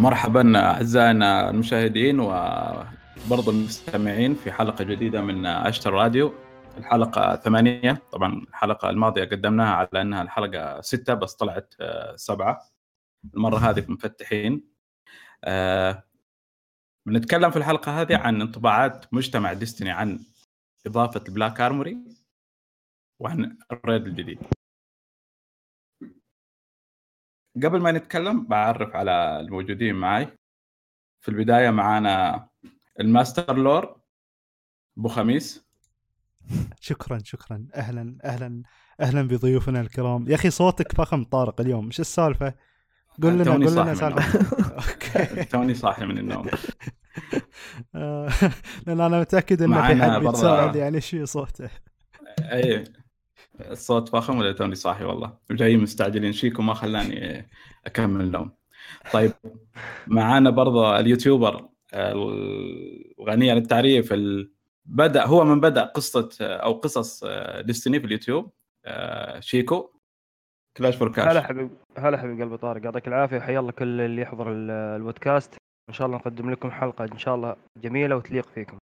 مرحبا أعزائنا المشاهدين وبرضو المستمعين في حلقة جديدة من أشتر راديو، الحلقة 8. طبعا الحلقة الماضية قدمناها على أنها الحلقة 6 بس طلعت 7. المرة هذه مفتحين بنتكلم في الحلقة هذه عن انطباعات مجتمع ديستني عن إضافة البلاك أرموري وعن الريد الجديد. قبل ما نتكلم بعرف على الموجودين معي. في البداية معانا الماستر لور أبو خميس. شكرا أهلا بضيوفنا الكرام. يا أخي صوتك فخم طارق اليوم، مش السالفة؟ قل لنا سالفة. توني صاحي من النوم لأن أنا متأكد أن في حد بيتساعد يعني شيء صوته. أي الصوت فاخم ولا توني صاحي؟ والله جاي مستعجلين شيك وما خلاني أكمل النوم. طيب معانا برضه اليوتيوبر الغني عن التعريف، بدأ هو من بدأ قصة أو قصص ديستني في اليوتيوب، شيكو كلاش فور كاش. هلا حبيب قلبي طارق، يعطيك العافية. حيا الله كل اللي يحضر البودكاست، إن شاء الله نقدم لكم حلقة إن شاء الله جميلة وتليق فيكم.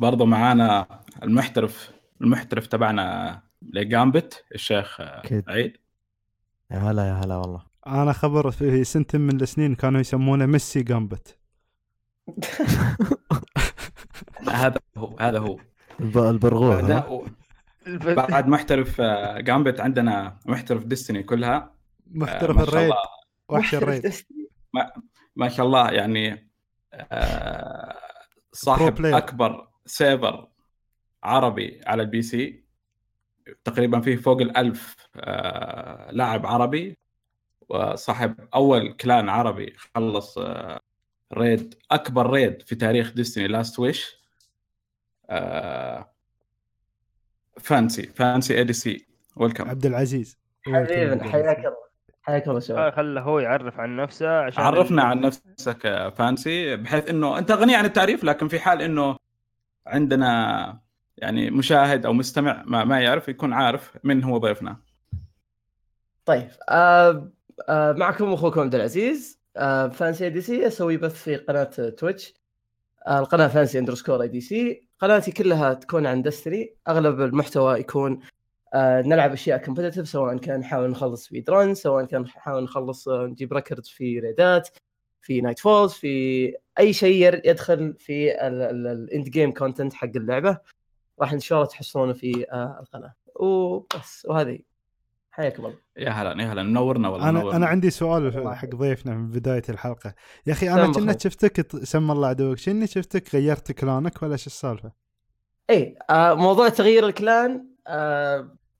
برضو معانا المحترف تبعنا لجامبت الشيخ عيد. يا هلا والله. أنا خبر في سنة من السنين كانوا يسمونه ميسي جامبت. هذا هو البرغوث. بعد محترف جامبت عندنا محترف ديستني كلها، محترف الريد، وحش الريد ما شاء الله. يعني صاحب أكبر سيفر عربي على البي سي، تقريبا فيه فوق 1000 لاعب عربي، وصاحب أول كلان عربي خلص ريد، أكبر ريد في تاريخ ديستني لاست ويش. فانسي ADC ويلكم عبد العزيز حبيبي. حياك الله شباب. خله هو يعرف عن نفسه، عشان عرفنا عن نفسك فانسي، بحيث انه انت غني عن التعريف، لكن في حال انه عندنا يعني مشاهد او مستمع ما يعرف يكون عارف من هو ضيفنا. طيب معكم اخوكم عبد العزيز، فانسي ADC. اسوي بث في قناه تويتش، القناه فانسي _ADC. قناتي كلها تكون عن دستري، اغلب المحتوى يكون نلعب أشياء كومبتيتيف، سواء كان نحاول نخلص في درون، سواء كان نحاول نخلص نجيب ريكورد في ريدات، في نايت فولز، في أي شيء يدخل في الاند جيم كونتنت حق اللعبة راح إن شاء الله تحصلونه في القناة وبس. وهذه حياكم الله. يا هلا منورنا والله. أنا عندي سؤال حق ضيفنا من بداية الحلقة. يا أخي أنا كنت شفتك، سم الله عدوك، شني شفتك غيرت كلانك ولا شو السالفة؟ إيه موضوع تغيير الكلان.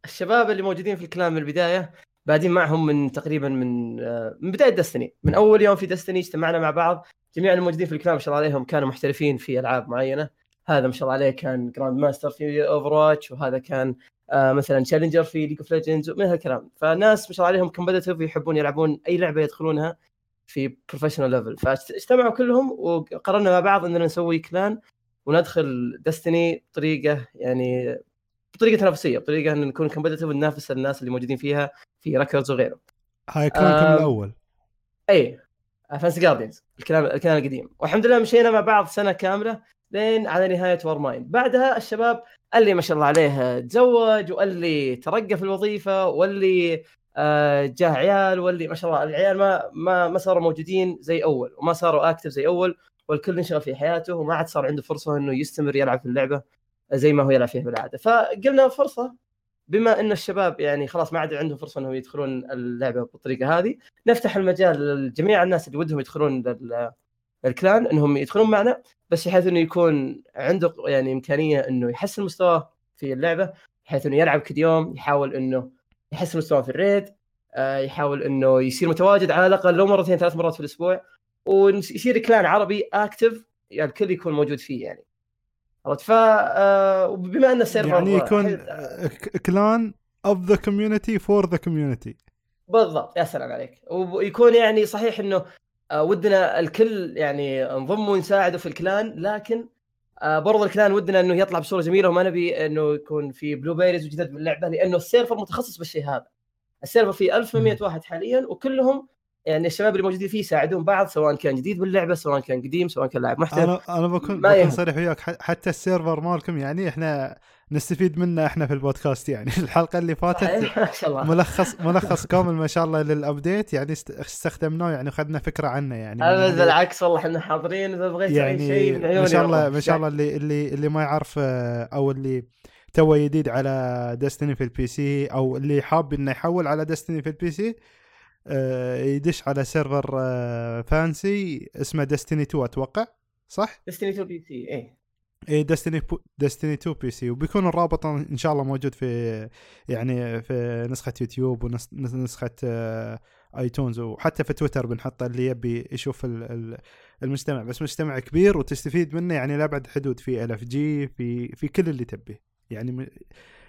الشباب اللي موجودين في الكلام من البداية بعدين معهم من تقريبا من بداية دستني، من أول يوم في دستني اجتمعنا مع بعض. جميع الموجودين في الكلام ما شاء الله عليهم كانوا محترفين في ألعاب معينة. هذا ما شاء الله عليه كان جراند ماستر في أوفرواتش، وهذا كان مثلا تشالنجر في ليج أوف ليجندز ومن هالكلام. فالناس ما شاء الله عليهم كومبتيتيف، يحبون يلعبون أي لعبة يدخلونها في بروفيشنال ليفل. فاجتمعوا كلهم وقررنا مع بعض أننا نسوي كلان وندخل دستني بطريقة يعني بطريقة تنافسية، بطريقة أن نكون كومبتيتيف وننافس الناس اللي موجودين فيها في ريكوردز وغيره. هاي كلامكم الأول؟ أي فانس جاردينز الكلام القديم. والحمد لله مشينا مع بعض سنة كاملة لين على نهاية وارماين. بعدها الشباب اللي ما شاء الله عليه تزوج، واللي ترقى في الوظيفة، واللي جاه عيال، واللي ما شاء الله العيال ما صاروا موجودين زي أول، وما صاروا أكتف زي أول، والكل انشغل في حياته وما عاد صار عنده فرصة إنه يستمر يلعب في اللعبة زي ما هو يلعب فيه بالعادة. فقلنا فرصة، بما أن الشباب يعني خلاص ما عاد عندهم فرصة أنهم يدخلون اللعبة بالطريقة هذه، نفتح المجال لجميع الناس اللي ودهم يدخلون الكلان أنهم يدخلون معنا، بس بحيث أنه يكون عنده يعني إمكانية أنه يحسن مستواه في اللعبة، بحيث أنه يلعب كل يوم، يحاول أنه يحسن مستواه في الريد، يحاول أنه يصير متواجد على الأقل لو مرتين 3 مرات في الأسبوع، ويصير كلان عربي أكتف يعني الكل يكون موجود فيه يعني. وبما أن السيرفر يعني يكون كلان of the community for the community بالضبط. يا سلام عليك. ويكون يعني صحيح أنه ودنا الكل يعني نضمه ونساعده في الكلان، لكن برضو الكلان ودنا أنه يطلع بصورة جميلة، وما نبي أنه يكون في بلو بيريز وجدد باللعبة، لأنه السيرفر متخصص بالشيء هذا. السيرفر فيه 1100 واحد حاليا، وكلهم يعني الشباب اللي موجودين فيه يساعدون بعض، سواء كان جديد باللعبه، سواء كان قديم، سواء كان لاعب محترف. انا بكون صريح وياك، حتى السيرفر مالكم يعني احنا نستفيد منه احنا في البودكاست، يعني الحلقه اللي فاتت ملخص كامل ما شاء الله للابديت، يعني استخدمناه يعني اخذنا فكره عنه يعني. بالعكس والله احنا حاضرين اذا بغيت يعني شيء من عيوني ما شاء الله ما شاء الله. اللي ما يعرف او اللي تو جديد على ديستني في البي سي، او اللي حاب انه يحول على ديستني في البي سي، يدش على سيرفر فانسي اسمه ديستني 2 اتوقع، صح؟ ديستني 2 بي سي. اي ديستني 2 بي سي، وبيكون الرابط ان شاء الله موجود في يعني في نسخه يوتيوب ونسخه ايتونز، وحتى في تويتر بنحطه اللي يبي يشوف المجتمع، بس مجتمع كبير وتستفيد منه يعني لابعد حدود، في الاف جي، في كل اللي تبيه يعني،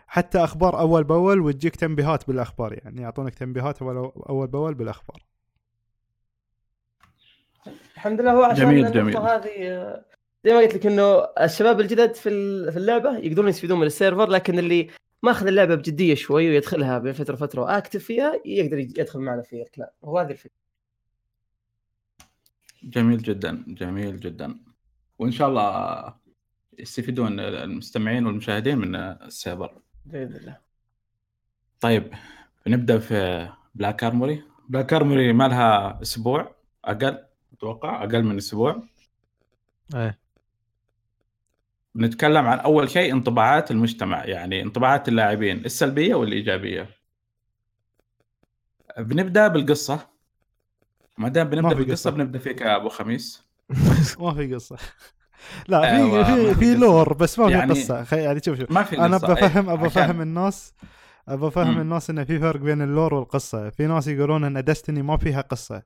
حتى أخبار أول بأول، وتجيك تنبيهات بالأخبار، يعني يعطونك تنبيهات أول بأول بالأخبار. الحمد لله. هو عشان النقطة هذه زي ما قلت لك إنه الشباب الجدد في اللعبة يقدرون يستفيدون من السيرفر، لكن اللي ماخذ اللعبة بجدية شوي ويدخلها بين فترة فترة أكتف فيها يقدر يدخل معنا في الكلام، هو هذا الفكرة. جميل جدا، جميل جدا، وإن شاء الله يستفيدون المستمعين والمشاهدين من السيرفر بإذن الله. طيب نبدأ في بلاك أرموري. بلاك أرموري ما لها أسبوع، أقل أتوقع، أقل من أسبوع. إيه. بنتكلم عن أول شيء انطباعات المجتمع، يعني انطباعات اللاعبين السلبية والإيجابية. بنبدأ بالقصة. ما دام بنبدأ بالقصة بنبدأ فيك أبو خميس. ما في قصة. لا أيوة في لور بس ما في يعني قصة. يعني شوف أنا بفهم الناس إن في فرق بين اللور والقصة. في ناس يقولون إن دستني ما فيها قصة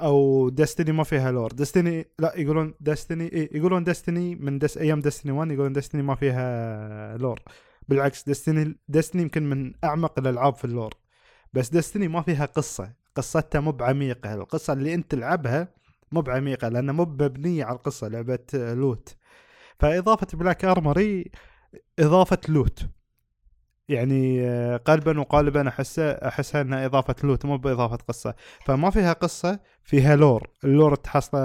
أو دستني ما فيها لور. دستني لا، يقولون دستني يقولون دستني من أيام دستني 1 يقولون دستني ما فيها لور. بالعكس دستني يمكن من أعمق الألعاب في اللور، بس دستني ما فيها قصة، قصتها مو بعميقة. القصة اللي أنت تلعبها مو بعميقة لأنها مو مبنية على القصة، لعبة لوت. فإضافة بلاك أرموري إضافة لوت، يعني قلبا وقالبا أحسها أنها إضافة لوت مو بإضافة قصة. فما فيها قصة، فيها لور. اللور تحصله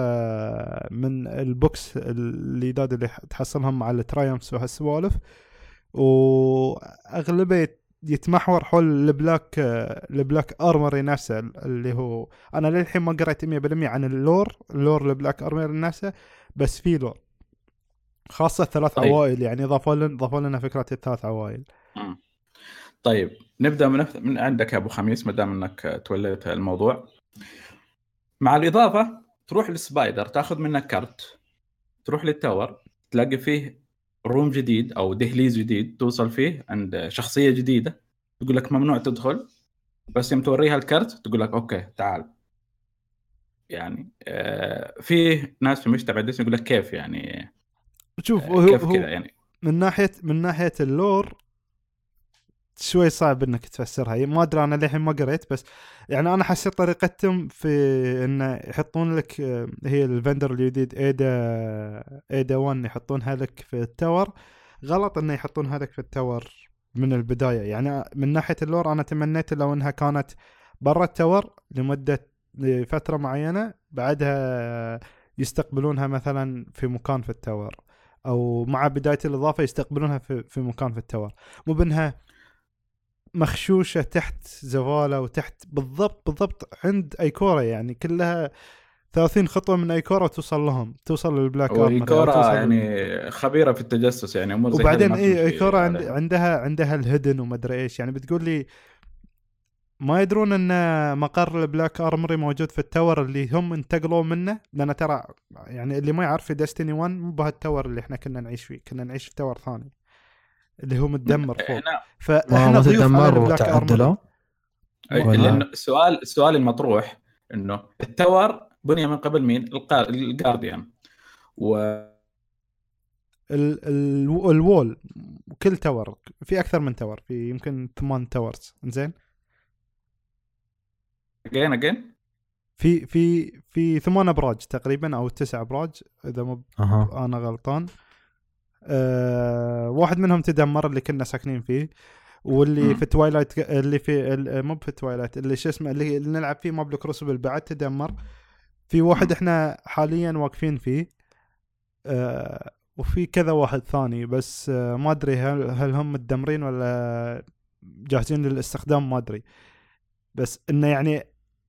من البوكس اللي داد اللي تحصلهم مع الترايمس وهالسوالف، وأغلبية يتمحور حول البلاك أرموري نفسه، اللي هو أنا للحين ما قرأت 100% عن اللور البلاك أرموري نفسه، بس في لور خاصة الثلاث طيب. عوائل يعني ضافوا لنا فكرة الثلاث عوائل. طيب نبدأ من عندك يا أبو خميس، مدام أنك توليت الموضوع. مع الإضافة تروح للسبايدر، تأخذ منك كارت، تروح للتاور، تلاقي فيه روم جديد أو دهليز جديد، توصل فيه عند شخصية جديدة تقول لك ممنوع تدخل، بس يوم توريها الكرت تقول لك أوكي تعال. يعني فيه ناس في المجتمع ديس يقول لك كيف يعني، شوف كيف كذا يعني. من ناحية اللور شوي صعب إنك تفسرها، ما أدري أنا للحين ما قريت، بس يعني أنا حسيت طريقتهم في إنه يحطون لك هي الفندر الجديد إيدا وان يحطونها لك في التاور، غلط إنه يحطونها لك في التاور من البداية. يعني من ناحية اللور أنا تمنيت لو إنها كانت برا التاور لفترة معينة، بعدها يستقبلونها مثلا في مكان في التاور، أو مع بداية الإضافة يستقبلونها في مكان في التاور، مو بأنها مخشوشة تحت زبالة وتحت بالضبط عند أيكورا، يعني كلها 30 خطوة من أيكورا توصل لهم، توصل للبلاك أرموري. أيكورا يعني خبيرة في التجسس يعني أمور. وبعدين أيكورا عندها الهدن وما أدري إيش، يعني بتقول لي ما يدرون أن مقر البلاك أرموري موجود في التاور اللي هم انتقلوا منه، لأن ترى يعني اللي ما يعرف في ديستني 1 مو بهالتاور اللي إحنا كنا نعيش فيه، كنا نعيش في تاور ثاني اللي هو متدمر فوق. فاحنا تدمر وتعدلوا. السؤال المطروح انه التاور بني من قبل مين؟ الجارديان و الوول. كل تاور في اكثر من تاور، في يمكن 8 تاورز. زين again في 8 ابراج تقريبا او 9 ابراج اذا ما انا غلطان. واحد منهم تدمر اللي كنا ساكنين فيه، واللي في توايلايت اللي في مو في توايلايت اللي شو اسمه اللي نلعب فيه مابل كروسبل بعد تدمر في واحد احنا حاليا واقفين فيه وفي كذا واحد ثاني بس ما ادري هل هم متدمرين ولا جاهزين للاستخدام ما ادري. بس انه يعني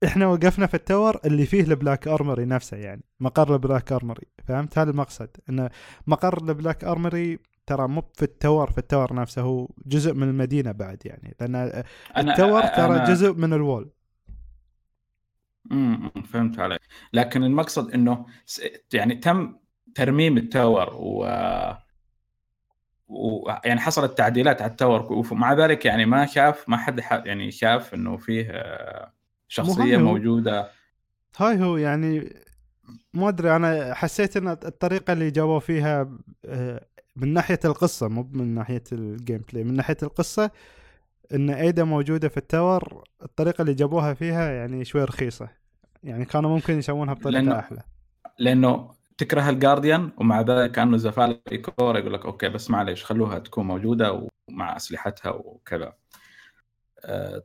احنا وقفنا في التور اللي فيه البلاك ارمري نفسه يعني مقر البلاك ارمري فهمت هذا المقصد انه مقر البلاك ارمري ترى مو في التور في التور نفسه هو جزء من المدينة بعد يعني لان التور ترى جزء من الوول. فهمت عليك لكن المقصد انه يعني تم ترميم التور يعني حصلت تعديلات على التور ومع ذلك يعني ما شاف ما حد يعني شاف انه فيه شخصية موجودة. هاي هو يعني ما ادري انا حسيت ان الطريقة اللي جابوا فيها من ناحية القصة مو من ناحية الجيم بلاي من ناحية القصة ان ايدا موجودة في التور الطريقة اللي جابوها فيها يعني شوي رخيصة يعني كانوا ممكن يسوونها بطريقة احلى لانه تكره الجارديان ومع ذلك كأنه زفال الكور يقول لك اوكي بس معليش خلوها تكون موجودة ومع اسلحتها وكذا.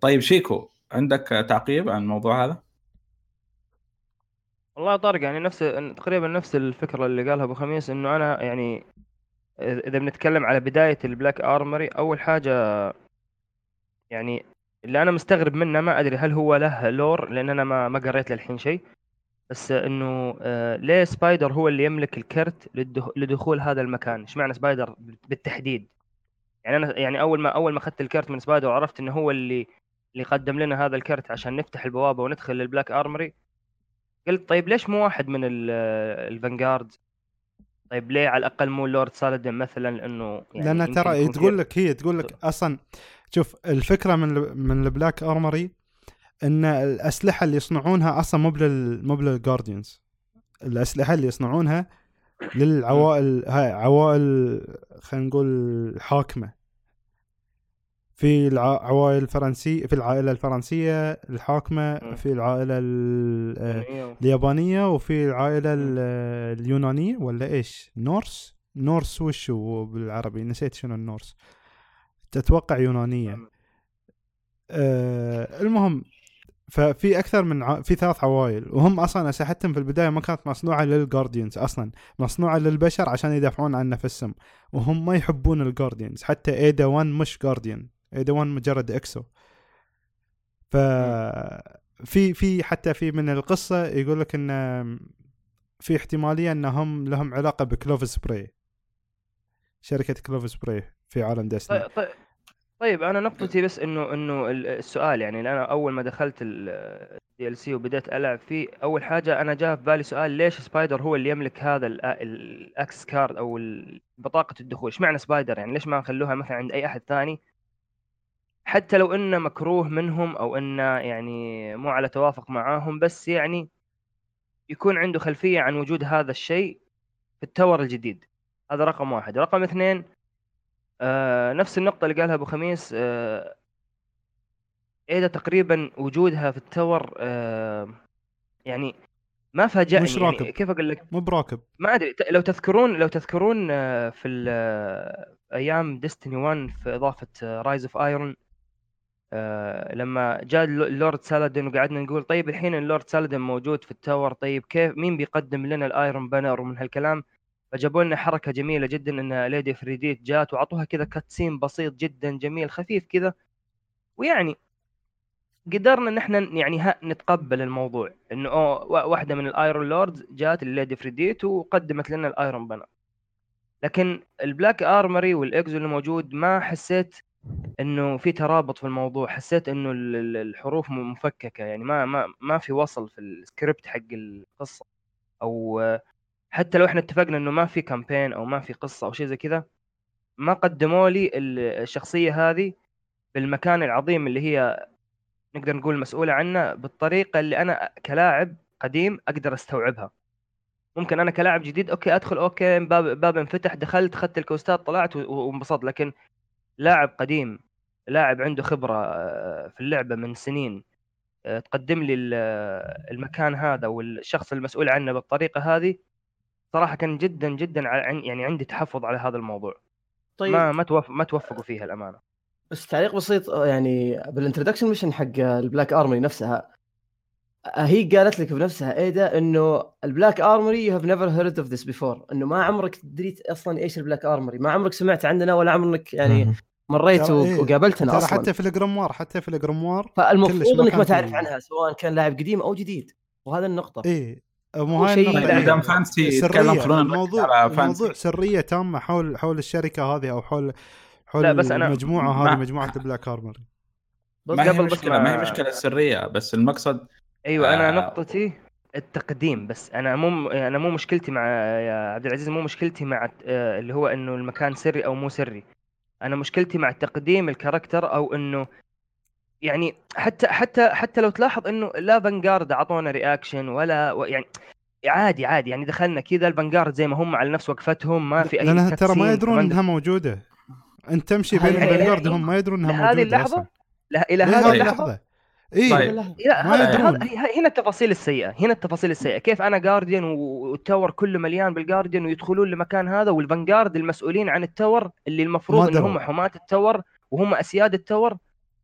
طيب شيكو عندك تعقيب عن الموضوع هذا؟ والله طارق يعني نفس تقريبا نفس الفكرة اللي قالها ابو خميس انه انا يعني اذا بنتكلم على بداية البلاك ارمري اول حاجة يعني اللي انا مستغرب منه ما ادري هل هو له لور لان انا ما قريت للحين شيء بس انه ليه سبايدر هو اللي يملك الكرت لدخول هذا المكان. ايش معنى سبايدر بالتحديد؟ يعني انا يعني اول ما اخذت الكرت من سبايدر وعرفت انه هو اللي قدم لنا هذا الكرت عشان نفتح البوابة وندخل للبلاك ارمري قلت طيب ليش مو واحد من الفانغارد؟ طيب ليه على الاقل مو لورد سالدن مثلا لانه يعني لان ترى تقول لك اصلا شوف الفكره من البلاك ارمري ان الاسلحه اللي يصنعونها اصلا مو بال جارديانز الاسلحه اللي يصنعونها للعوائل هاي عوائل خلينا نقول حاكمه في العوائل الفرنسيه في العائله الفرنسيه الحاكمه في العائله اليابانيه وفي العائله اليونانيه ولا ايش نورس وشو بالعربي نسيت شنو النورس تتوقع يونانيه. المهم ففي اكثر من في ثلاث عوائل وهم اصلا اسلحتهم في البدايه ما كانت مصنوعه للجارديانز اصلا مصنوعه للبشر عشان يدافعون عن نفسهم وهم ما يحبون الجارديانز حتى ايدا 1 مش جارديان ايدا 1 مجرد اكسو. ف في حتى في من القصه يقول لك ان في احتماليه انهم لهم علاقه بكلوف سبراي شركه كلوف سبراي في عالم ديسني. طيب انا نقطتي بس انه السؤال يعني انا اول ما دخلت DLC وبدأت العب فيه اول حاجه انا جاء في بالي سؤال ليش سبايدر هو اللي يملك هذا الاكس كارد او بطاقه الدخول. ايش معنى سبايدر يعني ليش ما نخلوها مثلا عند اي احد ثاني حتى لو انه مكروه منهم او انه يعني مو على توافق معاهم بس يعني يكون عنده خلفيه عن وجود هذا الشيء في التور الجديد. هذا رقم واحد. رقم اثنين نفس النقطة اللي قالها أبو خميس إيدا تقريبا وجودها في التور يعني ما فاجأني مش راكب. يعني كيف أقول لك مو براكب ما أدري لو تذكرون في أيام ديستني 1 في إضافة رايز أوف آيرون لما جاء اللورد سالدن وقعدنا نقول طيب الحين اللورد سالدن موجود في التور طيب كيف مين بيقدم لنا الآيرون بانر ومن هالكلام فجابوا لنا حركة جميلة جدا ان ليدي فريديت جات وعطوها كذا كاتسين بسيط جدا جميل خفيف كذا ويعني قدرنا ان احنا يعني نتقبل الموضوع انه واحدة من الايرون لوردز جات لليدي فريديت وقدمت لنا الايرون بنا. لكن البلاك ارمري والاكزو اللي موجود ما حسيت انه في ترابط في الموضوع. حسيت انه الحروف مفككة يعني ما في وصل في السكريبت حق القصة او حتى لو احنا اتفقنا انه ما في كامبين او ما في قصة او شيء زي كذا ما قدموا لي الشخصية هذه بالمكان العظيم اللي هي نقدر نقول مسؤولة عنه بالطريقة اللي انا كلاعب قديم اقدر استوعبها. ممكن انا كلاعب جديد اوكي ادخل اوكي باب انفتح دخلت خدت الكوستات طلعت وانبسطت. لكن لاعب قديم لاعب عنده خبرة في اللعبة من سنين تقدم لي المكان هذا والشخص المسؤول عنه بالطريقة هذه صراحة كان جدا جدا يعني عندي تحفظ على هذا الموضوع. طيب ما توفقوا فيها الأمانة. بس تعليق بسيط يعني بالانترودكشن ميشن حق البلاك آرموري نفسها، هي قالت لك بنفسها ايدا انه البلاك آرموري يو هاف نيفر هيرد اوف ذس بيفور، انه ما عمرك دريت اصلا ايش البلاك آرموري، ما عمرك سمعت عننا ولا عمرك يعني مريت وقابلتنا اصلا، حتى في الجرموار فالمفروض انك ما تعرف عنها سواء كان لاعب قديم او جديد، وهذا النقطه ايه مو هاي دام فانسي تكلم خلونا الموضوع سريه تامه حول الشركه هذه او حول المجموعه هذه، مجموعه البلاك آرموري. ما هي مشكله سريه، بس المقصد ايوه انا نقطتي التقديم، بس انا مو مشكلتي مع يا عبد العزيز، مو مشكلتي مع اللي هو انه المكان سري او مو سري، انا مشكلتي مع تقديم الكاركتر، او انه يعني حتى لو تلاحظ انه لا فانغارد اعطونا رياكشن ولا يعني عادي يعني دخلنا كذا الفانغارد زي ما هم على نفس وقفتهم، ما في اي لانها ترى ما يدرون انها موجوده، انت تمشي بين الفانغارد هم ما يدرون انها موجوده هذه اللحظه، لا الى هذه اللحظه ايه طيب. هنا التفاصيل السيئه، كيف انا جارديان والتاور كله مليان بالجارديان ويدخلون لمكان هذا، والفانغارد المسؤولين عن التاور اللي المفروض ان هم حماه التاور وهم اسياد التاور،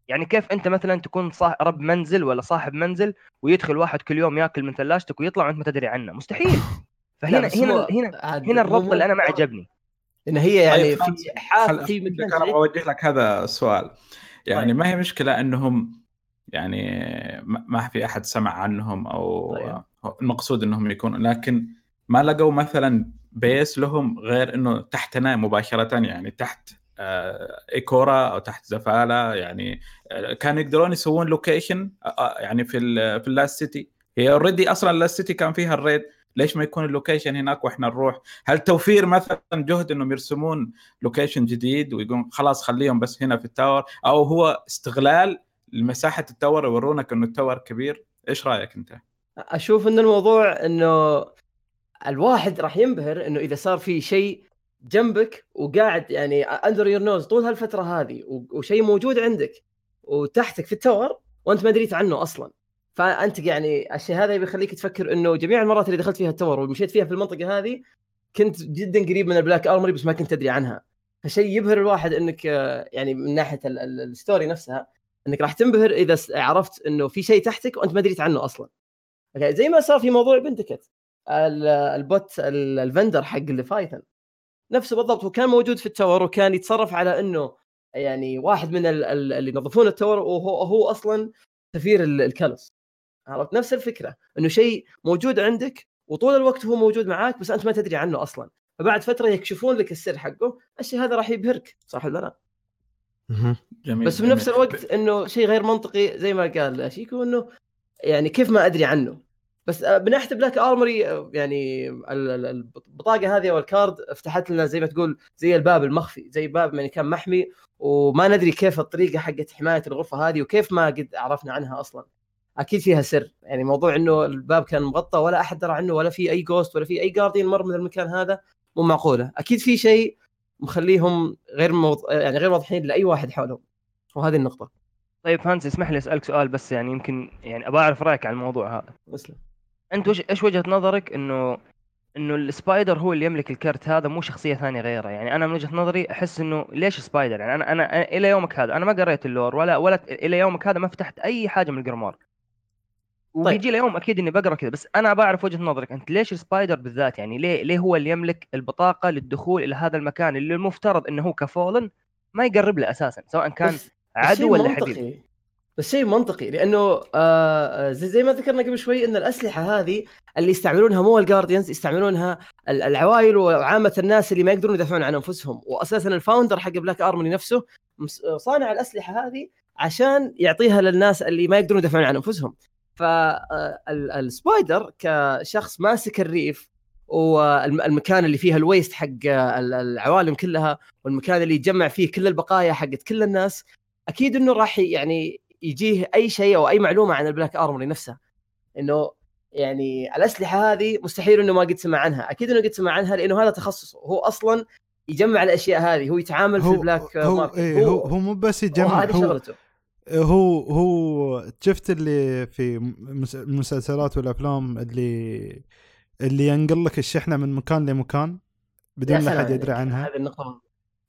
يعني كيف انت مثلا تكون رب منزل ولا صاحب منزل ويدخل واحد كل يوم ياكل من ثلاجتك ويطلع وانت ما تدري عنه؟ مستحيل. فهنا هنا هنا هنا الربط اللي انا ما عجبني، ان هي يعني في حال في مثل انا اوجه لك هذا السؤال، يعني ما هي مشكله انهم يعني ما في احد سمع عنهم او المقصود انهم يكون، لكن ما لقوا مثلا بيس لهم غير انه تحتنا مباشره، يعني تحت إيكورا أو تحت زفالة، يعني كانوا يقدرون يسوون لوكيشن يعني في اللاست سيتي، هي أوريدي أصلاً اللاست سيتي كان فيها الريد، ليش ما يكون اللوكيشن هناك وإحنا نروح؟ هل توفير مثلاً جهد إنهم يرسمون لوكيشن جديد ويقولون خلاص خليهم بس هنا في التاور، أو هو استغلال لمساحة التاور يورونك إنه التاور كبير؟ إيش رأيك أنت؟ أشوف إن الموضوع إنه الواحد راح ينبهر إنه إذا صار في شيء جنبك وقاعد يعني under your nose طول هالفترة هذه، وشيء موجود عندك وتحتك في التاور وانت ما دريت عنه أصلا، فأنت يعني الشيء هذا بيخليك تفكر إنه جميع المرات اللي دخلت فيها التاور ومشيت فيها في المنطقة هذه كنت جدا قريب من البلاك آرموري بس ما كنت تدري عنها، فشيء يبهر الواحد إنك يعني من ناحية الستوري نفسها إنك راح تنبهر إذا عرفت إنه في شيء تحتك وانت ما دريت عنه أصلا، زي ما صار في موضوع بنتكت البوت الفندر حق الفايتن نفسه بالضبط، وكان موجود في التاور وكان يتصرف على انه يعني واحد من اللي ينظفون التاور وهو اصلا سفير الكالوس، عرفت نفس الفكره انه شيء موجود عندك وطول الوقت هو موجود معاك بس انت ما تدري عنه اصلا، فبعد فتره يكشفون لك السر حقه، الشيء هذا راح يبهرك صح ولا لا؟ جميل. بس بنفس الوقت انه شيء غير منطقي زي ما قال شيكو، انه يعني كيف ما ادري عنه؟ بس بنحت بلاك آرموري يعني البطاقة هذه والكارد فتحت لنا زي ما تقول زي الباب المخفي، زي باب يعني كان محمي وما ندري كيف الطريقة حقت حماية الغرفة هذه وكيف ما قد عرفنا عنها أصلا، أكيد فيها سر، يعني موضوع إنه الباب كان مغطى ولا أحد درى عنه ولا في أي جوست ولا في أي جاردين مر من المكان هذا، مو معقولة، أكيد في شيء مخليهم غير واضحين لأي واحد حولهم، وهذه النقطة. طيب فانس اسمح لي أسألك سؤال بس، يعني يمكن يعني أبغى أعرف رأيك عن الموضوع هذا. مسلم. انت ايش وجهة نظرك انه السبايدر هو اللي يملك الكرت هذا، مو شخصية ثانية غيره؟ يعني انا من وجهة نظري احس انه ليش سبايدر؟ يعني انا الى يومك هذا انا ما قريت اللور ولا الى يومك هذا ما فتحت اي حاجة من الجرموار. طيب. ويجي ليوم اكيد اني بقرا كذا، بس انا بعرف وجهة نظرك انت ليش سبايدر بالذات، يعني ليه هو اللي يملك البطاقة للدخول الى هذا المكان اللي المفترض انه هو كفولن ما يقرب له اساسا، سواء كان عدو ولا حبيب. بس شيء منطقي لأنه زي ما ذكرنا قبل شوي أن الأسلحة هذه اللي يستعملونها مو الجارديانز، يستعملونها العوائل وعامة الناس اللي ما يقدرون يدافعون عن أنفسهم، وأساساً الفاوندر حق بلاك آرموري نفسه صانع الأسلحة هذه عشان يعطيها للناس اللي ما يقدرون يدافعون عن أنفسهم، فالسبايدر كشخص ماسك الريف والمكان اللي فيها الويست حق العوالم كلها والمكان اللي يجمع فيه كل البقايا حقت كل الناس، أكيد أنه راح يعني يجيه أي شيء أو أي معلومة عن البلاك آرموري نفسها، إنه يعني الأسلحة هذه مستحيل إنه ما قد سمع عنها، أكيد إنه قد سمع عنها لأنه هذا تخصصه، هو أصلاً يجمع الأشياء هذه، هو يتعامل في البلاك ماركت، هو مو بس يجمع، هو شفت اللي في المسلسلات والأفلام اللي ينقل لك الشحنة من مكان لمكان بدون ما حد يدري عنها، هذه النقطة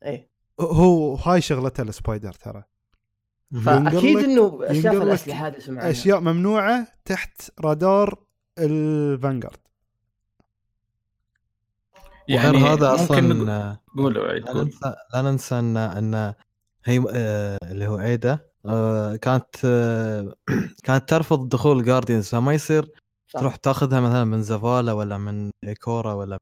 إيه هو هاي شغلته السبايدر ترى. فأكيد إنه أشياء الأسلحة هذه سمعنا أشياء ممنوعة تحت رادار الفانغارد. يعني هذا أصلاً لا ننسى أن هي اللي هو عيدة كانت ترفض دخول جاردينز، فما يصير تروح تأخذها مثلاً من زفالة ولا من إيكورا ولا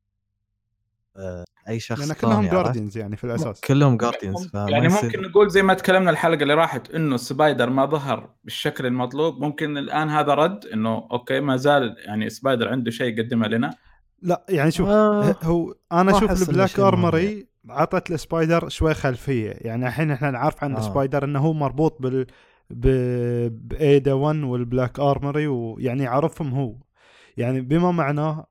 أي شخص يعني كلهم جاردينز، يعني في الأساس كلهم جاردينز. يعني ممكن نقول زي ما تكلمنا الحلقة اللي راحت إنه سبايدر ما ظهر بالشكل المطلوب، ممكن الآن هذا رد إنه أوكي ما زال يعني سبايدر عنده شيء يقدمه لنا. لا يعني شوف هو أنا أشوف البلاك أرمري عطت لسبايدر شوي خلفية، يعني الحين إحنا نعرف عن سبايدر إنه هو مربوط بإيدا 1 والبلاك أرمري، ويعني عرفهم هو، يعني بما معناه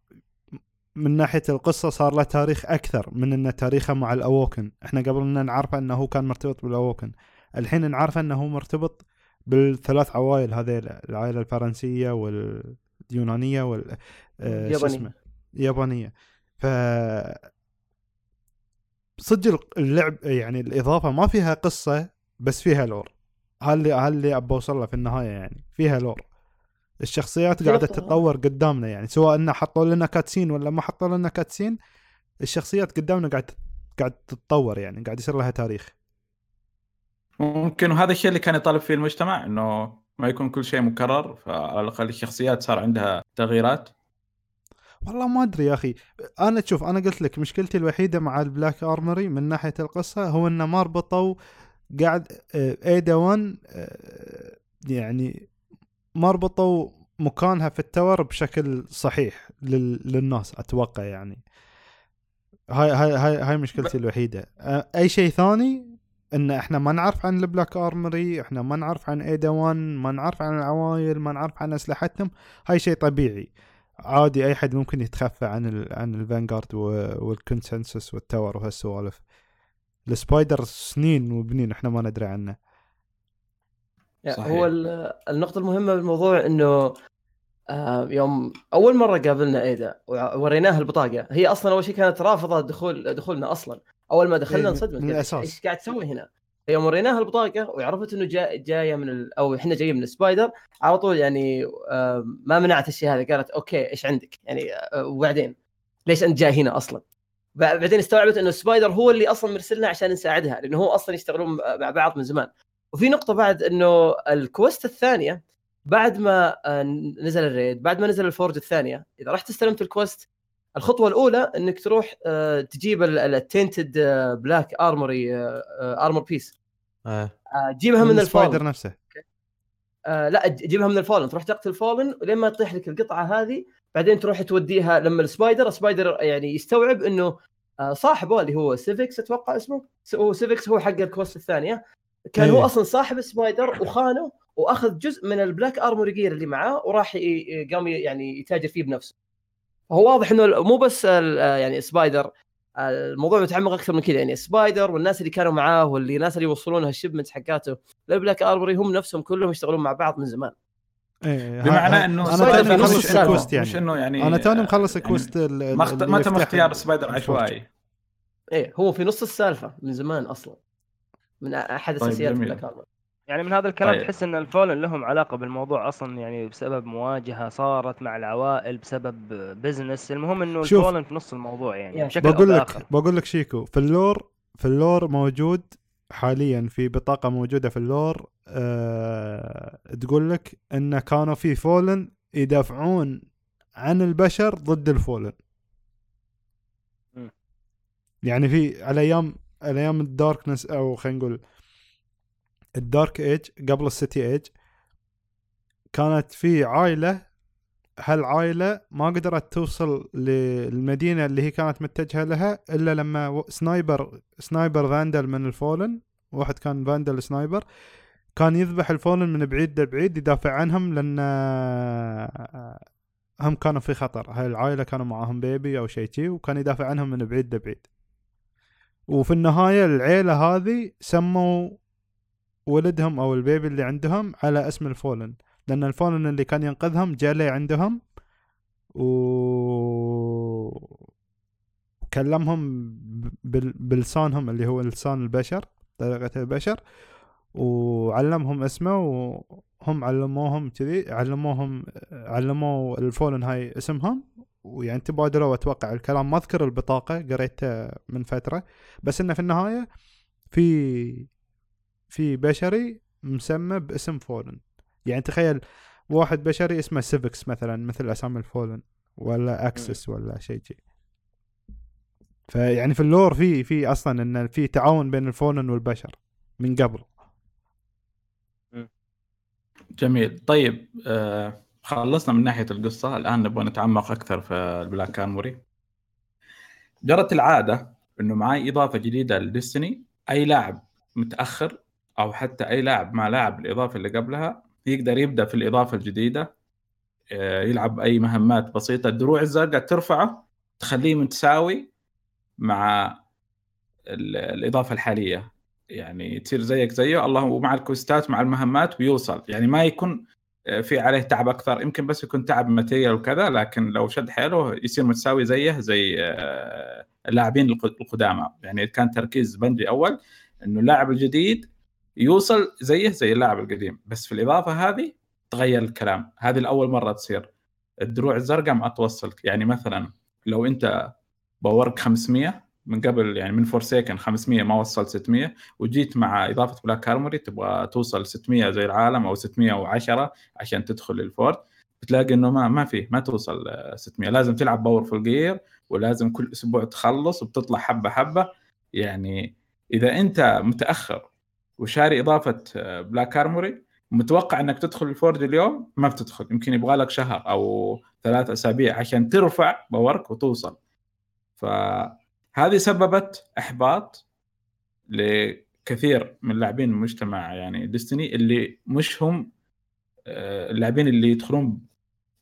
من ناحية القصة صار له تاريخ أكثر من أن تاريخه مع الأوكن. إحنا قبل أن نعرف أنه هو كان مرتبط بالأوكن، الحين نعرف أنه هو مرتبط بالثلاث عوائل هذه، العائلة الفرنسية واليونانية واليابانية. فصدق اللعب يعني الإضافة ما فيها قصة بس فيها لور. هل اللي أبى أوصله في النهاية يعني فيها لور. الشخصيات قاعدة تتطور قدامنا، يعني سواء إنه حطوا لنا كاتسين ولا ما حطوا لنا كاتسين، الشخصيات قدامنا قاعد تتطور، يعني قاعد يصير لها تاريخ. ممكن وهذا الشيء اللي كان يطالب فيه المجتمع إنه ما يكون كل شيء مكرر، فعلى الأقل الشخصيات صار عندها تغييرات. والله ما أدري يا أخي، أنا تشوف أنا قلت لك مشكلتي الوحيدة مع البلاك أرمري من ناحية القصة هو إنه ما ربطوا قاعد إيدا 1 يعني ما ربطوا مكانها في التور بشكل صحيح للناس أتوقع، يعني هاي مشكلتي الوحيدة. أي شيء ثاني إن إحنا ما نعرف عن البلاك أرمري، إحنا ما نعرف عن إيدا 1، ما نعرف عن العوائل، ما نعرف عن أسلحتهم. هاي شيء طبيعي عادي، أي حد ممكن يتخفى عن الفانغارد والكونسنسس والتور وهالسوالف. السبايدر سنين وبنين إحنا ما ندري عنه. يعني هو النقطة المهمة بالموضوع إنه يوم أول مرة قابلنا إيدا ووريناها البطاقة، هي أصلاً أول شيء كانت رافضة دخولنا أصلاً. أول ما دخلنا نصدمت إيش قاعد تسوي هنا. يوم وريناها البطاقة وعرفت إنه جاية من أو إحنا جايين من سبايدر على طول، يعني ما منعت الشيء هذا، قالت أوكي إيش عندك يعني، وبعدين ليش أنت جاي هنا أصلاً. بعدين استوعبت إنه سبايدر هو اللي أصلاً مرسلنا عشان نساعدها، لأنه هو أصلاً يشتغلون مع بعض من زمان. وفي نقطة بعد إنه الكوست الثانية بعد ما نزل الريد، بعد ما نزل الفورج الثانية، إذا رحت استلمت الكوست، الخطوة الأولى إنك تروح تجيب التينتد بلاك أرموري أرمور بيس، تجيبها من الفولن نفسه. لا تجيبها من الفولن، تروح تقتل الفولن ولما تطيح لك القطعة هذه، بعدين تروح توديها لما السبايدر يعني يستوعب إنه صاحبه اللي هو سيفيكس أتوقع اسمه، سيفيكس هو حق الكوست الثانية، كان هو أصلاً صاحب سبايدر وخانه وأخذ جزء من البلاك أرموري جير اللي معاه وراح يقام يعني يتاجر فيه بنفسه. هو واضح إنه مو بس يعني سبايدر، الموضوع متعمق أكثر من كده، يعني سبايدر والناس اللي كانوا معاه والناس اللي يوصلونها الشيبمنت حقاته للبلاك أرموري هم نفسهم كلهم يشتغلون مع بعض من زمان. بمعنى إنه أنا تاني مخلص الكوست، يعني مش إنه يعني أنا تاني مخلص الكوست ما تم اختيار سبايدر عشوائي. إيه هو في نص السالفة من زمان أصلاً، من احد اساسيات الكارما. يعني من هذا الكلام تحس ان الفولن لهم علاقه بالموضوع اصلا، يعني بسبب مواجهه صارت مع العوائل بسبب بزنس. المهم انه الفولن في نص الموضوع، يعني بشكل اخر. بقول لك شيكو، في اللور موجود حاليا في بطاقه موجوده في اللور تقول لك ان كانوا في فولن يدافعون عن البشر ضد الفولن. يعني في على ايام الداركنس او خلينا نقول الدارك ايج قبل السيتي ايج، كانت في عائله، هالعائله ما قدرت توصل للمدينه اللي هي كانت متجهه لها الا لما سنايبر فاندل من الفولن، واحد كان فاندل سنايبر كان يذبح الفولن من بعيد لبعيد يدافع عنهم، لان هم كانوا في خطر. هالعائله كانوا معاهم بيبي او شيء وكان يدافع عنهم من بعيد لبعيد. وفي النهاية العيلة هذه سموا ولدهم أو البيبي اللي عندهم على اسم الفولن، لأن الفولن اللي كان ينقذهم جالي عندهم وكلمهم بلسانهم اللي هو لسان البشر، طريقة البشر، وعلمهم اسمه وهم علموهم كذي علموا الفولن هاي اسمهم، ويعني تبادلوا. اتوقع الكلام ما اذكر البطاقه، قريتها من فتره، بس انه في النهايه في بشري مسمى باسم فولن. يعني تخيل واحد بشري اسمه سيفكس مثلا، مثل اسامي الفولن ولا اكسس ولا شيء. فيعني في اللور في اصلا ان في تعاون بين الفولن والبشر من قبل. جميل. طيب خلصنا من ناحيه القصه، الان نبغى نتعمق اكثر في البلاك كانوري. جرت العاده انه معي اضافه جديده لديستني، اي لاعب متاخر او حتى اي لاعب ما لاعب الاضافه اللي قبلها يقدر يبدا في الاضافه الجديده، يلعب اي مهمات بسيطه. الدروع الزرقاء ترفعه تخليه متساوي مع الاضافه الحاليه، يعني تصير زيك زيه الله، ومع الكوستات مع المهمات ويوصل. يعني ما يكون في عليه تعب اكثر، يمكن بس يكون تعب ماتيريال وكذا، لكن لو شد حيله يصير متساوي زيه زي اللاعبين القدامى. يعني كان تركيز بنجي اول انه اللاعب الجديد يوصل زيه زي اللاعب القديم، بس في الاضافه هذه تغير الكلام. هذه الاول مره تصير. الدروع الزرقاء ما توصلك، يعني مثلا لو انت باورك 500 من قبل، يعني من فورسيكن 500 ما وصل 600، وجيت مع إضافة بلاك كارموري تبغى توصل 600 زي العالم أو 610 عشان تدخل الفورد، بتلاقي إنه ما توصل 600. لازم تلعب باور فول جير، ولازم كل أسبوع تخلص وبتطلع حبة حبة. يعني إذا أنت متأخر وشاري إضافة بلاك كارموري متوقع إنك تدخل الفورد اليوم، ما بتدخل. يمكن يبغالك شهر أو 3 أسابيع عشان ترفع باورك وتوصل. فهذه سببت إحباط لكثير من لاعبين المجتمع، يعني ديستني، اللي مش هم اللاعبين اللي يدخلون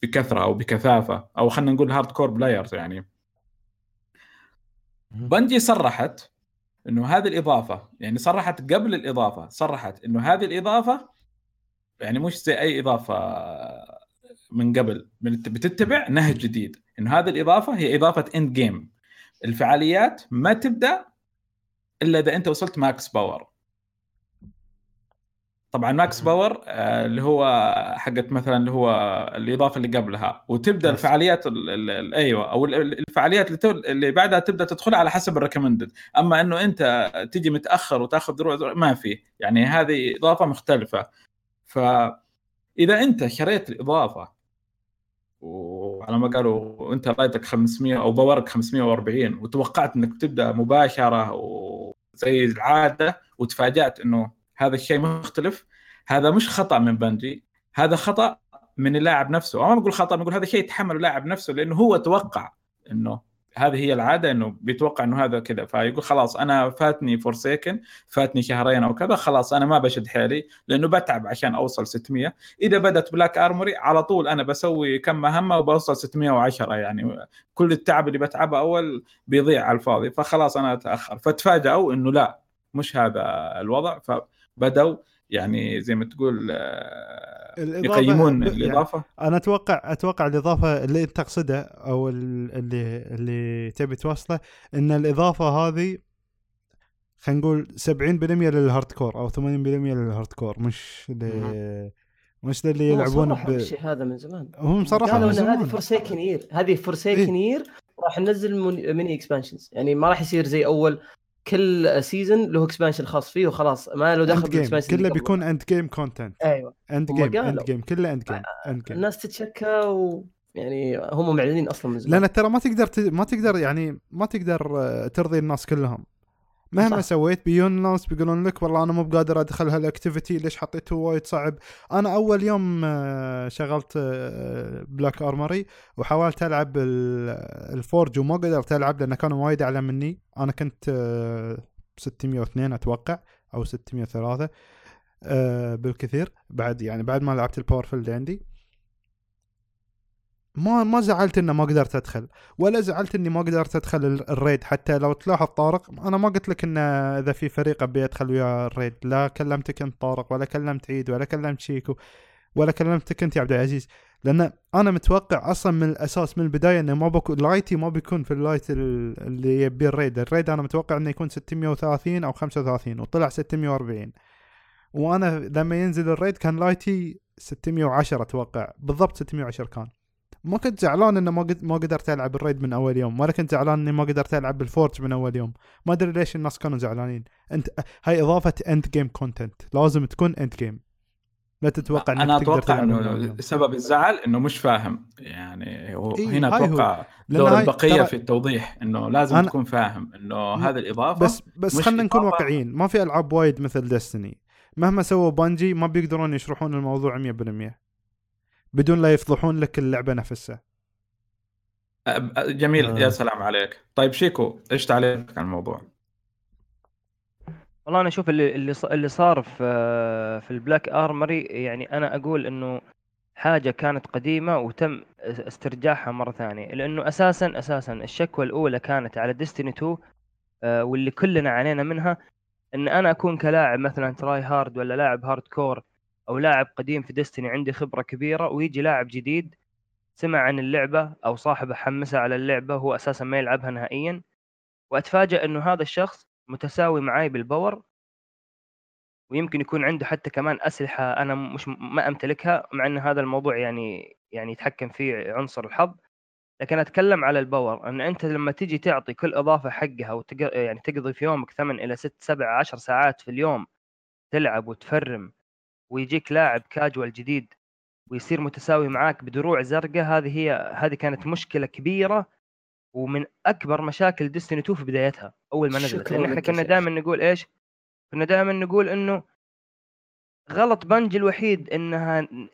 بكثرة أو بكثافة، أو خلنا نقول هارد كور بلايرز. يعني بنجي صرحت إنه هذه الإضافة، يعني صرحت قبل الإضافة، صرحت إنه هذه الإضافة يعني مش زي أي إضافة من قبل، بتتبع نهج جديد. إنه هذه الإضافة هي إضافة إند جيم. الفعاليات ما تبدأ إلا إذا أنت وصلت ماكس باور. طبعاً ماكس باور اللي هو حقت مثلاً اللي هو الإضافة اللي قبلها، وتبدأ الفعاليات أيوة، أو الفعاليات اللي بعدها تبدأ تدخل على حسب الريكمندد. أما إنه أنت تيجي متأخر وتأخذ دروع ما فيه، يعني هذه إضافة مختلفة. فإذا أنت شريت الإضافة وعلى ما قالوا انت رايتك 500 او باورك 540 وتوقعت انك تبدا مباشره وزي العاده، وتفاجات انه هذا الشيء مختلف، هذا مش خطا من بنجي، هذا خطا من اللاعب نفسه. انا ما بقول خطا، بقول هذا شيء يتحمله اللاعب نفسه، لانه هو توقع انه هذه هي العاده، انه بيتوقع انه هذا كذا، فيقول خلاص انا فاتني فورسيكن، فاتني شهرين او كذا، خلاص انا ما بشد حالي لانه بتعب عشان اوصل 600. اذا بدت بلاك ارموري على طول انا بسوي كم مهمه وبوصل 610، يعني كل التعب اللي بتعبه اول بيضيع على الفاضي، فخلاص انا اتاخر. فتفاجئوا انه لا، مش هذا الوضع، فبدوا يعني زي ما تقول يقيمون الإضافة. يعني أنا أتوقع الإضافة اللي أنت تقصدها أو اللي تبي توصله، إن الإضافة هذه خلينا نقول 70% للهاردكور أو 80% للهاردكور، مش للي يلعبون هذا من زمان. هم صراحة قالوا إن هذه فورسيكنير، راح ننزل ميني إكسبانشنز، يعني ما راح يصير زي أول كل سيزن له اكسبانشن خاص فيه وخلاص، ما له دخل بالاكسبانشن، كله بيكون اند جيم كونتنت. ايوه اند جيم كله اند جيم. الناس تتشكى ويعني هم معلنين اصلا من زمان، لان ترى ما تقدر ترضي الناس كلهم مهما سويت. بيون الناس بيقولون لك والله انا مو بقادر ادخل هالاكتيفيتي، ليش حطيته وايد صعب. انا اول يوم شغلت بلاك ارموري وحاولت العب الفورج وما قدرت العب لانه كانوا وايد اعلى مني. انا كنت 602 اتوقع او 603 بالكثير، بعد ما لعبت الباورفل اللي عندي. ما زعلت اني ما قدرت ادخل، ولا زعلت اني ما قدرت ادخل الريد. حتى لو تلاحظ طارق، انا ما قلت لك ان اذا في فريق ابي ادخل ويا الريد، لا كلمتك انت طارق، ولا كلمت عيد، ولا كلمت شيكو، ولا كلمتك انت يا عبد العزيز، لان انا متوقع اصلا من الاساس من البدايه انه ما بكون لايتي، ما بيكون في اللايت اللي يبي الريد. انا متوقع انه يكون 630 او 35 وطلع 640، وانا لما ينزل الريد كان لايتي 610 اتوقع بالضبط 610 كان. ما كنت زعلان انه ما قدرت العب الريد من اول يوم، ولا كنت زعلان اني ما قدرت العب بالفورج من اول يوم. ما ادري ليش الناس كانوا زعلانين. انت هاي اضافه اند جيم كونتنت، لازم تكون اند جيم. لا تتوقع انك تقدر تلعب. انا اتوقع انه سبب الزعل انه مش فاهم يعني هنا اتوقع دور البقيه في التوضيح انه لازم تكون فاهم انه هذا الاضافه. بس خلينا نكون واقعيين، ما في العاب وايد مثل ديستني مهما سووا بانجي ما بيقدرون يشرحون الموضوع 100% بدون لا يفضحون لك اللعبة نفسها. جميل يا سلام عليك. طيب شيكو ايش تعليقك عن الموضوع؟ والله انا اشوف اللي صار في البلاك آرمري، يعني انا اقول انه حاجة كانت قديمة وتم استرجاعها مرة ثانية، لانه اساسا الشكوى الاولى كانت على ديستني 2 واللي كلنا عانينا منها، ان انا اكون كلاعب مثلا تراي هارد ولا لاعب هارد كور او لاعب قديم في ديستني عندي خبرة كبيرة، ويجي لاعب جديد سمع عن اللعبة او صاحبه حمسه على اللعبة هو اساسا ما يلعبها نهائيا، واتفاجأ انه هذا الشخص متساوي معاي بالباور، ويمكن يكون عنده حتى كمان اسلحة انا مش ما امتلكها، مع ان هذا الموضوع يعني يتحكم فيه عنصر الحظ. لكن اتكلم على الباور، ان انت لما تيجي تعطي كل اضافه حقها يعني تقضي في يومك 8 الى 6 7 10 ساعات في اليوم تلعب وتفرم، ويجيك لاعب كاجوال جديد ويصير متساوي معاك بدروع زرقاء، هذه كانت مشكله كبيره ومن اكبر مشاكل ديستني 2 في بدايتها اول ما نزلت. لان احنا كنا دائما نقول انه غلط بانجي الوحيد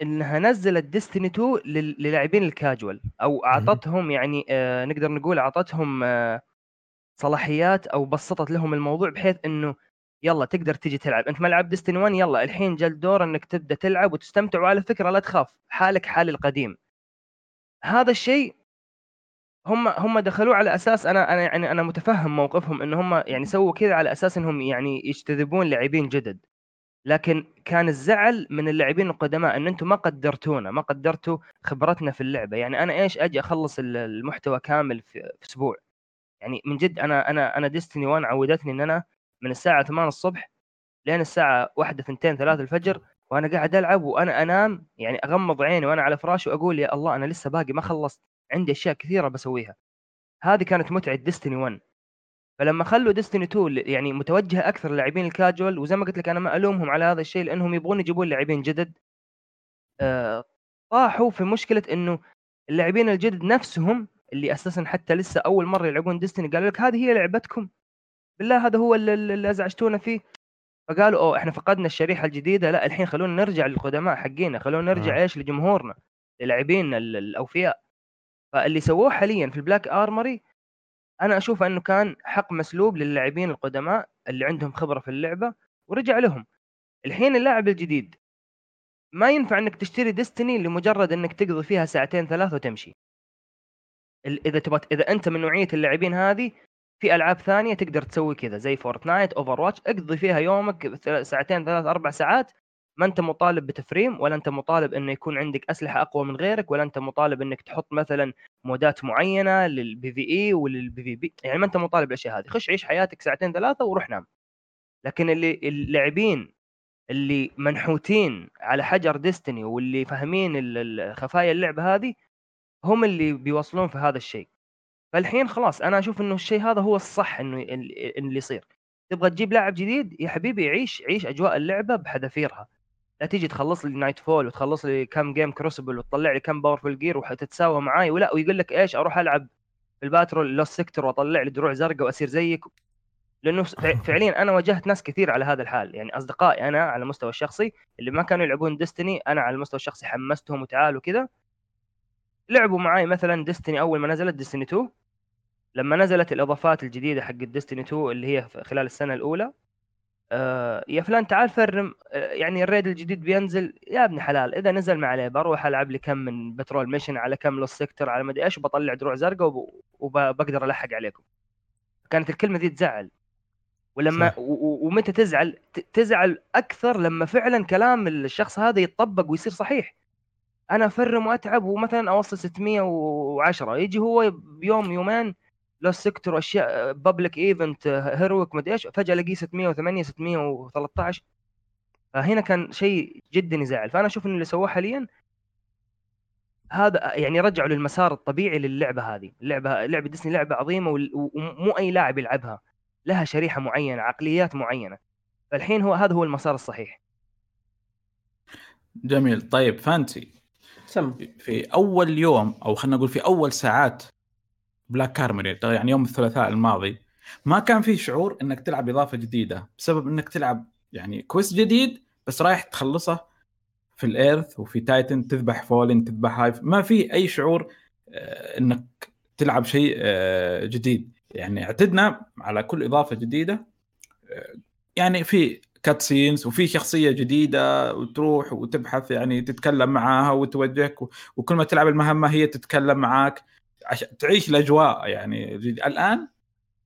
انها نزلت ديستني 2 للاعبين الكاجوال، او اعطتهم يعني نقدر نقول اعطتهم صلاحيات او بسطت لهم الموضوع بحيث انه يلا تقدر تيجي تلعب. انت ملعب ديستني 1 يلا الحين جاء الدور انك تبدا تلعب وتستمتع، وعلى فكره لا تخاف حالك حال القديم. هذا الشيء هم دخلوا على اساس انا يعني انا متفهم موقفهم ان هم يعني سووا كذا على اساس انهم يعني يجتذبون لاعبين جدد، لكن كان الزعل من اللاعبين القدماء ان انتم ما قدرتوا خبرتنا في اللعبه. يعني انا ايش اجي اخلص المحتوى كامل في اسبوع؟ يعني من جد انا ديستني 1 عودتني ان انا من الساعه 8 الصبح لين الساعه 1 2 3 الفجر وانا قاعد العب، وانا انام يعني اغمض عيني وانا على فراشي واقول يا الله انا لسه باقي ما خلصت، عندي اشياء كثيره بسويها. هذه كانت متعه ديستني 1. فلما خلوا ديستني 2 يعني متوجهه اكثر للاعبين الكاجوال، وزي ما قلت لك انا ما الومهم على هذا الشيء لانهم يبغون يجيبون لاعبين جدد، طاحوا في مشكله انه اللاعبين الجدد نفسهم اللي اساسا حتى لسه اول مره يلعبون ديستني قالوا لك هذه هي لعبتكم بالله، هذا هو اللي ازعجتونا فيه. فقالوا احنا فقدنا الشريحه الجديده، لا الحين خلونا نرجع للقدماء حقينا، خلونا نرجع ايش لجمهورنا للاعبين الاوفياء. فاللي سووه حاليا في البلاك آرمري انا اشوف انه كان حق مسلوب للاعبين القدماء اللي عندهم خبره في اللعبه ورجع لهم. الحين اللاعب الجديد ما ينفع انك تشتري ديستني لمجرد انك تقضي فيها ساعتين ثلاثه وتمشي. اذا انت من نوعيه اللاعبين هذه، في العاب ثانيه تقدر تسوي كذا زي فورتنايت، اوفر واتش، اقضي فيها يومك ساعتين ثلاث اربع ساعات، ما انت مطالب بتفريم ولا انت مطالب انه يكون عندك اسلحه اقوى من غيرك، ولا انت مطالب انك تحط مثلا مودات معينه للبي في اي وللبي في بي، يعني ما انت مطالب الاشياء هذه. خش عيش حياتك ساعتين ثلاثه وروح نام. لكن اللاعبين اللي منحوتين على حجر ديستني واللي فاهمين خفايا اللعبه هذه هم اللي بيوصلون في هذا الشيء. فالحين خلاص انا اشوف انه الشيء هذا هو الصح انه اللي يصير. تبغى تجيب لاعب جديد يا حبيبي عيش اجواء اللعبه بحذافيرها، لا تيجي تخلص لي نايت فول وتخلص لي كم جيم كروسبل وتطلع لي كم باورفل جير وحتتساوى معاي ولا ويقول لك ايش اروح العب في الباترول لوس سيكتور واطلع لي دروع زرقاء واصير زيك. لانه فعليا انا واجهت ناس كثير على هذا الحال، يعني اصدقائي انا على المستوى الشخصي اللي ما كانوا يلعبون ديستني انا على المستوى الشخصي حمستهم وتعالوا كذا لعبوا معاي مثلا ديستني اول ما نزلت ديستني 2، لما نزلت الاضافات الجديده حق ديستني 2 اللي هي خلال السنه الاولى، يا فلان تعال فرم، يعني الريد الجديد بينزل يا ابن حلال، اذا نزل ما عليه بروح العب لي كم من بترول ميشن على كم لوس سيكتور على ما ادري ايش وبطلع دروع زرقاء وبقدر الحق عليكم. كانت الكلمه دي تزعل، ولما ومتى تزعل اكثر لما فعلا كلام الشخص هذا يتطبق ويصير صحيح. انا فرم واتعب ومثلا اوصل 610 يجي هو بيوم يومين لوس سيكتور اشياء بابليك ايفنت هيرويك ما ادري ايش، فجاه الاقيه 608 613. فهنا كان شيء جدا يزعل. فأنا أشوف إنه اللي سووه حاليا هذا يعني رجعوا للمسار الطبيعي للعبة هذه. لعبة ديزني لعبة عظيمة ومو أي لاعب يلعبها، لها شريحة معينة، عقليات معينة، فالحين هذا هو المسار الصحيح. جميل. طيب فانتسي، في أول يوم أو خلنا نقول في أول ساعات بلاك كارمري، يعني يوم الثلاثاء الماضي، ما كان فيه شعور إنك تلعب إضافة جديدة بسبب إنك تلعب يعني كويس جديد بس رايح تخلصه في الإيرث وفي تايتن، تذبح فولين، تذبح هايف، ما في أي شعور إنك تلعب شيء جديد. يعني اعتدنا على كل إضافة جديدة، يعني في كاتسينز وفي شخصية جديدة وتروح وتبحث، يعني تتكلم معاها وتوجهك، وكل ما تلعب المهمة هي تتكلم معاك عشان تعيش الأجواء يعني الآن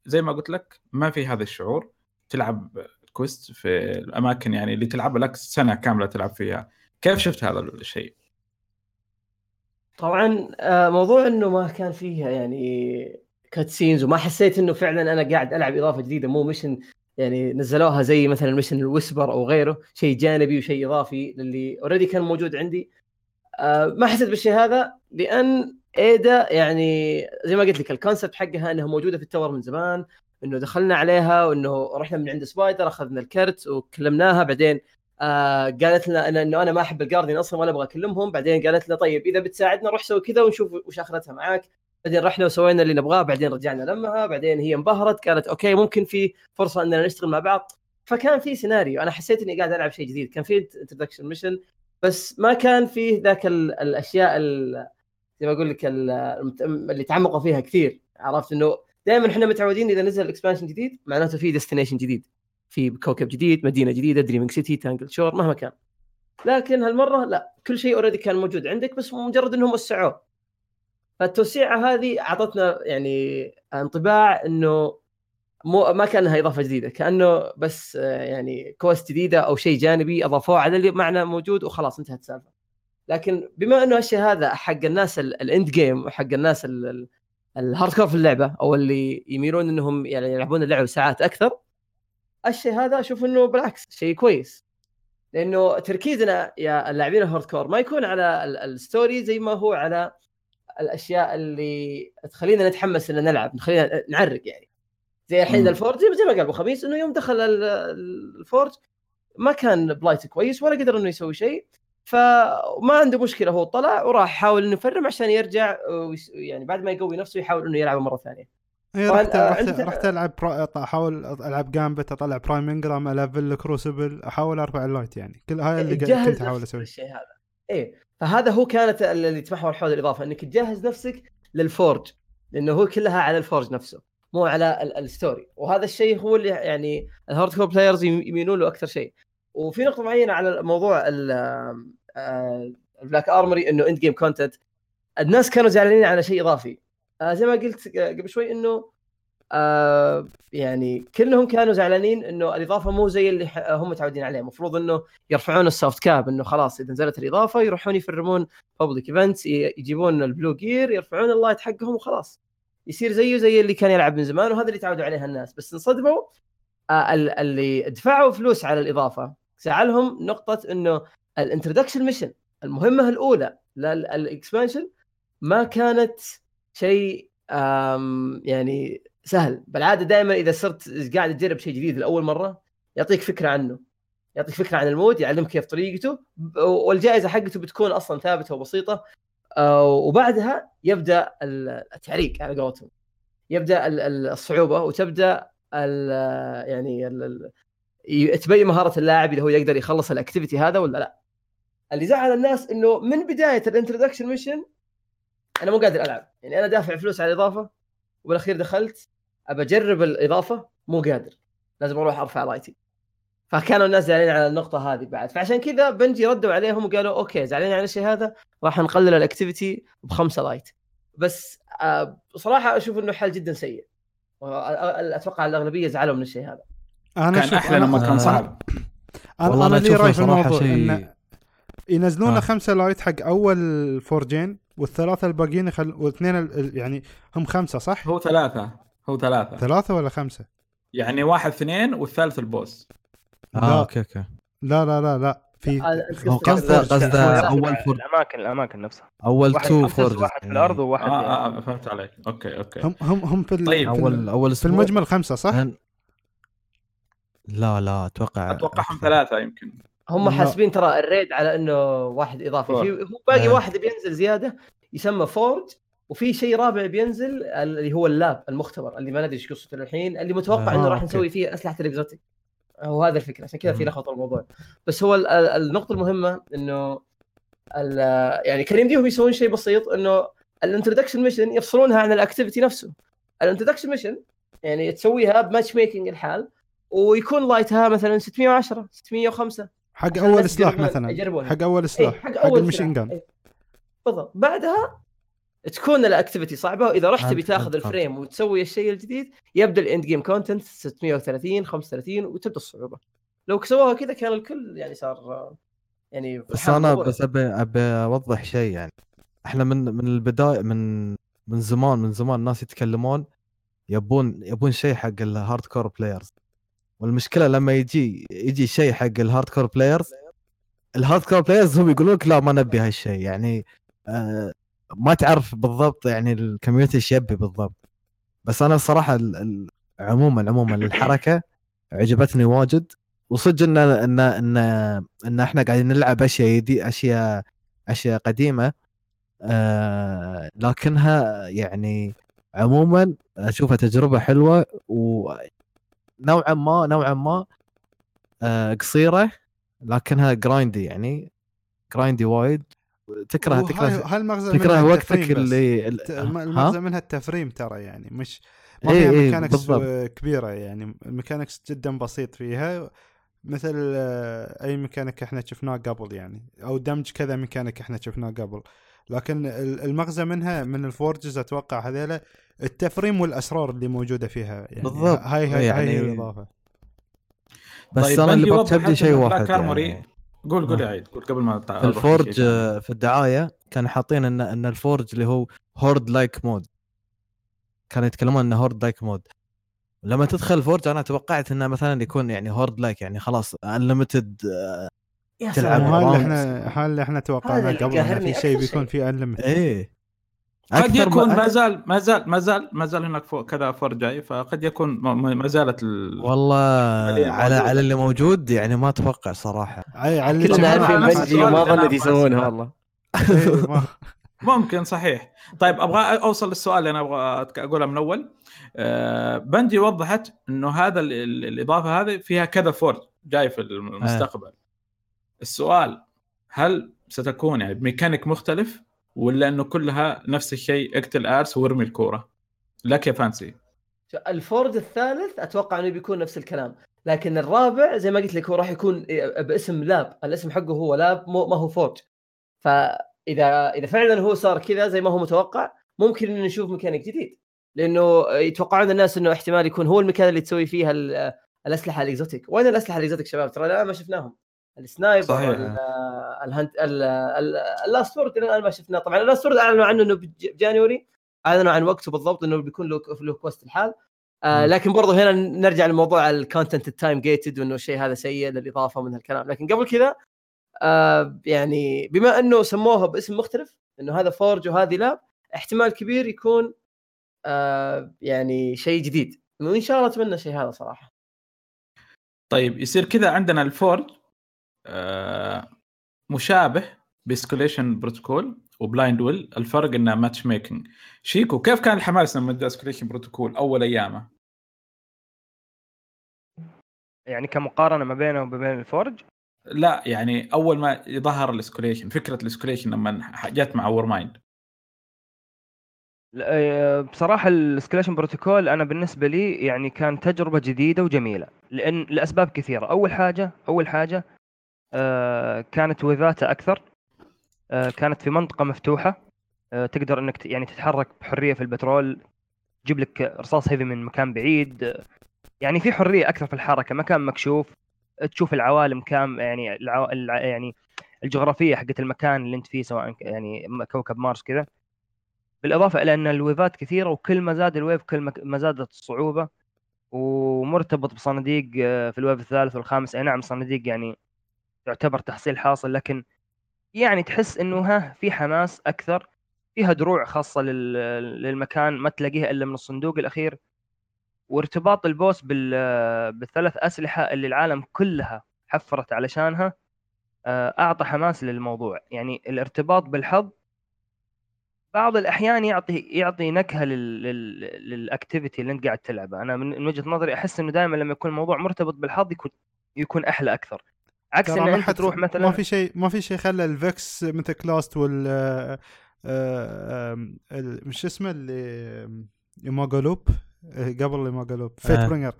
زي ما قلت لك ما في هذا الشعور. تلعب كويست في الأماكن يعني اللي تلعب لك سنة كاملة تلعب فيها. كيف شفت هذا الشيء؟ طبعا موضوع أنه ما كان فيها يعني كاتسينز وما حسيت أنه فعلا أنا قاعد ألعب إضافة جديدة، مو ميشن يعني نزلوها زي مثلا ميشن الويسبر أو غيره، شيء جانبي وشيء إضافي للي أوريدي كان موجود عندي. ما حسيت بالشيء هذا لأن إيدا يعني زي ما قلت لك الكونسبت حقها أنها موجودة في التور من زمان، أنه دخلنا عليها وأنه رحنا من عند سبايدر أخذنا الكرت وكلمناها، بعدين قالت لنا أنه أنا ما أحب الجاردين أصلا ولا أبغى أكلمهم، بعدين قالت لنا طيب إذا بتساعدنا روح سوي كذا ونشوف وش آخرتها معاك، بعدين رحنا وسوينا اللي نبغاه، بعدين رجعنا لمها، بعدين هي انبهرت قالت أوكي ممكن في فرصة أننا نشتغل مع بعض. فكان في سيناريو، أنا حسيت أني قاعد ألعب شيء جديد، كان في introduction mission بس ما كان فيه ذاك الأشياء زي ما أقول لك اللي تعمقوا فيها كثير. عرفت إنه دائما إحنا متعودين إذا نزل إكسبانشن جديد معناته في ديستنيشن جديد، في كوكب جديد، مدينة جديدة، دريمينج سيتي، تانجل شور، مهما كان. لكن هالمرة لا، كل شيء أوريدي كان موجود عندك بس مجرد إنهم وسعوه. فالتوسيعة هذه أعطتنا يعني انطباع إنه ما كانها إضافة جديدة، كأنه بس يعني كوست جديدة أو شيء جانبي أضافوه على اللي معنا موجود وخلاص انتهت السالفة. لكن بما أنه الشيء هذا حق الناس الاند جيم وحق الناس الهاردكور في اللعبة أو اللي يميلون أنهم يعني يلعبون اللعبة ساعات أكثر، الشيء هذا أشوف أنه بالعكس شيء كويس، لأنه تركيزنا يا اللاعبين الهاردكور ما يكون على الستوري زي ما هو على الأشياء اللي تخلينا نتحمس إن نلعب، نخلينا نعرق. يعني زي الحين الفورج زي ما قال أبو خميس أنه يوم دخل الفورج ما كان بلايت كويس ولا قدر أنه يسوي شيء، فما عنده مشكلة، هو طلع وراح يحاول إنه يفرم عشان يرجع يعني بعد ما يقوي نفسه يحاول إنه يلعب مرة ثانية. رحت ألعب أحاول ألعب جامبت، أطلع برايم إنجرام، ألفل كروسبل، أحاول أربع اللايت، يعني كل هاي اللي كنت أحاول أسوي الشيء هذا. إيه فهذا هو كانت اللي تمحور حول الإضافة، إنك تجهز نفسك للفورج، لأنه هو كلها على الفورج نفسه مو على الستوري، وهذا الشيء هو اللي يعني الهاردكور بلايرز يميلون له أكثر شيء. وفي نقطة معينة على موضوع البلاك آرموري إنه إند جيم كونتنت، الناس كانوا زعلانين على شيء إضافي زي ما قلت قبل شوي إنه يعني كلهم كانوا زعلانين إنه الإضافة مو زي اللي هم متعودين عليه. مفروض إنه يرفعون السوفت كاب، إنه خلاص إذا نزلت الإضافة يروحون يفرمون بابليك إيفنتس، يجيبون البلو جير، يرفعون اللايت حقهم وخلاص يصير زيه زي اللي كان يلعب من زمان، وهذا اللي تعودوا عليها الناس. بس نصدموا اللي دفعوا فلوس على الإضافة زعلهم نقطة إنه الانترودكشن ميشن المهمة الأولى للإكسبانشن ما كانت شيء يعني سهل. بالعادة دائما إذا صرت قاعد تجرب شيء جديد لأول مرة يعطيك فكرة عنه، يعطيك فكرة عن المود، يعلمك كيف طريقته، والجائزة حقته بتكون أصلا ثابتة وبسيطة، وبعدها يبدأ التعريق على قولتهم، يبدأ الصعوبة وتبدأ تبين مهارة اللاعب اللي هو يقدر يخلص الاكتيفيتي هذا ولا لا. اللي زعل الناس إنه من بداية الانترودكشن ميشن أنا مو قادر ألعب، يعني أنا دافع فلوس على الإضافة وبالأخير دخلت أبى أجرب الإضافة مو قادر، لازم أروح أرفع لايتي. فكانوا الناس زعلين على النقطة هذه بعد، فعشان كذا بنجي ردوا عليهم وقالوا أوكي زعلين على الشيء هذا راح نقلل الأكتيفيتي ب5 لايت بس. صراحة أشوف إنه حل جدا سيء، أتوقع الأغلبية زعلوا من الشيء هذا. أنا كان أحلى لما كان صعب. أنا لي رأي في الموضوع إن ينزلون 5 لايت حق أول فورجين والثلاثة الباقيين والاثنين يعني هم 5 صح؟ هو 3 ولا 5 يعني 1 2 والثالث البوس. اوكي لا لا لا لا في قصده اول فورد الاماكن نفسها اول تو فورد واحد في الارض وواحد فهمت عليك اوكي هم في طيب اول في المجمل 5 صح لا اتوقعهم 3 يمكن هم حاسبين ترى الريد على انه واحد اضافي هو باقي واحد بينزل زياده يسمى فورد وفي شيء رابع بينزل اللي هو اللاب المختبر اللي ما ندري ايش قصته الحين اللي متوقع انه راح نسوي فيه اسلحه الاكزوتيك هو هذا الفكره عشان كذا في لخبطه بالموضوع بس هو النقطه المهمه انه يعني كريم ديهم يسوون شيء بسيط انه الانترودكشن ميشن يفصلونها عن الاكتيفيتي نفسه الانترودكشن ميشن يعني تسويها بماتش ميكنج الحال ويكون لايتها مثلا 610 605 حق اول سلاح مثلا حق اول سلاح حق المشين جان بالضبط بعدها تكون الاكتيفيتي صعبه واذا رحت بتاخذ الفريم وتسوي الشيء الجديد يبدا الاند جيم كونتنت 630 35 وتبدا الصعوبه لو كسوها كذا كان الكل يعني صار يعني بس انا بس ابي اوضح شيء يعني احنا من البدايه من زمان الناس يتكلمون يبون شيء حق الهارد كور بلايرز والمشكله لما يجي شيء حق الهارد كور بلايرز هم يقولون لك لا ما نبي هالشيء يعني ما تعرف بالضبط يعني الكميونتي ايش يبي بالضبط بس انا الصراحه عموما الحركه عجبتني واجد وصدق ان احنا قاعدين نلعب اشياء قديمه لكنها يعني عموما اشوفها تجربه حلوه ونوعا ما قصيره لكنها جرايندي يعني جرايندي وايد تكره وقتك اللي المغزى منها التفريم ترى يعني مش ما فيها ميكانكس كبيرة يعني الميكانكس جدا بسيط فيها مثل أي ميكانيك احنا شفناه قبل يعني أو دمج كذا ميكانيك احنا شفناه قبل لكن المغزى منها من الفورجز أتوقع هذيله التفريم والأسرار اللي موجودة فيها يعني بالضبط هاي الإضافة بس طيب أنا اللي بتبدي شيء واحد يعني قول يا عيد قول قبل ما الفورج في الدعايه كان حاطين ان الفورج اللي هو هورد لايك مود كانوا يتكلمون انه هورد لايك مود لما تدخل الفورج انا توقعت انه مثلا يكون يعني هورد لايك يعني خلاص انليمتد تلعب احنا توقعنا قبل ما في شيء بيكون في انليمتد قد يكون ما زال هناك كذا فرجاي فقد يكون ما زالت والله على اللي موجود يعني ما اتوقع صراحه على كلنا عارفين بنجي ما ظن يسوونها والله ممكن صحيح طيب ابغى اوصل للسؤال اللي انا ابغى اقوله من اول بنجي وضحت انه هذا الاضافه هذه فيها كذا فرج جاي في المستقبل السؤال هل ستكون يعني بميكانيك مختلف ولا انه كلها نفس الشيء اقتل ارس وارمي الكوره لك يا فانسي الفورد الثالث اتوقع انه بيكون نفس الكلام لكن الرابع زي ما قلت لك هو راح يكون باسم لاب الاسم حقه هو لاب ما هو فورد فاذا فعلا هو صار كذا زي ما هو متوقع ممكن انه نشوف ميكانيك جديد لانه يتوقعون الناس انه احتمال يكون هو المكان اللي تسوي فيها الاسلحه الاكزوتيك وين الاسلحه الاكزوتيك شباب ترى لا ما شفناهم السنايبر الهنت اللاستورد الان ما شفناه طبعا اللاستورد اعلنوا عنه انه بجانيوري اعلنوا عن وقته بالضبط انه بيكون له كوست الحال لكن برضه هنا نرجع لموضوع الكونتنت التايم جيتد وانه الشيء هذا سيء للاضافه من هالكلام لكن قبل كذا يعني بما انه سموها باسم مختلف انه هذا فورج وهذه لاب احتمال كبير يكون يعني شيء جديد وان شاء الله اتمنى شيء هذا صراحه طيب يصير كذا عندنا الفورج مشابه بسكوليشن بروتوكول وبلايند ويل الفرق انه ماتش ميكنج شيكو كيف كان الحماس لما بدأ سكوليشن بروتوكول اول ايامه يعني كمقارنه ما بينه وبين الفورج لا يعني اول ما ظهر السكوليشن فكره السكوليشن لما جت مع اور مايند بصراحه السكوليشن بروتوكول انا بالنسبه لي يعني كان تجربه جديده وجميله لان لاسباب كثيره اول حاجه كانت وذاتها أكثر كانت في منطقة مفتوحة تقدر أنك يعني تتحرك بحرية في البترول تجيب لك رصاص هيفي من مكان بعيد يعني في حرية أكثر في الحركة مكان مكشوف تشوف العوالم كام يعني يعني الجغرافية حقت المكان اللي أنت فيه سواء يعني كوكب مارس كذا بالإضافة إلى أن الويفات كثيرة وكل ما زاد الويف كل ما زادت الصعوبة ومرتبط بصناديق في الويف الثالث والخامس أي نعم صناديق يعني يعتبر تحصيل حاصل، لكن يعني تحس انه ها في حماس اكثر، فيها دروع خاصه للمكان ما تلاقيها الا من الصندوق الاخير، وارتباط البوس بالثلاث اسلحه اللي العالم كلها حفرت علشانها اعطى حماس للموضوع. يعني الارتباط بالحظ بعض الاحيان يعطي نكهه للاكتيفيتي اللي انت قاعد تلعبها. انا من وجهه نظري احس انه دائما لما يكون الموضوع مرتبط بالحظ يكون احلى اكثر، عكس انه انت تروح مثلا ما في شيء خلى الفيكس مثل كلاست وال مش اسمه اللي ماغالوب قبل ماغالوب فيت برينجر،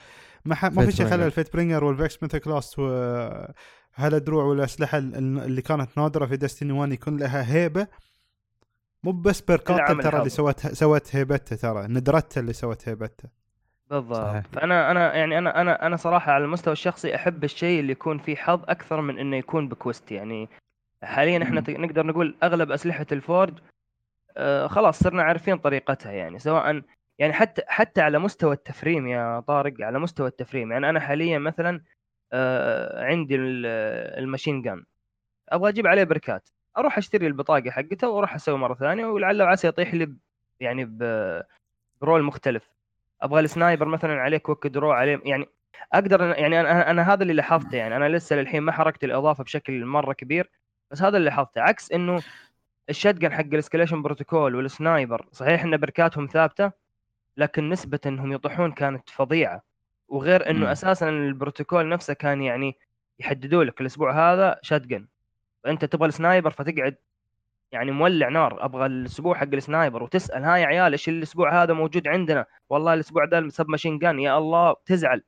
ما في شيء خلى الفيت برينجر والفيكس مثل كلاست وهالدروع والاسلحه اللي كانت نادره في دستني 1 يكون لها هيبه، مو بس بيركاتا ترى اللي سوت هيبته، ترى ندرته اللي سوت هيبته بالضبط. فانا يعني انا صراحه على المستوى الشخصي احب الشيء اللي يكون فيه حظ اكثر من انه يكون بكوست. يعني حاليا احنا نقدر نقول اغلب اسلحه الفورد خلاص صرنا عارفين طريقتها، يعني سواء يعني حتى على مستوى التفريم يا طارق، على مستوى التفريم. يعني انا حاليا مثلا عندي الماشين جان ابغى اجيب عليه بركات، اروح اشتري البطاقه حقتها واروح اسوي مره ثانيه ولعله وعسى يطيح لي يعني برول مختلف. ابغى السنايبر مثلا عليه كوك درو عليه، يعني اقدر يعني انا هذا اللي لاحظته. يعني انا لسه للحين ما حركت الاضافه بشكل مره كبير، بس هذا اللي لاحظته، عكس انه الشاتجن حق الاسكليشن بروتوكول والسنايبر صحيح ان بركاتهم ثابته، لكن نسبه انهم يطيحون كانت فظيعه. وغير انه اساسا البروتوكول نفسه كان يعني يحددوا لك الاسبوع هذا شاتجن، انت تبغى السنايبر فتقعد يعني مولع نار، ابغى الاسبوع حق السنايبر، وتسال هاي يا عيال ايش الاسبوع هذا موجود عندنا، والله الاسبوع ده السب ماشين جان، يا الله تزعل.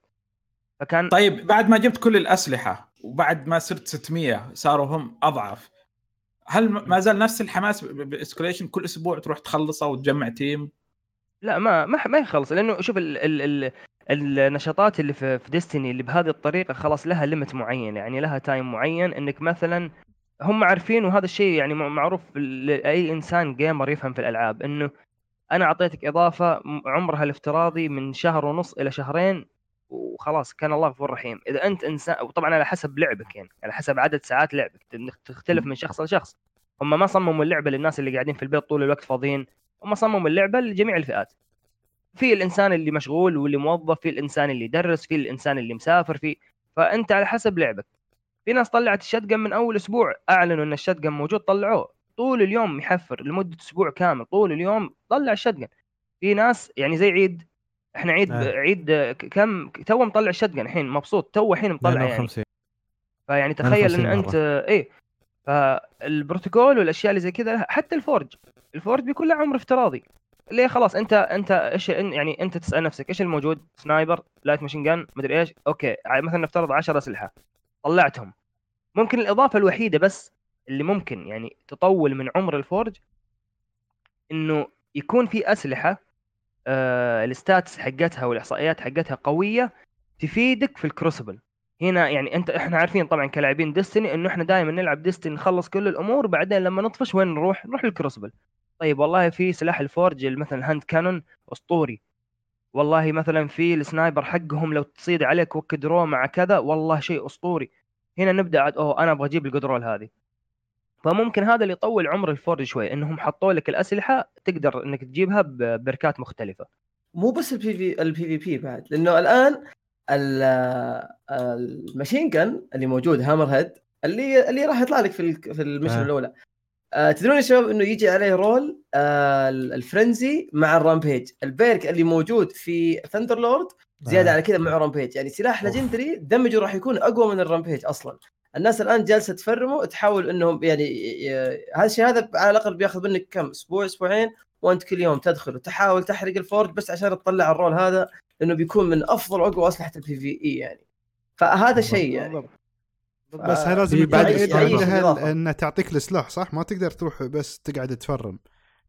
فكان طيب بعد ما جبت كل الاسلحه وبعد ما صرت 600 صاروا هم اضعف، هل ما زال نفس الحماس بالاسكليشن كل اسبوع تروح تخلصه وتجمع تيم؟ لا ما يخلص، لانه شوف النشاطات اللي في ديستني اللي بهذه الطريقه خلاص لها ليميت معين، يعني لها تايم معين، انك مثلا هم عارفين، وهذا الشيء يعني معروف لأي إنسان جيمر يفهم في الألعاب، إنه أنا أعطيتك إضافة عمرها الافتراضي من شهر ونص إلى شهرين وخلاص، كان الله غفور رحيم. إذا أنت إنسان، وطبعا على حسب لعبك، يعني على حسب عدد ساعات لعبك تختلف من شخص لشخص. هم ما صمموا اللعبة للناس اللي قاعدين في البيت طول الوقت فاضيين، هم صمموا اللعبة لجميع الفئات، في الإنسان اللي مشغول واللي موظف، في الإنسان اللي يدرس، في الإنسان اللي مسافر، في فأنت على حسب لعبك. في ناس طلعت الشتجن من أول أسبوع، أعلنوا أن الشتجن موجود طلعوه طول اليوم يحفر لمدة أسبوع كامل، طول اليوم طلع الشتجن. في ناس يعني زي عيد، إحنا عيد كم تو مطلع الشتجن الحين، مبسوط تو الحين مطلع يعني. فيعني تخيل إن أنت إيه، فالبروتوكول والأشياء اللي زي كذا، حتى الفورج بيكون له عمر افتراضي ليه، خلاص أنت إيش يعني، أنت تسأل نفسك إيش الموجود، سنايبر، لايت ماشين جان، مدري إيش، أوكي مثلا نفترض 10 أسلحة طلعتهم. ممكن الإضافة الوحيدة بس اللي ممكن يعني تطول من عمر الفورج إنه يكون في أسلحة الستاتس حقتها والإحصائيات حقتها قوية تفيدك في الكروسبل. هنا يعني إحنا عارفين طبعًا كلاعبين ديستني إنه إحنا دائمًا نلعب ديستني، نخلص كل الأمور، بعدين لما نطفش وين نروح للكروسبل. طيب والله في سلاح الفورج مثلًا هاند كانون أسطوري، والله مثلا في السنايبر حقهم لو تصيد عليك وكدرو مع كذا والله شيء اسطوري. هنا نبدا عاد انا ابغى اجيب القدرول هذه. فممكن هذا اللي يطول عمر الفورج شوي، انهم حطوا لك الاسلحه تقدر انك تجيبها ببركات مختلفه، مو بس البي في بي بعد، لانه الان الماشين جن اللي موجود هامر هيد اللي راح يطلع لك في المشن الاولى، تدرون يا شباب انه يجي عليه رول الفرنزي مع الرامبيج، البيرك اللي موجود في ثندرلورد زياده على كذا مع رامبيج، يعني سلاح ليجندري دمجه راح يكون اقوى من الرامبيج اصلا. الناس الان جالسه تفرموا تحاول انهم يعني هذا الشيء، هذا على الاقل بياخذ منك كم اسبوع اسبوعين، وانت كل يوم تدخل وتحاول تحرق الفورج بس عشان تطلع الرول هذا، لانه بيكون من افضل واقوى اسلحه البي في اي يعني. فهذا شيء يعني بس هي لازم يكون عندها ان تعطيك السلاح صح، ما تقدر تروح بس تقعد تفرم،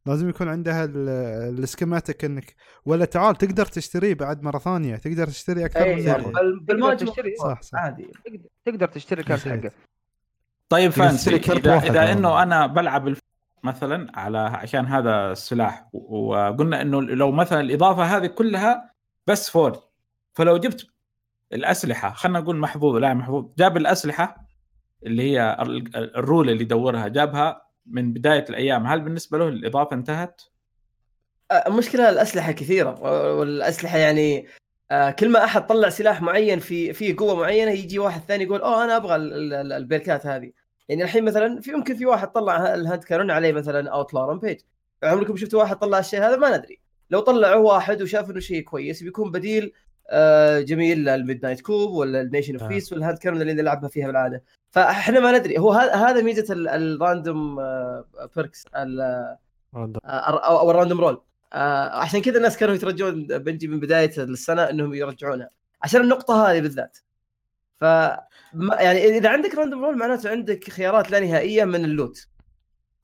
لازم يكون عندها السكيماتيك انك ولا تعال تقدر تشتريه بعد مره ثانيه، تقدر تشتري اكثر من مره، بالماجم صح عادي تقدر تشتري الكارت حقه. طيب فانت اذا انه انا بلعب مثلا على عشان هذا السلاح، وقلنا انه لو مثلا الاضافه هذه كلها بس فورد، فلو جبت الأسلحة، خلنا نقول محظوظ، لا محظوظ، جاب الأسلحة اللي هي الرول اللي يدورها جابها من بداية الأيام، هل بالنسبة له الإضافة انتهت؟ مشكلة الأسلحة كثيرة، والأسلحة يعني كل ما أحد طلع سلاح معين في قوة معينة يجي واحد ثاني يقول أوه أنا أبغى البيركات هذه. يعني الحين مثلا في يمكن في واحد طلع الهاند كارون عليه مثلا أوتلا رامبيج، عمركم شفتوا واحد طلع الشيء هذا؟ ما ندري، لو طلعه واحد وشاف إنه شيء كويس بيكون بديل جميل للميد نايت كوب ولا النيشن اوف بيس والهاند كارون اللي نلعبها فيها بالعادة. فاحنا ما ندري، هو هذا ميزة الراندوم بيركس او الراندوم رول، عشان كذا الناس كانوا يترجون بنجي من بداية السنة انهم يرجعونها عشان النقطة هذه بالذات. ف يعني اذا عندك راندوم رول معناته عندك خيارات لا نهائية من اللوت.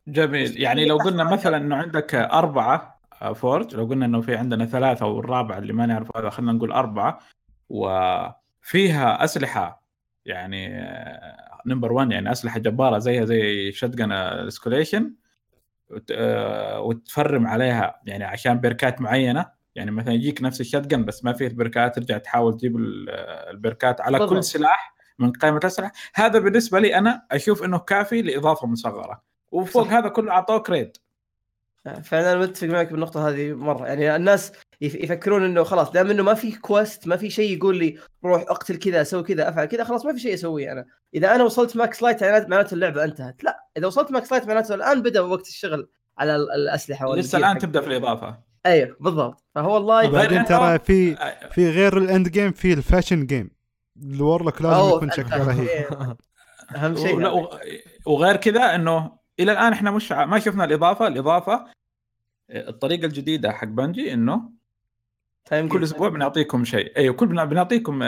جميل، يعني لو قلنا مثلا انه عندك 4 فورج، لو قلنا انه في عندنا 3 او الرابعة اللي ما نعرف هذا، خلينا نقول 4 وفيها أسلحة يعني نمبر 1، يعني أسلحة جبارة زيها زي شتجن الاسكوليشن وتفرم عليها يعني عشان بركات معينة، يعني مثلا يجيك نفس الشتجن بس ما فيه بركات، ترجع تحاول تجيب البركات على طبعا. كل سلاح من قائمة أسلحة. هذا بالنسبة لي أنا أشوف أنه كافي لإضافة مصغرة، وفوق صح. هذا كله أعطوك ريد. فأنا متفق معك بالنقطة هذه مرة، يعني الناس يفكرون إنه خلاص دام إنه ما في كويست ما في شيء يقول لي روح أقتل كذا أسوي كذا أفعل كذا، خلاص ما في شيء أسويه. أنا إذا أنا وصلت ماكس لايت معناته اللعبة انتهت، لا، إذا وصلت ماكس لايت معناته الآن بدأ وقت الشغل على الأسلحة، لسه الآن تبدأ في الإضافة. أيه بالضبط. فهو الله بعدين ترى في غير الأند جيم في الفاشن جيم الورلك لازم يكون شكله رهيب أهم شيء. وغير كذا إنه إلى الآن إحنا مش ما شفنا الإضافة الطريقة الجديدة حق بنجي إنه كل أسبوع بنعطيكم شيء، أيوة كل بنعطيكم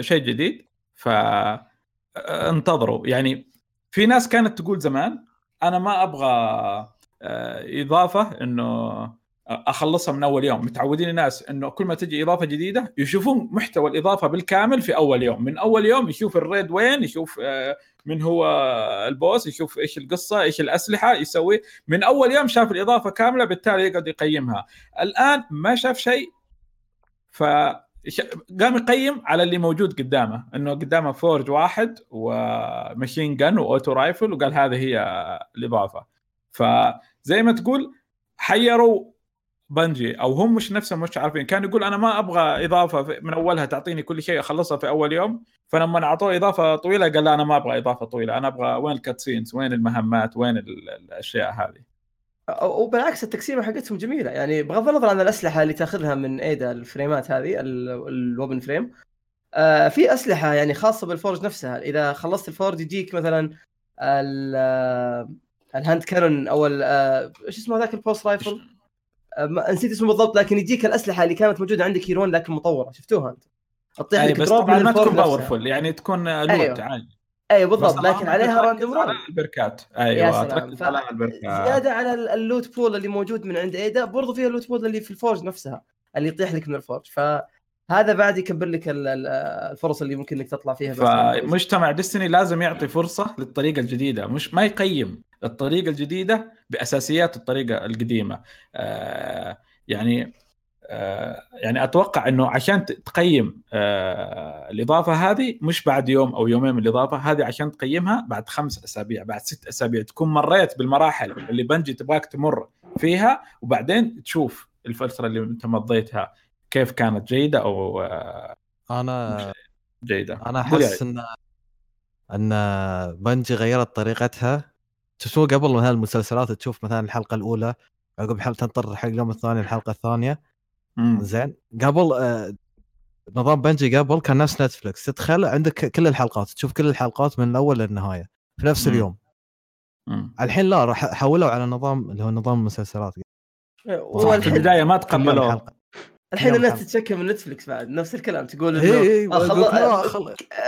شيء جديد، فانتظروا. يعني في ناس كانت تقول زمان أنا ما أبغى إضافة إنه أخلصها من أول يوم، متعودين الناس إنه كل ما تجي إضافة جديدة يشوفون محتوى الإضافة بالكامل في أول يوم، من أول يوم يشوف الريد وين، يشوف من هو البوس، يشوف إيش القصة، إيش الأسلحة، يسوي من أول يوم شاف الإضافة كاملة، بالتالي يقعد يقيمها. الآن ما شاف شيء فقام يقيم على اللي موجود قدامه، إنه قدامه فورج 1 وماشين جن وأوتو رايفل، وقال هذه هي الإضافة. فزي ما تقول حيروا بنجي، أو هم مش نفسهم مش عارفين. كان يقول أنا ما أبغى إضافة من أولها تعطيني كل شيء أخلصها في أول يوم، فلما أعطوه إضافة طويلة قال لا أنا ما أبغى إضافة طويلة، أنا أبغى وين الكاتسينز، وين المهمات، وين الأشياء هذه. وبالعكس التقسيمة حقتهم جميلة، يعني بغض النظر عن الأسلحة اللي تأخذها من إيدا الفريمات هذه الوبن فريم، في أسلحة يعني خاصة بالفورج نفسها، إذا خلصت الفورج يديك مثلا الهاند كارون أو إيش اسمه ذاك البوس رايفل، نسيت اسمه بالضبط، لكن يجيك الأسلحة اللي كانت موجودة عندك هيرون لكن مطورة، شفتوها أنت؟ تطيح لك دروب من الفورج باورفل، يعني تكون لوت عادي. ايوه بالضبط، لكن عليها راندوم رول البركات. ايوه تركز على البركات زياده على اللوت بول اللي موجود من عند ايدا، برضو فيها اللوت بول اللي في الفورج نفسها اللي يطيح لك من الفورج، فهذا بعد يكبر لك الفرص اللي ممكن انك تطلع فيها. فمجتمع ديستني لازم يعطي فرصه للطريقه الجديده، مش ما يقيم الطريقه الجديده باساسيات الطريقه القديمه. يعني أتوقع أنه عشان تقيم الإضافة هذه مش بعد يوم أو يومين من الإضافة هذه، عشان تقيمها بعد 5 أسابيع بعد 6 أسابيع، تكون مريت بالمراحل اللي بنجي تبغاك تمر فيها، وبعدين تشوف الفترة اللي أنت مضيتها كيف كانت جيدة أو أنا جيدة. أنا أحس أن بنجي غيرت طريقتها. تشوفوا قبل من هالمسلسلات تشوف مثلا الحلقة الأولى عقب حلقة تنطر حق اليوم الثاني الحلقة الثانية. زين قبل نظام بنجي قبل كان نفس نتفلكس، تدخل عندك كل الحلقات، تشوف كل الحلقات من الأول للنهاية في نفس اليوم. الحين لا، راح حولوا على نظام اللي هو نظام المسلسلات. في البداية ما تقبلوه، الحين الناس تتشكى من نتفلكس بعد نفس الكلام، تقول إنه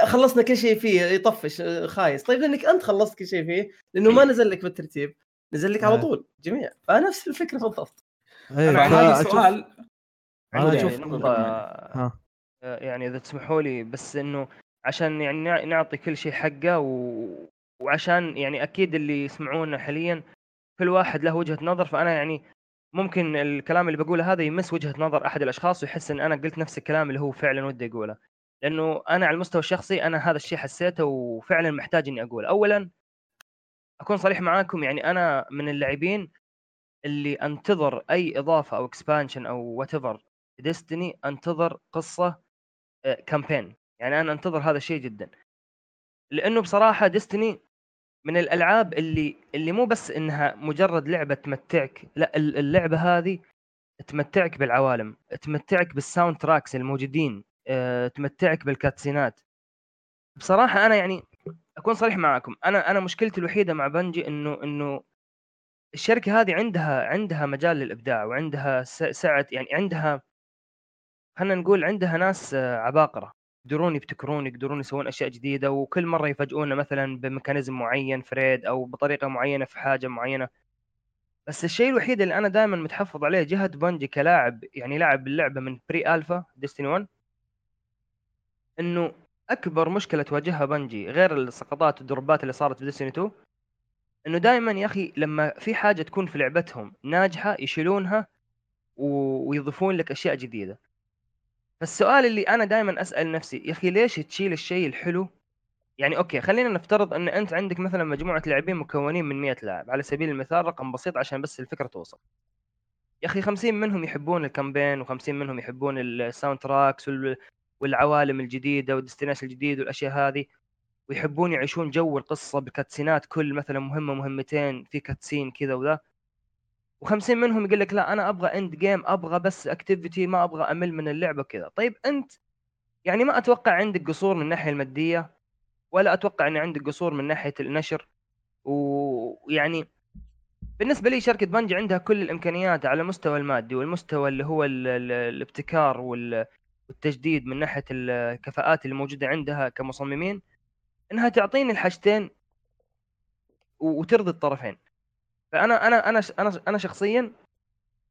خلصنا كل شيء فيه، يطفش خايس. طيب لأنك أنت خلصت كل شيء فيه، لأنه ما نزل لك بالترتيب، نزل لك على طول جميع. فنفس الفكرة بالضبط. هذا السؤال أنا أشوف يعني إذا تسمحوا لي، بس إنه عشان يعني نعطي كل شيء حقه، وعشان يعني أكيد اللي يسمعونا حاليا كل واحد له وجهة نظر، فأنا يعني ممكن الكلام اللي بقوله هذا يمس وجهة نظر أحد الأشخاص ويحس إن أنا قلت نفس الكلام اللي هو فعلا وده يقوله. لأنه أنا على المستوى الشخصي أنا هذا الشيء حسيته وفعلا محتاج إني أقول. أولا أكون صريح معاكم، يعني أنا من اللاعبين اللي أنتظر أي إضافة أو إكسبانشن أو whatever ديستني، أنتظر قصة كامبين، يعني أنا أنتظر هذا الشيء جدا، لأنه بصراحة ديستني من الألعاب اللي مو بس إنها مجرد لعبة تمتعك، لا، اللعبة هذه تمتعك بالعوالم، تمتعك بالساوند تراكس الموجودين، تمتعك بالكاتسينات. بصراحة أنا يعني أكون صريح معاكم، أنا مشكلتي الوحيدة مع بنجي إنه الشركة هذه عندها مجال للإبداع، وعندها سعة، يعني عندها، خلنا نقول، عندها ناس عباقرة يقدرون يبتكرون، يقدرون يسوون أشياء جديدة، وكل مرة يفاجئونا مثلا بميكانيزم معين فريد أو بطريقة معينة في حاجة معينة. بس الشيء الوحيد اللي أنا دائما متحفظ عليه جهة بنجي كلاعب، يعني لاعب اللعبة من بري ألفا ديستني 1، إنه أكبر مشكلة تواجهها بنجي غير السقطات والضربات اللي صارت في ديستني 2، إنه دائما يا أخي لما في حاجة تكون في لعبتهم ناجحة يشيلونها ويضيفون لك أشياء جديدة. فالسؤال اللي أنا دائما أسأل نفسي، يا أخي ليش تشيل الشيء الحلو؟ يعني أوكي، خلينا نفترض أن أنت عندك مثلا مجموعة لاعبين مكونين من 100 لاعب على سبيل المثال، رقم بسيط عشان بس الفكرة توصل. يا أخي 50 منهم يحبون الكامبين، وخمسين منهم يحبون الساوند تراكس والعوالم الجديدة والديستنيشن الجديد والأشياء هذه، ويحبون يعيشون جو القصة بكاتسينات، كل مثلا مهمة مهمتين في كاتسين كذا وذا. و50 منهم يقول لك لا، أنا أبغى اند جيم، أبغى بس اكتيفيتي، ما أبغى أمل من اللعبة كذا. طيب أنت يعني ما أتوقع عندك قصور من الناحية المادية، ولا أتوقع أن عندك قصور من ناحية النشر، ويعني بالنسبة لي شركة بنجي عندها كل الإمكانيات على مستوى المادي والمستوى اللي هو الابتكار والتجديد من ناحية الكفاءات اللي موجودة عندها كمصممين، إنها تعطيني الحاجتين وترضي الطرفين. فأنا أنا أنا أنا أنا شخصياً،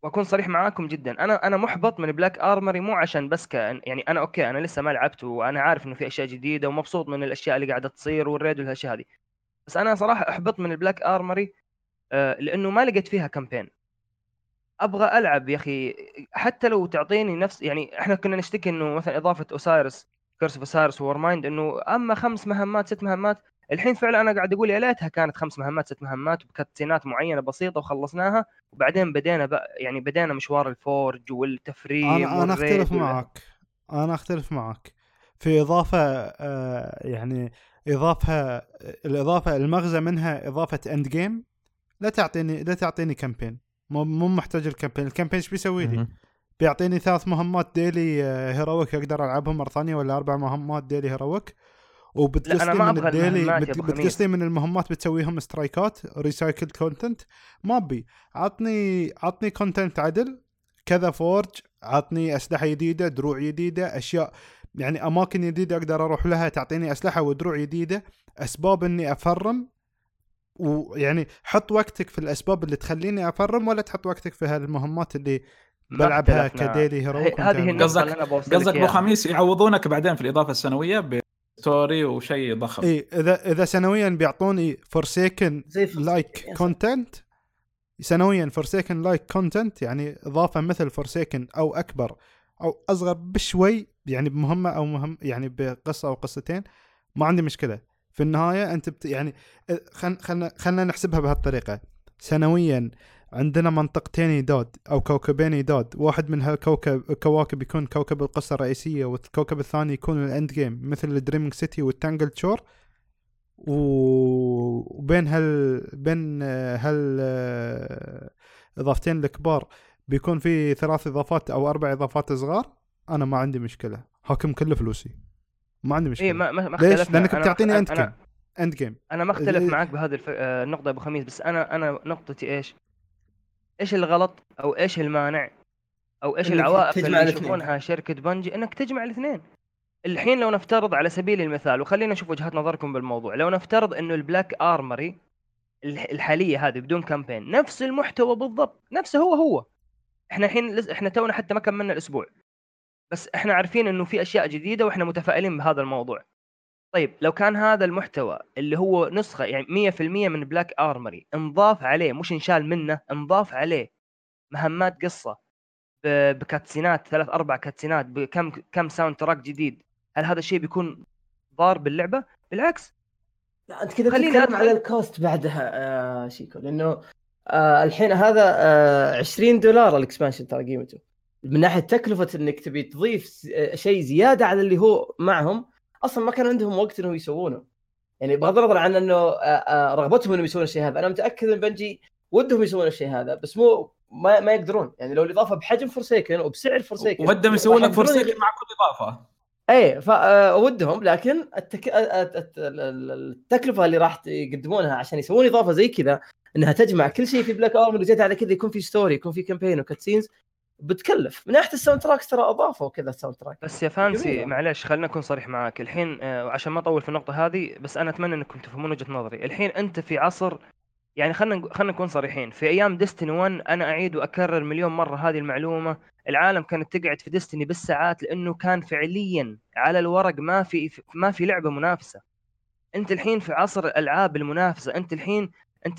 وأكون صريح معاكم جداً، أنا محبط من بلاك آرموري، مو عشان بس يعني أنا أوكي، أنا لسه ما لعبت وأنا عارف إنه في أشياء جديدة ومبسوط من الأشياء اللي قاعدة تصير والريد والأشياء هذه، بس أنا صراحة أحبط من بلاك آرموري لأنه ما لقيت فيها كامبين. أبغى ألعب يا أخي، حتى لو تعطيني نفس، يعني إحنا كنا نشتكي إنه مثلاً إضافة أوسايرس، كيرس أوف أوسايرس، وور مايند، إنه أما 5 مهمات 6 مهمات. الحين فعلا أنا قاعد أقول يا ليتها كانت 5 مهمات 6 مهمات وبكاتسينات معينة بسيطة وخلصناها، وبعدين بدينا مشوار الفورج والتفريم. أنا أختلف معك، في إضافة، يعني الإضافة المغزى منها إضافة أند جيم، لا تعطيني كامبين، مو محتاج الكامبين. الكامبين إيش بيسوي لي؟ بيعطيني 3 مهمات ديلي هيرويك أقدر ألعبهم مرة ثانية، ولا 4 مهمات ديلي هيرويك، وبتقصلي من المهمات بتسويهم سترايكات ريسايكل كونتنت. ما بي عطني كونتنت عدل كذا، فورج، عطني أسلحة جديدة، دروع جديدة، أشياء يعني أماكن جديدة أقدر أروح لها، تعطيني أسلحة ودروع جديدة، أسباب إني أفرم. ويعني حط وقتك في الأسباب اللي تخليني أفرم، ولا تحط وقتك في هالمهمات اللي بلعبها كديلي هيرويك. هذه قصدك أبو خميس، يعوضونك بعدين في الإضافة السنوية ستوري وشيء ضخم. إيه، إذا سنويا بيعطوني فورسيكن لايك كونتنت، سنويا فورسيكن لايك كونتنت، يعني إضافة مثل فورسيكن أو أكبر أو أصغر بشوي، يعني بمهمة أو مهم، يعني بقصة أو قصتين، ما عندي مشكلة. في النهاية أنت يعني خلنا نحسبها بهالطريقة. سنويا عندنا منطقتين يداد أو كوكبين يداد، واحد من هالكواكب يكون كوكب القصة الرئيسية، والكوكب الثاني يكون الأند جيم مثل الدريمينج سيتي والتانجل شور. وبين بين هال إضافتين الكبار بيكون في 3 إضافات أو 4 إضافات صغار. أنا ما عندي مشكلة، هاكم كل فلوسي، ما عندي مشكلة. إيه، ما ليش؟ لأنك بتعطيني أند جيم. أنا ما اختلف معك بهذه النقطة أبو خميس، بس أنا نقطتي إيش الغلط أو إيش المانع أو إيش العوائق اللي يشوفونها شركة بنجي إنك تجمع الاثنين. الحين لو نفترض على سبيل المثال، وخلينا نشوف وجهات نظركم بالموضوع، لو نفترض إنه البلاك آرموري الحالية هذه بدون كامبين، نفس المحتوى بالضبط، نفسه هو إحنا الحين إحنا تونا حتى ما كملنا الأسبوع، بس إحنا عارفين إنه في أشياء جديدة وإحنا متفائلين بهذا الموضوع. طيب لو كان هذا المحتوى اللي هو نسخة يعني 100% من بلاك آرموري انضاف عليه، مش انشال منه، انضاف عليه مهمات قصة بكاتسينات، 3-4 كاتسينات، بكم ساوند تراك جديد، هل هذا الشيء بيكون ضار باللعبة؟ بالعكس. لا أنت كده تتكلم على الكوست بعدها شيكو، لأنه الحين هذا $20 الإكسبانشن ترى قيمته من ناحية تكلفة إنك تبي تضيف شيء زيادة على اللي هو معهم، أصلاً ما كان عندهم وقت إنه يسوونه. يعني بغض النظر عن إنه رغبتهم إنه يسوون الشيء هذا، أنا متأكد إن بنجي ودهم يسوون الشيء هذا، بس مو ما يقدرون. يعني لو الإضافة بحجم فورسيكن وبسعر فورسيكن ودهم يسوون لك فورسيكن مع كل إضافة، اي فودهم، لكن التكلفه اللي راح يقدمونها عشان يسوون اضافه زي كذا انها تجمع كل شيء في بلاك اورمن وزيت على كذا، يكون في ستوري، يكون في كامبين وكاتسينز، بتكلف. من ناحيه الساوند تراك ترى اضافه وكذا الساوند تراك. بس يا فانسي معلش خلينا نكون صريح معاك الحين عشان ما اطول في النقطه هذه، بس انا اتمنى انكم تفهمون وجهه نظري. الحين انت في عصر، يعني خلينا نكون صريحين، في ايام ديستني 1 انا اعيد واكرر مليون مره هذه المعلومه، العالم كانت تقعد في ديستني بالساعات لانه كان فعليا على الورق ما في لعبه منافسه. انت الحين في عصر الالعاب المنافسه، انت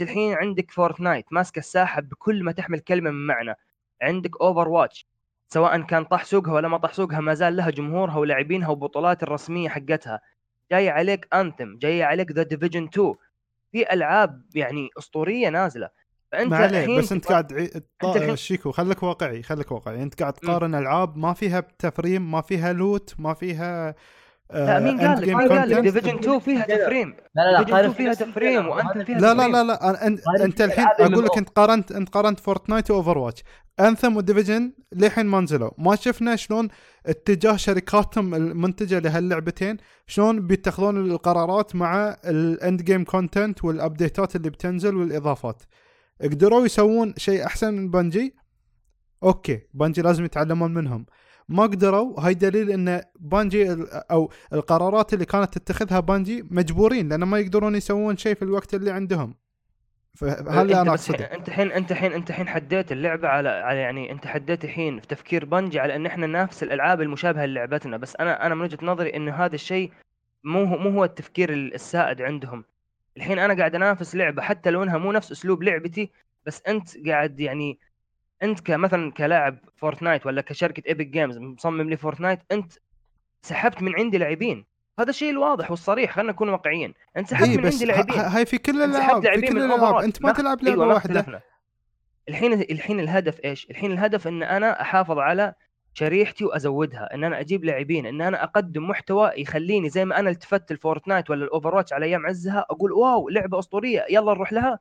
الحين عندك فورتنايت ماسكه الساحه بكل ما تحمل كلمه من معنى، عندك اوفر واتش سواء كان طاح سوقها ولا ما طاح سوقها ما زال لها جمهورها ولاعبينها وبطولات الرسميه حقتها، جاي عليك انثم، جاي عليك ذا ديفيجن 2، في العاب يعني اسطوريه نازله. فانت الحين بس انت قاعد شيكو خليك واقعي، انت قاعد تقارن العاب ما فيها تفريم، ما فيها لوت، ما فيها لا مين قال لك ديفيجن 2 فيها تفريم؟ لا قارن فيها تفريم وانت فيها لا انت الحين اقول لك انت قارنت فورتنايت واوفر واتش، انثم وديفيجن للحين ما نزلوا، ما شفنا شلون اتجاه شركاتهم المنتجه لهاللعبتين شلون بيتخذون القرارات مع الاند جيم كونتنت والابديتات اللي بتنزل والاضافات. قدروا يسوون شيء احسن من بانجي، اوكي بانجي لازم يتعلمون منهم، ما قدروا. هاي دليل ان بانجي او القرارات اللي كانت تتخذها بانجي مجبورين لان ما يقدرون يسوون شيء في الوقت اللي عندهم. فهلا انا اقصد انت الحين حديت اللعبه على يعني انت حديت الحين في تفكير بانجي على ان احنا ننافس الالعاب المشابهه للعبتنا، بس انا من وجهه نظري ان هذا الشيء مو هو التفكير السائد عندهم. الحين انا قاعد انافس لعبه حتى لو انها مو نفس اسلوب لعبتي، بس انت قاعد يعني انت كمثلا كلاعب فورتنايت ولا كشركه ايبك جيمز مصمم لي فورتنايت، انت سحبت من عندي لاعبين، هذا الشيء الواضح والصريح، خلينا نكون واقعيين. انت سحبت من عندي لاعبين، هاي في كل الالعاب، في كل الالعاب انت ما تلعب لعبه واحده. الحين الهدف ايش؟ الحين الهدف ان انا احافظ على شريحتي وازودها، ان انا اجيب لاعبين، ان انا اقدم محتوى يخليني زي ما انا التفت الفورتنايت ولا الاوفر واتش على ايام عزها اقول واو لعبه اسطوريه يلا نروح لها.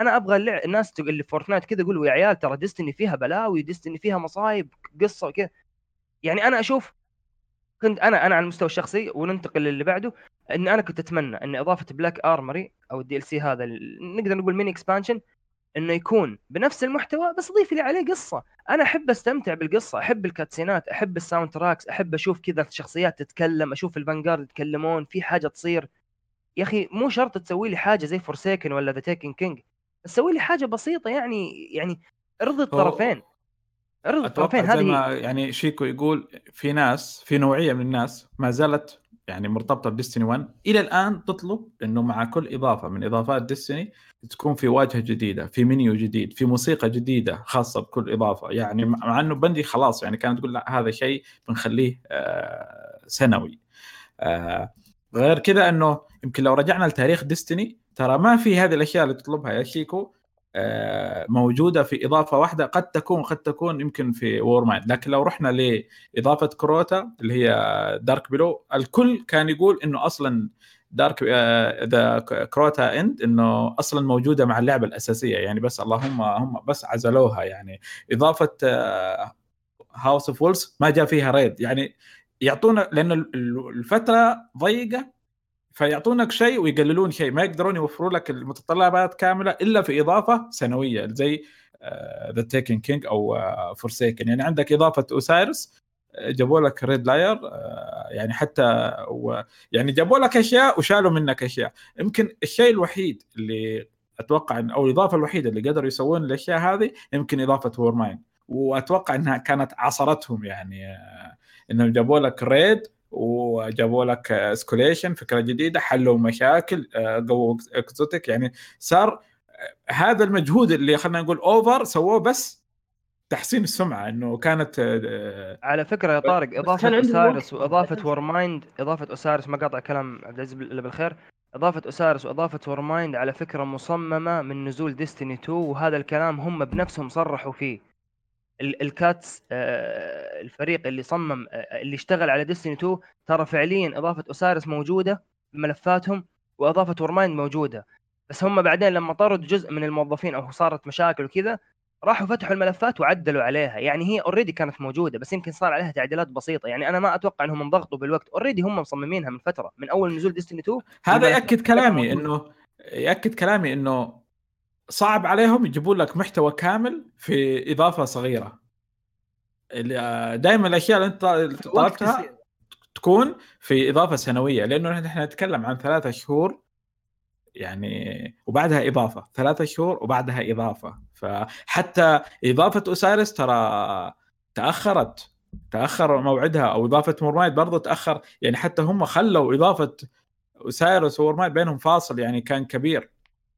انا ابغى الناس اللي فورتنايت كذا يقولوا يا عيال ترى ديستني فيها بلاوي، ديستني فيها مصايب قصه كذا. يعني انا اشوف كنت انا على المستوى الشخصي، وننتقل للي بعده، ان انا كنت اتمنى ان اضافه بلاك ارمري او DLC هذا نقدر نقول ميني اكسبانشن انه يكون بنفس المحتوى بس ضيف لي عليه قصه. انا احب استمتع بالقصه، احب الكاتسينات، احب الساوند تراكس، احب اشوف كذا الشخصيات تتكلم، اشوف الفانغارد يتكلمون، في حاجه تصير. يا اخي مو شرط تسوي لي حاجه زي فورسيكن ولا ذا تيكن كينج، تسوي لي حاجه بسيطه يعني ارضي الطرفين. هذه يعني شيكو يقول في ناس، في نوعيه من الناس ما زالت يعني مرتبطه بديستني 1 الى الان، تطلب انه مع كل اضافه من اضافات ديستني تكون في واجهه جديده، في منيو جديد، في موسيقى جديده خاصه بكل اضافه. يعني مع انه بندي خلاص يعني كانت تقول لا هذا شيء بنخليه سنوي. غير كذا انه يمكن لو رجعنا لتاريخ ديستني ترى ما في هذه الاشياء اللي تطلبها يا شيكو موجوده في اضافه واحده، قد تكون يمكن في وور مايند. لكن لو رحنا لاضافه كروتا اللي هي دارك بلو، الكل كان يقول انه اصلا دارك ذا كروتا اند انه اصلا موجوده مع اللعبه الاساسيه، يعني بس اللهم هم بس عزلوها. يعني اضافه هاوس اوف وولز ما جاء فيها ريد، يعني يعطونا لانه الفتره ضيقه فيعطونك شيء ويقللون شيء، ما يقدرون يوفروا لك المتطلبات كاملة إلا في إضافة سنوية زي The Taken King أو Forsaken. يعني عندك إضافة أوسايرس جابوا لك Red Liar، يعني حتى يعني جابوا لك أشياء وشالوا منك أشياء. يمكن الشيء الوحيد اللي أتوقع أن أو الإضافة الوحيدة اللي قدروا يسوون الأشياء هذه يمكن إضافة Warmind، وأتوقع أنها كانت عصرتهم، يعني إنهم جابوا لك Red وجابوا لك اسكوليشن فكرة جديدة، حلوا مشاكل، قووا اكزوتيك. يعني صار هذا المجهود اللي خلنا نقول اوفر سووه بس تحسين السمعة إنه كانت على فكرة يا طارق إضافة أسارس وإضافة ورمايند، إضافة أسارس ما قاطع كلام عبد العزيز اللي بالخير، إضافة أسارس وإضافة ورمايند على فكرة مصممة من نزول ديستيني 2، وهذا الكلام هم بنفسهم صرحوا فيه الكاتس، الفريق اللي صمم اللي اشتغل على ديستيني 2 ترى فعليا إضافة أسارس موجودة بملفاتهم وإضافة ورمايند موجودة، بس هم بعدين لما طردوا جزء من الموظفين أو صارت مشاكل وكذا راحوا فتحوا الملفات وعدلوا عليها، يعني هي اوريدي كانت موجودة بس يمكن صار عليها تعديلات بسيطة، يعني أنا ما أتوقع أنهم انضغطوا بالوقت، اوريدي هم مصممينها من فترة من أول نزول ديستيني 2. هذا يأكد كلامي إنه صعب عليهم يجيبون لك محتوى كامل في إضافة صغيرة. دائما الأشياء اللي أنت طلبتها تكون في إضافة سنوية، لأنه نحن نتكلم عن 3 شهور يعني وبعدها إضافة، 3 شهور وبعدها إضافة، فحتى إضافة أسارس ترى تأخر موعدها، أو إضافة مورمايد برضو تأخر، يعني حتى هم خلوا إضافة أسارس ومورمايد بينهم فاصل يعني كان كبير.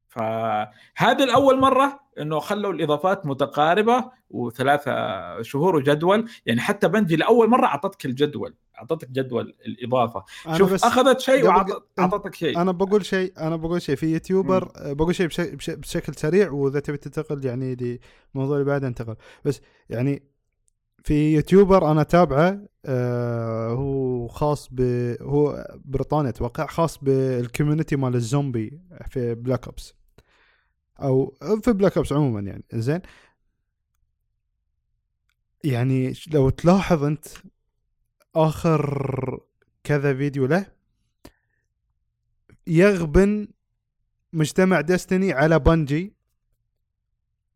فهذا الأول مرة إنه خلوا الإضافات متقاربة و3 شهور وجدول، يعني حتى بنجي لأول مرة أعطتك الجدول، أعطتك جدول الإضافة، شوف أخذت شيء وأعطتك شيء. أنا بقول شيء في يوتيوبر، بقول شيء بشكل سريع، وإذا تبي تنتقل يعني لموضوع اللي بعده انتقل، بس يعني في يوتيوبر أنا تابعه، هو خاص هو بريطاني أتوقع، خاص بالكوميونتي مال الزومبي في بلاك أوبس أو في بلاك أوبس عموما، يعني زين، يعني لو تلاحظ أنت آخر كذا فيديو له يغبن مجتمع ديستني على بانجي،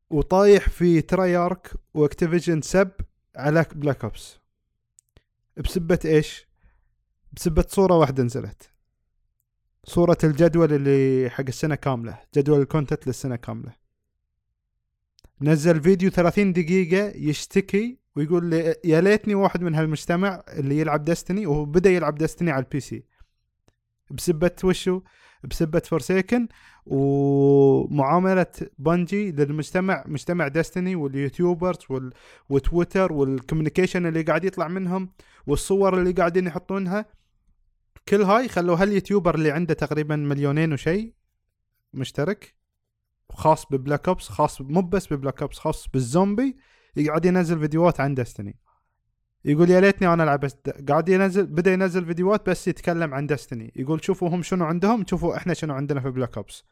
وطايح في ترايارك واكتيفيجن سب على بلاك أوبس بسبة إيش؟ بسبة صورة واحدة نزلت، صورة الجدول اللي حق السنة كاملة، جدول الكونتنت للسنة كاملة. نزل فيديو 30 دقيقة يشتكي ويقول لي يا ليتني واحد من هالمجتمع اللي يلعب ديستني، وهو بدأ يلعب ديستني على البي سي بسبة وشو؟ بسبة فورسيكن ومعاملة بانجي للمجتمع، مجتمع ديستني واليوتيوبرز وتويتر والكوميونيكيشن اللي قاعد يطلع منهم والصور اللي قاعدين يحطونها، كل هاي خلوا هاليوتيوبر اللي عنده تقريبا 2 مليون وشي مشترك، خاص ببلاك أوبس، خاص مو بس ببلاك أوبس، خاص بالزومبي، يقعد ينزل فيديوهات عن ديستني، يقول يا ليتني انا العب، قاعد ينزل، بدا ينزل فيديوهات بس يتكلم عن ديستني، يقول شوفوا هم شنو عندهم، شوفوا احنا شنو عندنا في بلاك أوبس،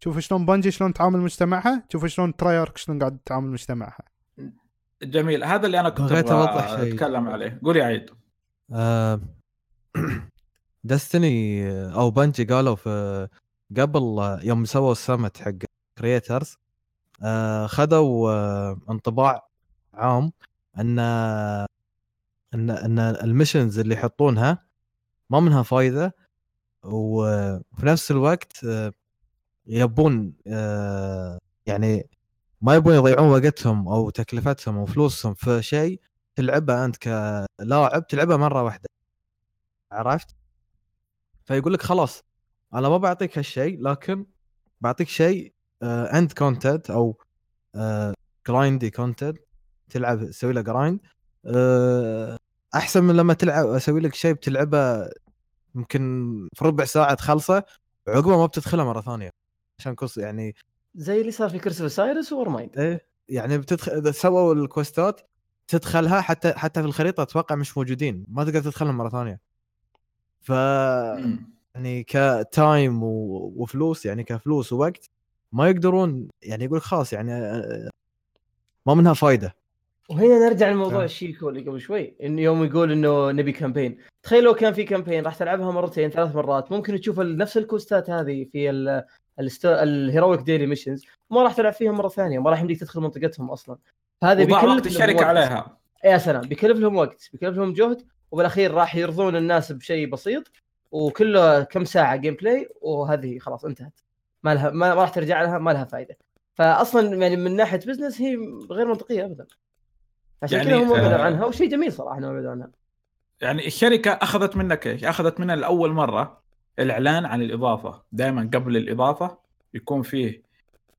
شوفوا شلون بانجي شلون تعامل مجتمعها، شوفوا شلون ترايارك شلون قاعد تعامل مجتمعها. جميل، هذا اللي انا كنت اتكلم عليه. قول يا عيد. ديستني او بانجي قالوا في قبل يوم سووا السمت حق كرييترز، خذوا انطباع عام ان الميشنز اللي يحطونها ما منها فايده، وفي نفس الوقت يبون يعني ما يبون يضيعون وقتهم او تكلفتهم وفلوسهم في شيء تلعبه انت كلاعب، تلعبه مره واحده، عرفت؟ فيقول لك خلاص انا ما بعطيك هالشيء، لكن بعطيك شيء اند كونتنت او جرايندي كونتنت، تلعب تسوي له جرايند احسن من لما تلعب اسوي لك شيء بتلعبه يمكن في ربع ساعه تخلصه عقبه ما بتدخلها مره ثانيه، عشان كوس يعني زي اللي صار في كرسي سايرس وورمايند. ايه يعني سووا الكوستات تدخلها حتى في الخريطه اتوقع مش موجودين، ما تقدر تدخلهم مره ثانيه، ف يعني كتايم وفلوس، يعني كفلوس ووقت ما يقدرون، يعني يقول خلاص يعني ما منها فايده. وهنا نرجع لموضوع الشيكو اللي قبل شوي، انه يوم يقول انه نبي كامبين، تخيل لو كان في كامبين راح تلعبها 2-3 مرات ممكن تشوف نفس الكوستات هذه في الهيرويك ديلي ميشنز، ما راح تلعب فيها مره ثانيه، ما راح يمديك تدخل منطقتهم اصلا، هذا بيكلف الشركه عليها، يا سلام، بيكلف لهم وقت، بيكلف لهم جهد، وبالاخير راح يرضون الناس بشيء بسيط وكله كم ساعه جيم بلاي، وهذه خلاص انتهت، ما لها، ما راح ترجع لها، ما لها فائده، فاصلا يعني من ناحيه بزنس هي غير منطقيه ابدا، عشان يعني كده هم بعدوا عنها، وشيء جميل صراحة هم بعدوا عنها. يعني الشركة أخذت منك إيش؟ أخذت منها الأول مرة الإعلان عن الإضافة، دائما قبل الإضافة يكون فيه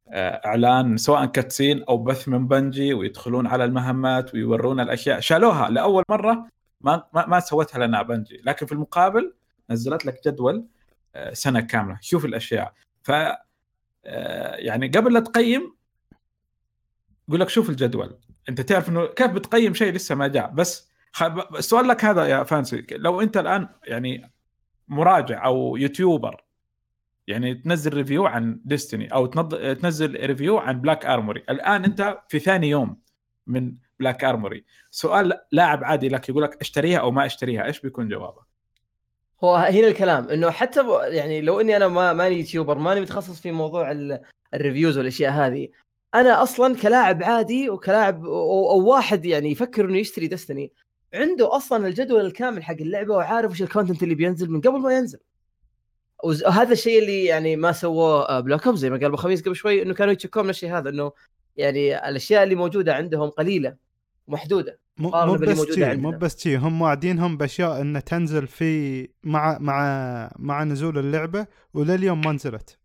إعلان سواء كاتسين أو بث من بنجي ويدخلون على المهمات ويورون الأشياء. شالوها لأول مرة ما سوتها لنا بنجي، لكن في المقابل نزلت لك جدول سنة كاملة شوف الأشياء. ف يعني قبل لا تقيم يقول لك شوف الجدول، أنت تعرف إنه كيف بتقيم شيء لسه ما جاء. بس السؤال لك هذا يا فانسي، لو أنت الآن يعني مراجع أو يوتيوبر يعني تنزل ريفيو عن ديستني أو تنزل ريفيو عن بلاك أرموري، الآن أنت في ثاني يوم من بلاك أرموري، سؤال لاعب عادي لك يقول لك اشتريها أو ما اشتريها، إيش بيكون جوابك؟ هو هنا الكلام إنه حتى يعني لو إني أنا ماني يوتيوبر، ماني متخصص في موضوع الريفيوز والأشياء هذه، أنا أصلاً كلاعب عادي وكلاعب أو واحد يعني يفكر إنه يشتري ديستني، عنده أصلاً الجدول الكامل حق اللعبة وعارف وش الكونتنت اللي بينزل من قبل ما ينزل. وهذا الشيء اللي يعني ما سووه بلاك أوب زي ما قال أبو خميس قبل شوي، إنه كانوا يتشكون من الشيء هذا، إنه يعني الأشياء اللي موجودة عندهم قليلة محدودة. مو بس شيء هم وعدينهم بأشياء إن تنزل في مع نزول اللعبة ولليوم ما نزلت.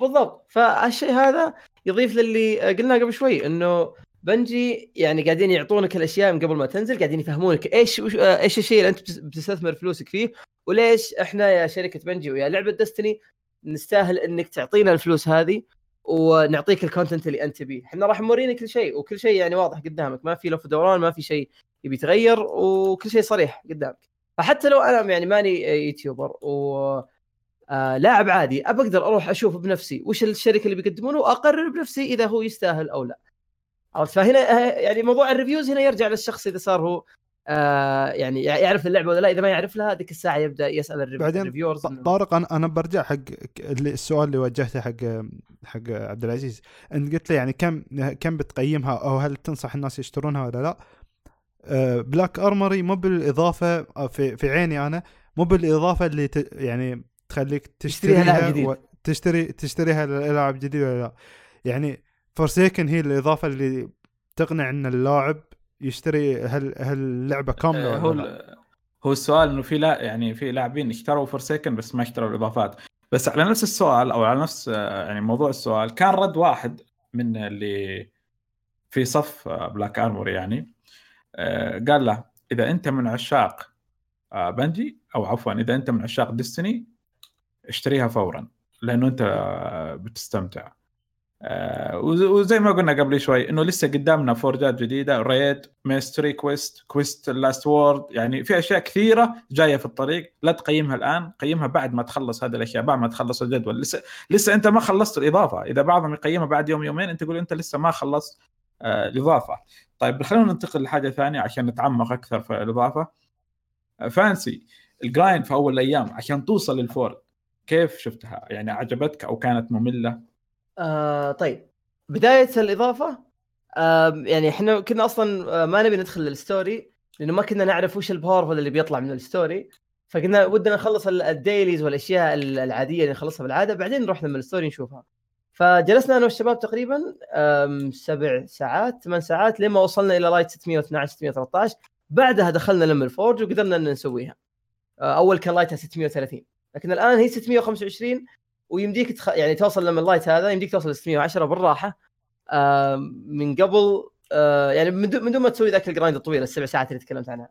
بالضبط. فالشيء هذا يضيف للي قلنا قبل شوي، إنه بنجي يعني قاعدين يعطونك الأشياء من قبل ما تنزل، قاعدين يفهمونك إيش الشيء اللي أنت بتستثمر فلوسك فيه، وليش إحنا يا شركة بنجي ويا لعبة ديستني نستاهل إنك تعطينا الفلوس هذه ونعطيك الكونتنت اللي أنت بيه. إحنا راح نورينا كل شيء، وكل شيء يعني واضح قدامك، ما في لف ودوران، ما في شيء يبي يتغير، وكل شيء صريح قدامك. فحتى لو أنا يعني ماني يوتيوبر ولاعب عادي، أقدر أروح أشوف بنفسي وش الشركة اللي بيقدمونه وأقرر بنفسي إذا هو يستاهل أو لا. فهنا يعني موضوع الريفيوز هنا يرجع للشخص، إذا صار هو يعني يعرف اللعبة ولا لا. إذا ما يعرف لها، هذيك الساعة يبدأ يسأل الريفيورز. طارق أنا برجع حق السؤال اللي وجهته حق عبد العزيز، أنت قلت لي يعني كم بتقيمها أو هل تنصح الناس يشترونها ولا لا. بلاك أرموري مو بالإضافة في عيني أنا، مو بالإضافة اللي يعني تخليك تشتريها للاعب جديد ولا لا. يعني فورسيكن هي الإضافة اللي تقنع أن اللاعب يشتري هاللعبة كاملة. هو السؤال إنه في لا يعني في لاعبين اشتروا فورسيكن بس ما اشتروا الإضافات. بس على نفس السؤال أو على نفس يعني موضوع السؤال، كان رد واحد من اللي في صف بلاك أرموري يعني قال له إذا أنت من عشاق بنجي أو عفوا إذا أنت من عشاق ديستني اشتريها فورا لأنه أنت بتستمتع. وزي ما قلنا قبل شوي إنه لسه قدامنا فورجات جديدة، ريد، ميستري، كويست لاست وورد، يعني في أشياء كثيرة جاية في الطريق. لا تقيمها الآن، قيمها بعد ما تخلص هذه الأشياء، بعد ما تخلص الجدول. لسه أنت ما خلصت الإضافة. إذا بعضهم يقيمها بعد يوم يومين، أنت تقول أنت لسه ما خلصت الإضافة. طيب خلونا ننتقل لحاجة ثانية عشان نتعمق أكثر في الإضافة. فانسي الجرايند في أول الأيام عشان توصل للفورد كيف شفتها؟ يعني عجبتك أو كانت مملة؟ طيب بداية الإضافة يعني إحنا كنا أصلاً ما نبي ندخل للستوري لأنه ما كنا نعرف وش الباور اللي بيطلع من الستوري، فكنا ودنا نخلص الديليز والأشياء العادية اللي نخلصها بالعادة، بعدين نروح لما الستوري نشوفها. فجلسنا أنا والشباب تقريباً 7 ساعات 8 ساعات لما وصلنا إلى لايت 612 613. بعدها دخلنا لما الفورج وقدرنا أن نسويها. أول كان لايتها 630 لكن الآن هي 625، ويمديك يعني توصل لما اللايت هذا يمديك توصل 610 بالراحه من قبل يعني من دون ما تسوي ذاك الجرايند الطويل السبع ساعات اللي تكلمت عنها.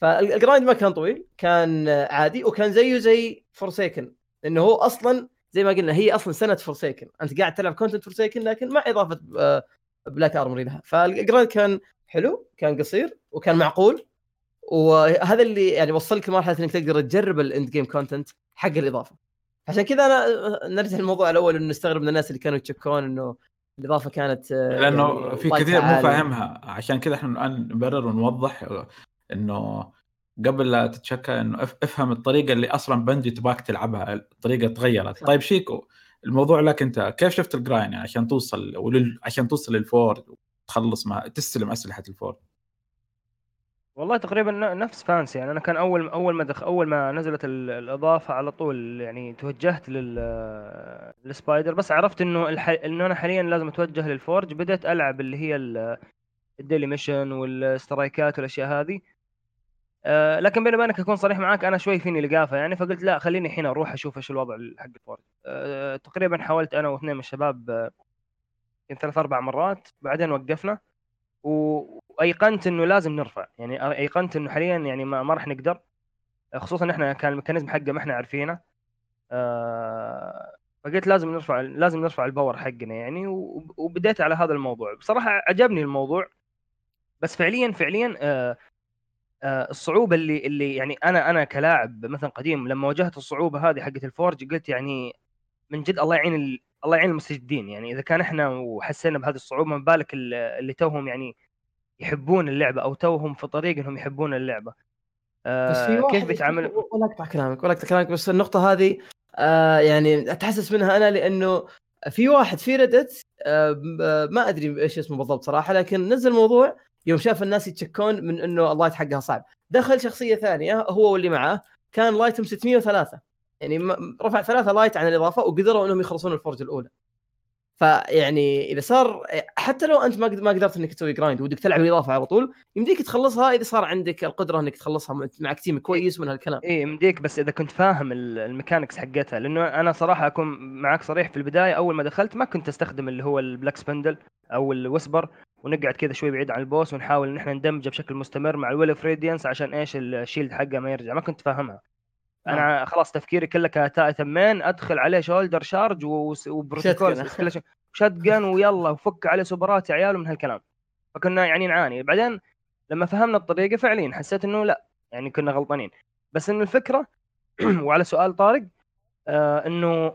فالجرايند ما كان طويل، كان عادي، وكان زيه زي فورسيكن، انه هو اصلا زي ما قلنا هي اصلا سنه فورسيكن، انت قاعد تلعب كونتنت فورسيكن لكن مع اضافه بلاك أرموري لها. فالجرايند كان حلو، كان قصير وكان معقول، وهذا اللي يعني وصلك لمرحله انك تقدر تجرب الاند جيم كونتنت حق الاضافه. عشان كذا أنا نرجع الموضوع الأول، إنه نستغرب من الناس اللي كانوا يتشكون إنه الإضافة كانت، لأنه يعني في كثير مو فاهمها. عشان كذا إحنا الآن نبرر ونوضح إنه قبل لا تتشكى إنه افهم الطريقة اللي أصلاً بنجي تباك تلعبها، الطريقة تغيرت. طيب شيكو، الموضوع لك أنت كيف شفت الجراين يعني عشان توصل للفورد وتخلص ما تستلم أسلحة الفورد؟ والله تقريبا نفس فانسي. يعني انا كان اول ما نزلت الاضافه على طول يعني توجهت للسبايدر، بس عرفت انه انا حاليا لازم اتوجه للفورج. بدأت العب اللي هي الديلي ميشن والاسترايكات والاشياء هذه، لكن بيني وبينك اكون صريح معاك، انا شوي فيني لقافه يعني، فقلت لا خليني الحين اروح اشوف ايش الوضع حق الفورد. تقريبا حاولت انا واثنين من الشباب يمكن 3-4 مرات، بعدين وقفنا وايقنت انه لازم نرفع، يعني ايقنت انه حاليا يعني ما راح نقدر، خصوصا احنا كان الميكانيزم حقه ما احنا عارفينه. فقلت لازم نرفع الباور حقنا يعني، وبديت على هذا الموضوع. بصراحه عجبني الموضوع، بس فعليا الصعوبه اللي يعني انا كلاعب مثلا قديم، لما واجهت الصعوبه هذه حقت الفورج قلت يعني من جد الله يعين المستجدين يعني، اذا كان احنا وحسينا بهذه الصعوبه، من بالك اللي توهم يعني يحبون اللعبه، او توهم في طريق انهم يحبون اللعبه. كيف بتعامل؟ ولا اقطع كلامك، بس النقطه هذه يعني اتحسس منها انا، لانه في واحد في ريدت ما ادري ايش اسمه بالضبط صراحه، لكن نزل موضوع يوم شاف الناس يتشكون من انه اللايت حقها صعب، دخل شخصيه ثانيه هو واللي معاه كان لايتهم 603 يعني، رفع 3 لايت عن الاضافه، وقدروا انهم يخلصون الفورج الاولى. فيعني اذا صار حتى لو انت ما قدرت انك تسوي جرايند ودك تلعب الاضافه على طول، يمديك تخلصها اذا صار عندك القدره انك تخلصها مع تيم كويس من هالكلام. ايه يمديك، بس اذا كنت فاهم الميكانكس حقتها، لانه انا صراحه اكون معك صريح، في البدايه اول ما دخلت ما كنت استخدم اللي هو البلاك سبندل او الوسبر، ونقعد كذا شوي بعيد عن البوس، ونحاول ان احنا ندمجه بشكل مستمر مع الولف ريديانس عشان ايش الشيلد حقه ما يرجع. ما كنت فاهمها انا، خلاص تفكيري كله كتاء ثمان ادخل عليه شولدر شارج وبروتوكول شاتجن ويلا وفك عليه سوبرات يا عيال من هالكلام. فكنا يعني نعاني. بعدين لما فهمنا الطريقه فعليا حسيت انه لا يعني كنا غلطانين، بس انه الفكره وعلى سؤال طارق انه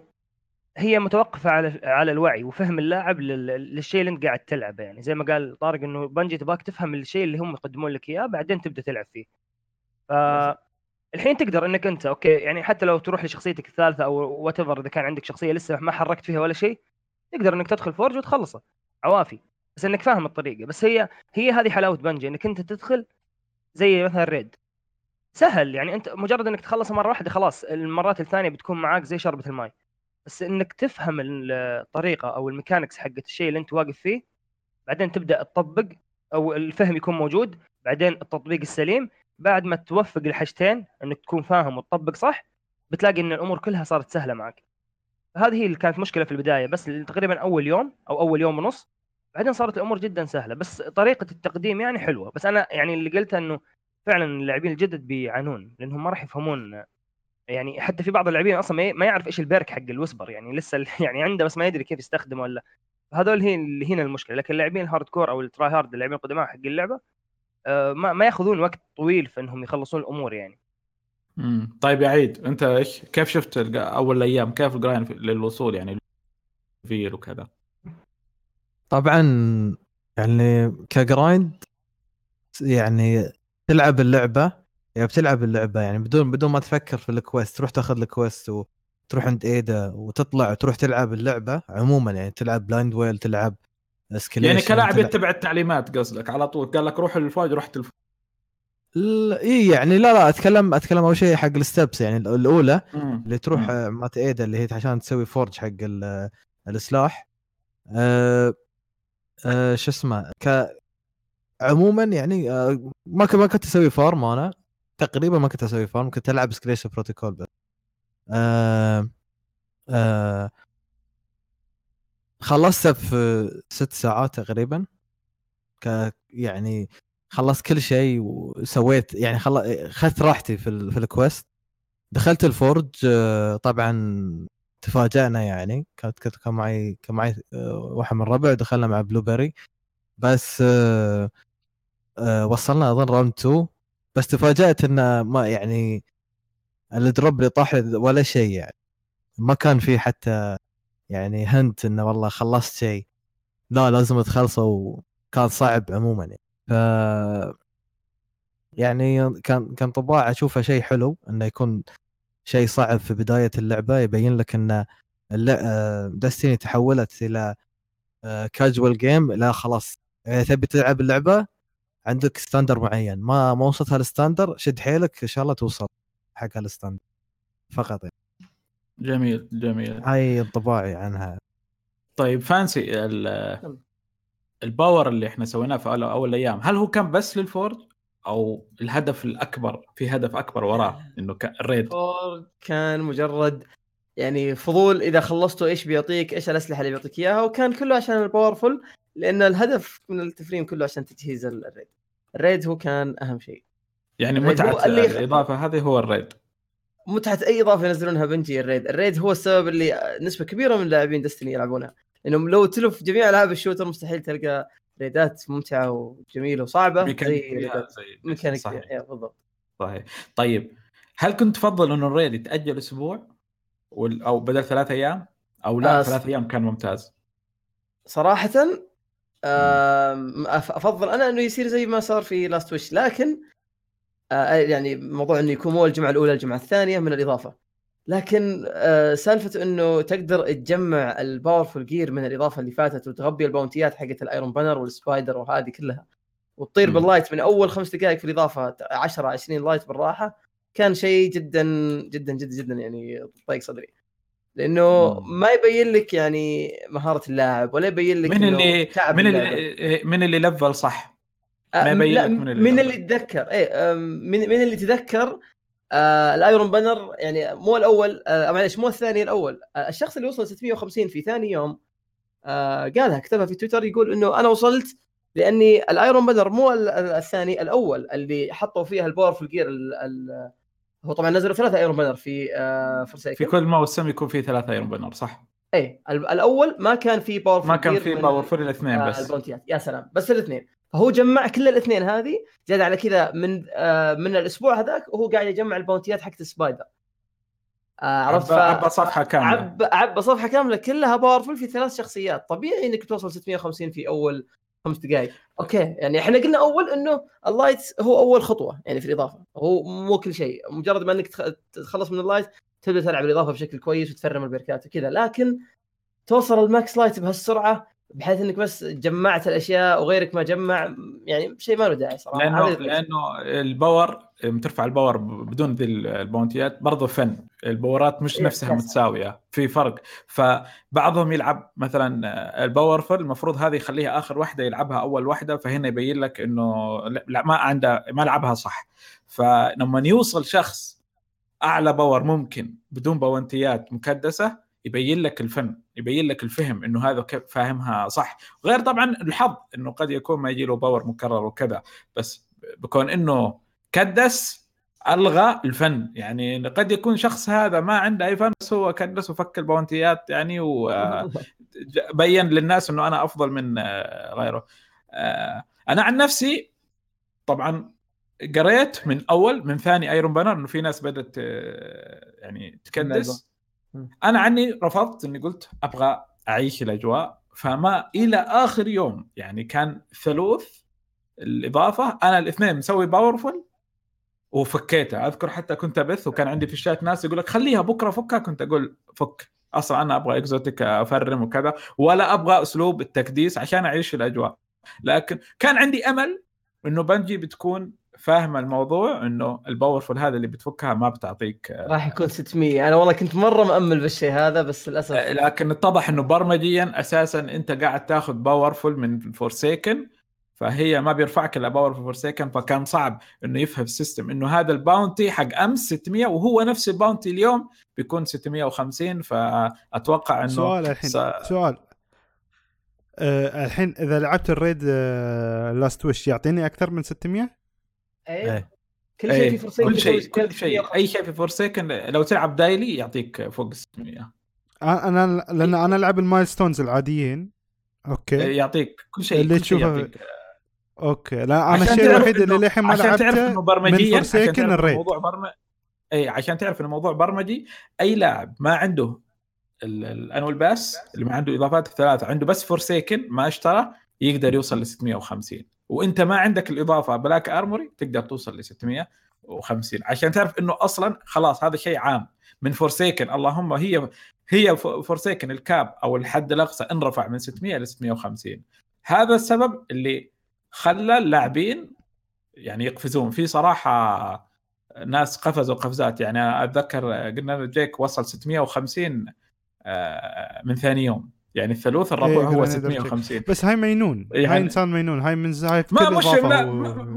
هي متوقفه على الوعي وفهم اللاعب للشيء اللي انت قاعد تلعبه. يعني زي ما قال طارق انه بنجي تباك تفهم الشيء اللي هم يقدمون لك اياه، بعدين تبدا تلعب فيه. الحين تقدر انك انت اوكي يعني، حتى لو تروح لشخصيتك الثالثه او واتفر، اذا كان عندك شخصيه لسه ما حركت فيها ولا شيء، تقدر انك تدخل فورج وتخلصه عوافي، بس انك فاهم الطريقه. بس هي هذه حلاوه بنجي، انك انت تدخل زي مثلا ريد سهل يعني، انت مجرد انك تخلصه مره واحده خلاص، المرات الثانيه بتكون معاك زي شربة الماء. بس انك تفهم الطريقه او الميكانكس حقت الشيء اللي انت واقف فيه، بعدين تبدا تطبق، او الفهم يكون موجود، بعدين التطبيق السليم. بعد ما توفق الحاجتين انك تكون فاهم وتطبق صح، بتلاقي ان الامور كلها صارت سهله معك. هذه هي اللي كانت مشكله في البدايه، بس تقريبا اول يوم ونص بعدين صارت الامور جدا سهله. بس طريقه التقديم يعني حلوه، بس انا يعني اللي قلته انه فعلا اللاعبين الجدد بيعانون، لانهم ما راح يفهمون يعني. حتى في بعض اللاعبين اصلا ما يعرف ايش البيرك حق الوسبر يعني، لسه يعني عنده بس ما يدري كيف يستخدمه ولا هذول. هي اللي هنا المشكله. لكن اللاعبين الهاردكور او التراي هارد، اللاعبين القدماء حق اللعبه، ما ياخذون وقت طويل في انهم يخلصون الامور يعني. طيب يا عيد، انت ايش كيف شفت اول ايام، كيف الجرايند للوصول يعني في وكذا؟ طبعا يعني كجرايند يعني تلعب اللعبه، يعني بتلعب اللعبه يعني بدون ما تفكر في الكويست، تروح تاخذ الكويست وتروح عند ايدا وتطلع وتروح تلعب اللعبه عموما يعني، تلعب بلايند ويل، تلعب يعني كلاعب يتبع التعليمات. قصدك على طول قال لك روح الفورج رحت اي يعني؟ لا اتكلم اول شيء حق الستبس يعني الاولى اللي تروح مع ايدا، اللي هي عشان تسوي فورج حق السلاح. شو اسمه عموما يعني ما كنت اسوي فارم، انا تقريبا ما كنت اسوي فارم، كنت العب سكليش بروتوكول بس. خلصت في 6 ساعات تقريبا، يعني خلصت كل شيء وسويت يعني خذت راحتي في الكويست. دخلت الفورج طبعا تفاجأنا يعني، كان معي واحد من الربع، دخلنا مع بلوبري بس وصلنا اظن راوند 2، بس تفاجأت انه ما يعني الدروب اللي طاح ولا شيء يعني، ما كان فيه حتى يعني هنت انه والله خلصت شيء، لا لازم تخلصه، وكان صعب عموما يعني. يعني كان طباع اشوفه شيء حلو انه يكون شيء صعب في بدايه اللعبه، يبين لك ان دستيني تحولت الى كاجوال جيم. لا خلاص تبي تلعب اللعبه عندك ستاندر معين، ما وصلت هالستاندر شد حيلك ان شاء الله توصل حق هالستاندر فقط يعني. جميل هاي انطباعي عنها. طيب فانسي، الباور اللي احنا سويناه في اول ايام، هل هو كان بس للفورج او الهدف الاكبر، في هدف اكبر وراه انه الريد. كان مجرد يعني فضول اذا خلصته ايش بيعطيك، ايش الاسلحه اللي بيعطيك اياها، وكان كله عشان الباورفل، لان الهدف من التفريم كله عشان تجهيز الريد. الريد هو كان اهم شيء، يعني متعه الاضافه هذه هو الريد، متعه اي اضافه ينزلونها بنجي الريد. الريد هو السبب اللي نسبه كبيره من لاعبين دستني يلعبونها، لانهم لو تلف جميع العاب الشوتر مستحيل تلقى ريدات ممتعه وجميله وصعبه زي ميكانيكية. بالضبط صحيح. طيب هل كنت تفضل انه الريد يتاجل اسبوع او بدل 3 أيام او لا؟ 3 أيام كان ممتاز صراحه. افضل انا انه يصير زي ما صار في لاست ويش، لكن يعني موضوع انه يكون الجمعه الاولى الجمعه الثانيه من الاضافه، لكن سالفه انه تقدر تجمع الباورفل جير من الاضافه اللي فاتت وتغبي الباونتيات حقت الايرون بانر والسبايدر وهذه كلها، وتطير باللايت من اول 5 دقائق في الاضافه 10 20 لايت بالراحه، كان شيء جدا جدا جدا جدا يعني طايق صدري، لانه ما يبين لك يعني مهاره اللاعب ولا يبين لك من اللي لفل صح، ما يبين لك من اللي يتذكر اي من اللي تذكر. الايرون بانر يعني مو الاول، معليش مو الثاني، الاول. الشخص اللي وصل 650 في ثاني يوم قالها، كتبها في تويتر، يقول انه انا وصلت لاني الايرون بانر مو الثاني، الاول اللي حطوا فيها الباورفل جير. هو طبعا نزلوا 3 ايرون بانر في كل موسم يكون فيه 3 ايرون بانر صح؟ اي الاول ما كان فيه باورفل، ما كان فيه باورفل الاثنين بس البونتيات. يا سلام، بس الاثنين. فهو جمع كل الاثنين هذه، زاد على كذا من الاسبوع هذاك وهو قاعد يجمع البونتيات حقت السبايدر. عرفت؟ عبى صفحه كامله، عبى صفحه كامله كلها باورفل في 3 شخصيات. طبيعي انك توصل 650 في اول 5 دقائق. اوكي، يعني احنا قلنا اول انه اللايت هو اول خطوه يعني في الاضافه، هو مو كل شيء، مجرد ما انك تخلص من اللايت تبدا تلعب الاضافه بشكل كويس وتفرم البركات وكذا، لكن توصل الماكس لايت بهالسرعه بحيث انك بس جمعت الاشياء وغيرك ما جمع، يعني شيء ما له داعي صراحه. لانه الباور مترفع، الباور بدون ذي البونتيات برضه فن، الباورات مش نفسها متساويه، في فرق. فبعضهم يلعب مثلا الباورفل المفروض هذه يخليها اخر واحده، يلعبها اول واحده، فهنا يبين لك انه لا، ما عنده، ما لعبها صح. فلما يوصل شخص اعلى باور ممكن بدون بونتيات مكدسه، يبين لك الفن، يبين لك الفهم انه هذا كيف فاهمها صح. غير طبعا الحظ، انه قد يكون ما يجي له باور مكرر وكذا، بس بكون انه كدس الغى الفن. يعني قد يكون شخص هذا ما عنده اي فن، بس هو كدس وفك البونتيات يعني، وبين للناس انه انا افضل من غيره. انا عن نفسي طبعا قريت من ثاني ايرون بانر انه في ناس بدت يعني تكدس. انا عني رفضت، اني قلت ابغى اعيش الاجواء، فما الى اخر يوم يعني كان ثلوث الاضافه انا الاثنين مسوي باورفل وفكيتها. اذكر حتى كنت ابث وكان عندي في الشات ناس يقول لك خليها بكره فكها، كنت اقول فك، اصلا انا ابغى اكزوتيك افرم وكذا، ولا ابغى اسلوب التكديس عشان اعيش الاجواء. لكن كان عندي امل انه بنجي بتكون فاهم الموضوع، انه الباورفل هذا اللي بتفكها ما بتعطيك، راح يكون 600. انا والله كنت مره مأمل بالشيء هذا، بس للاسف. لكن اتضح انه برمجيا اساسا انت قاعد تاخذ باورفل من فورسيكن، فهي ما بيرفعك الا باورفل فورسيكن، فكان صعب انه يفهم السيستم انه هذا الباونتي حق امس 600 وهو نفس الباونتي اليوم بيكون 650. فاتوقع انه سؤال الحين اذا لعبت الريد لاست ويش يعطيني اكثر من 600؟ ايه، كل شيء في فورسيكن، كل شيء اي شيء في فورسيكن لو تلعب دايلي يعطيك فوق 600. انا لان انا العب المايلستونز العاديين، اوكي يعطيك كل شيء اللي تشوفه. اوكي، لا انا الشيء الوحيد اللي للحين ما لعبته من فورسيكن الريد، عشان تعرف انه موضوع برمجي. اي لاعب ما عنده الانول باس، اللي ما عنده اضافات 3، عنده بس فورسيكن ما اشترى، يقدر يوصل ل 650. وانت ما عندك الاضافه بلاك ارموري تقدر توصل ل 650، عشان تعرف انه اصلا خلاص هذا شيء عام من فورسيكن. اللهم هي فورسيكن الكاب او الحد الاقصى انرفع من 600 ل 650. هذا السبب اللي خلى اللاعبين يعني يقفزون. في صراحه ناس قفزوا قفزات، يعني اتذكر قلنا جيك وصل 650 من ثاني يوم، يعني الثالوث الرابع هو 650. بس هاي مينون يعني، هاي انسان مينون، هاي من زايد ما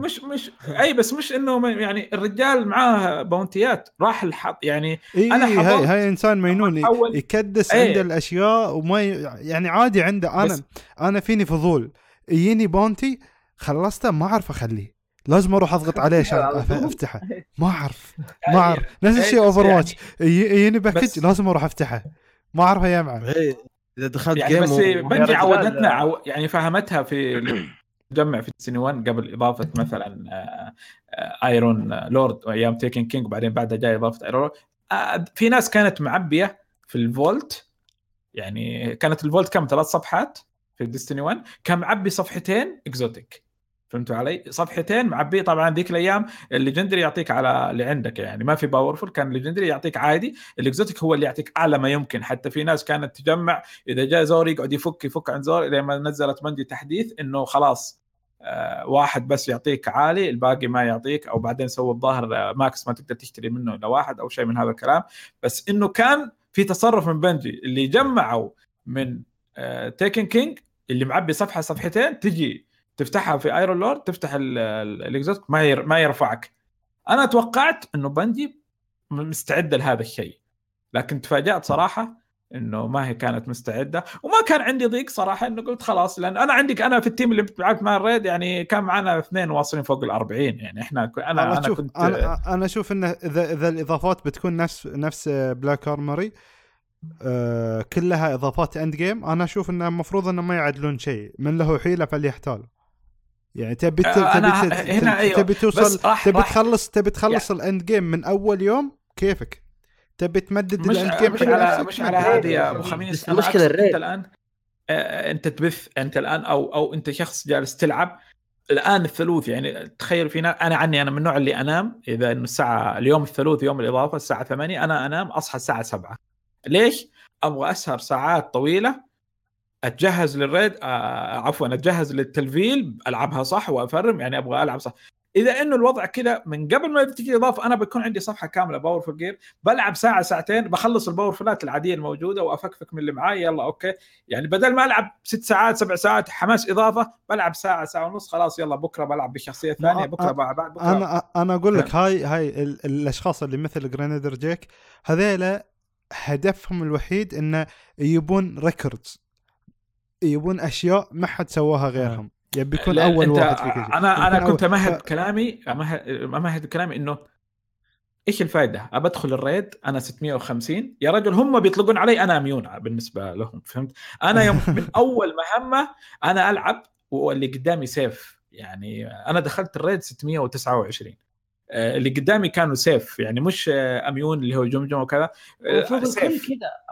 مش مش اي، بس مش انه يعني الرجال معاه بونتيات راح الحط يعني إيه. انا حضرت هاي انسان مينون يكدس إيه. عنده الاشياء وما يعني عادي عنده. انا فيني فضول يجيني بونتي خلصته ما اعرف اخليه، لازم اروح اضغط عليه عشان افتحه. ما اعرف نفس الشيء اوفر واتش يجيني باكج لازم اروح افتحه ما اعرف يا معلم. إذا دخلت يعني بس بنجي عودتنا يعني فهمتها في جمع في سنوان قبل إضافة مثلا آيرون لورد وأيام تيكن كينج وبعدين بعدها جاء إضافة آيرون. في ناس كانت معبية في الفولت، يعني كانت الفولت كم 3 صفحات في ديستني 1، كان معبي 2 صفحتين إكزوتيك، فهمتوا علي؟ 2 صفحتين معبي. طبعا ذيك الأيام الليجندري يعطيك على اللي عندك، يعني ما في باورفل، كان الليجندري يعطيك عادي، الإكزوتيك هو اللي يعطيك أعلى ما يمكن. حتى في ناس كانت تجمع إذا جاء زور يقعد يفك عن زور، لما نزلت بندي تحديث إنه خلاص واحد بس يعطيك عالي الباقي ما يعطيك، أو بعدين سوى الظاهر ماكس ما تقدر تشتري منه إلا واحد أو شيء من هذا الكلام. بس إنه كان في تصرف من بندي اللي جمعوا من تيكن كينج اللي معبي 1-2 صفحة تجي تفتحها في ايرون لورد، تفتح الاكزوتيك ما يرفعك. انا توقعت انه بنجي مستعده لهذا الشيء، لكن تفاجأت صراحه انه ما هي كانت مستعده. وما كان عندي ضيق صراحه، انه قلت خلاص، لان انا عندك انا في التيم اللي بتلعب مع الريد يعني كان معنا 2 واصلين فوق 40، يعني احنا انا اشوف انه اذا الاضافات بتكون نفس بلاك أرموري كلها اضافات اند جيم، انا اشوف انه المفروض انه ما يعدلون شيء. من له حيله فليحتال، يعني تبي توصل، تبي تخلص الاند جيم من اول يوم كيفك، تبي تمدد الاند جيم. مش على هذه يا ابو خميس المشكله. انت الان انت تبث، انت الان او انت شخص جالس تلعب الان الثلوث، يعني تخيل فينا. انا من النوع اللي انام اذا انه الساعه اليوم الثلوث يوم الاضافه الساعه 8 انا انام، اصحى الساعه 7. ليش؟ ابغى اسهر ساعات طويله اتجهز للريد، عفوا اتجهز للتلفيل، العبها صح وافرم، يعني ابغى العب صح. اذا انه الوضع كده من قبل ما تجي اضافه انا بكون عندي صفحه كامله باور فول جير، بلعب ساعه ساعتين بخلص الباور فولات العاديه الموجوده وافكفك من اللي معاي، يلا اوكي. يعني بدل ما العب 6 ساعات 7 ساعات حماس اضافه، بلعب ساعه ونص خلاص، يلا بكره بلعب بشخصيه ثانيه، بكره بعد بكره. انا اقول لك هاي الاشخاص اللي مثل جرينادر جيك هذيلا هدفهم الوحيد انه يبون ريكوردز، يبون اشياء ما حد سواها غيرهم، يعني بيكون اول واحد في كذا. انا كنت امهد كلامي انه ايش الفائده ابدخل الريد انا 650 يا رجل، هم بيطلقون علي انا ميون بالنسبه لهم، فهمت؟ انا يوم من اول مهمه انا العب واللي قدامي سيف، يعني انا دخلت الريد 629 اللي قدامي كانوا سيف، يعني مش اميون اللي هو جمجمه وكذا،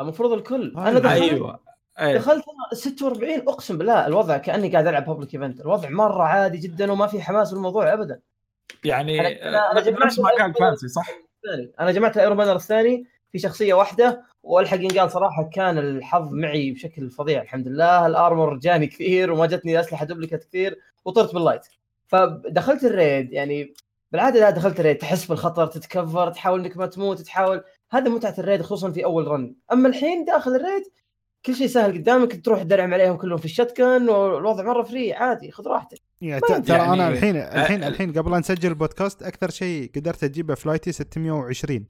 المفروض الكل انا دخلت دخلت 46 اقسم بالله الوضع كاني قاعد العب بابليك ايفنت، الوضع مره عادي جدا وما في حماس الموضوع ابدا. يعني انا جمعت ما كان فانسي صح، انا جمعت الايرون بانر الثاني في شخصيه واحده، والحقين قال صراحه كان الحظ معي بشكل فظيع الحمد لله، الارمور جاني كثير وما جتني اسلحه دوبليكات كثير وطرت باللايت. فدخلت الريد يعني بالعاده لا دخلت الريد تحس بالخطر، تتكفر، تحاول انك ما تموت، تحاول، هذا متعه الريد خصوصا في اول رن. اما الحين داخل الريد كل شيء سهل قدامك، تروح تدرعم عليهم كلهم في الشتكن والوضع مره فري عادي، خذ راحتك. ترى انا الحين قبل ان اسجل البودكاست اكثر شيء قدرت اجيبه فلايتي 620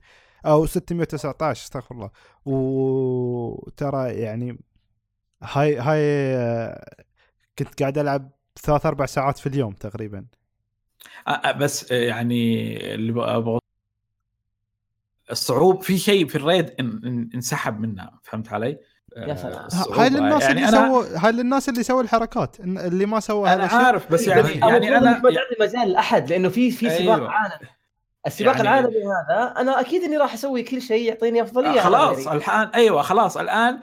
او 619 استغفر الله، وترى يعني هاي كنت قاعد العب 3-4 ساعات في اليوم تقريبا. بس يعني اللي ابغى الصعوبه في شيء في الريد انسحب منها، فهمت علي؟ هاي للناس يعني اللي سووا، هاي للناس اللي سووا الحركات اللي ما سووا هذا الشيء، عارف؟ بس يعني انا ما عندي مجال احد، لانه في سباق عالمي، السباق يعني العالمي هذا انا اكيد اني راح اسوي كل شيء يعطيني افضليه. خلاص الان، ايوه خلاص الان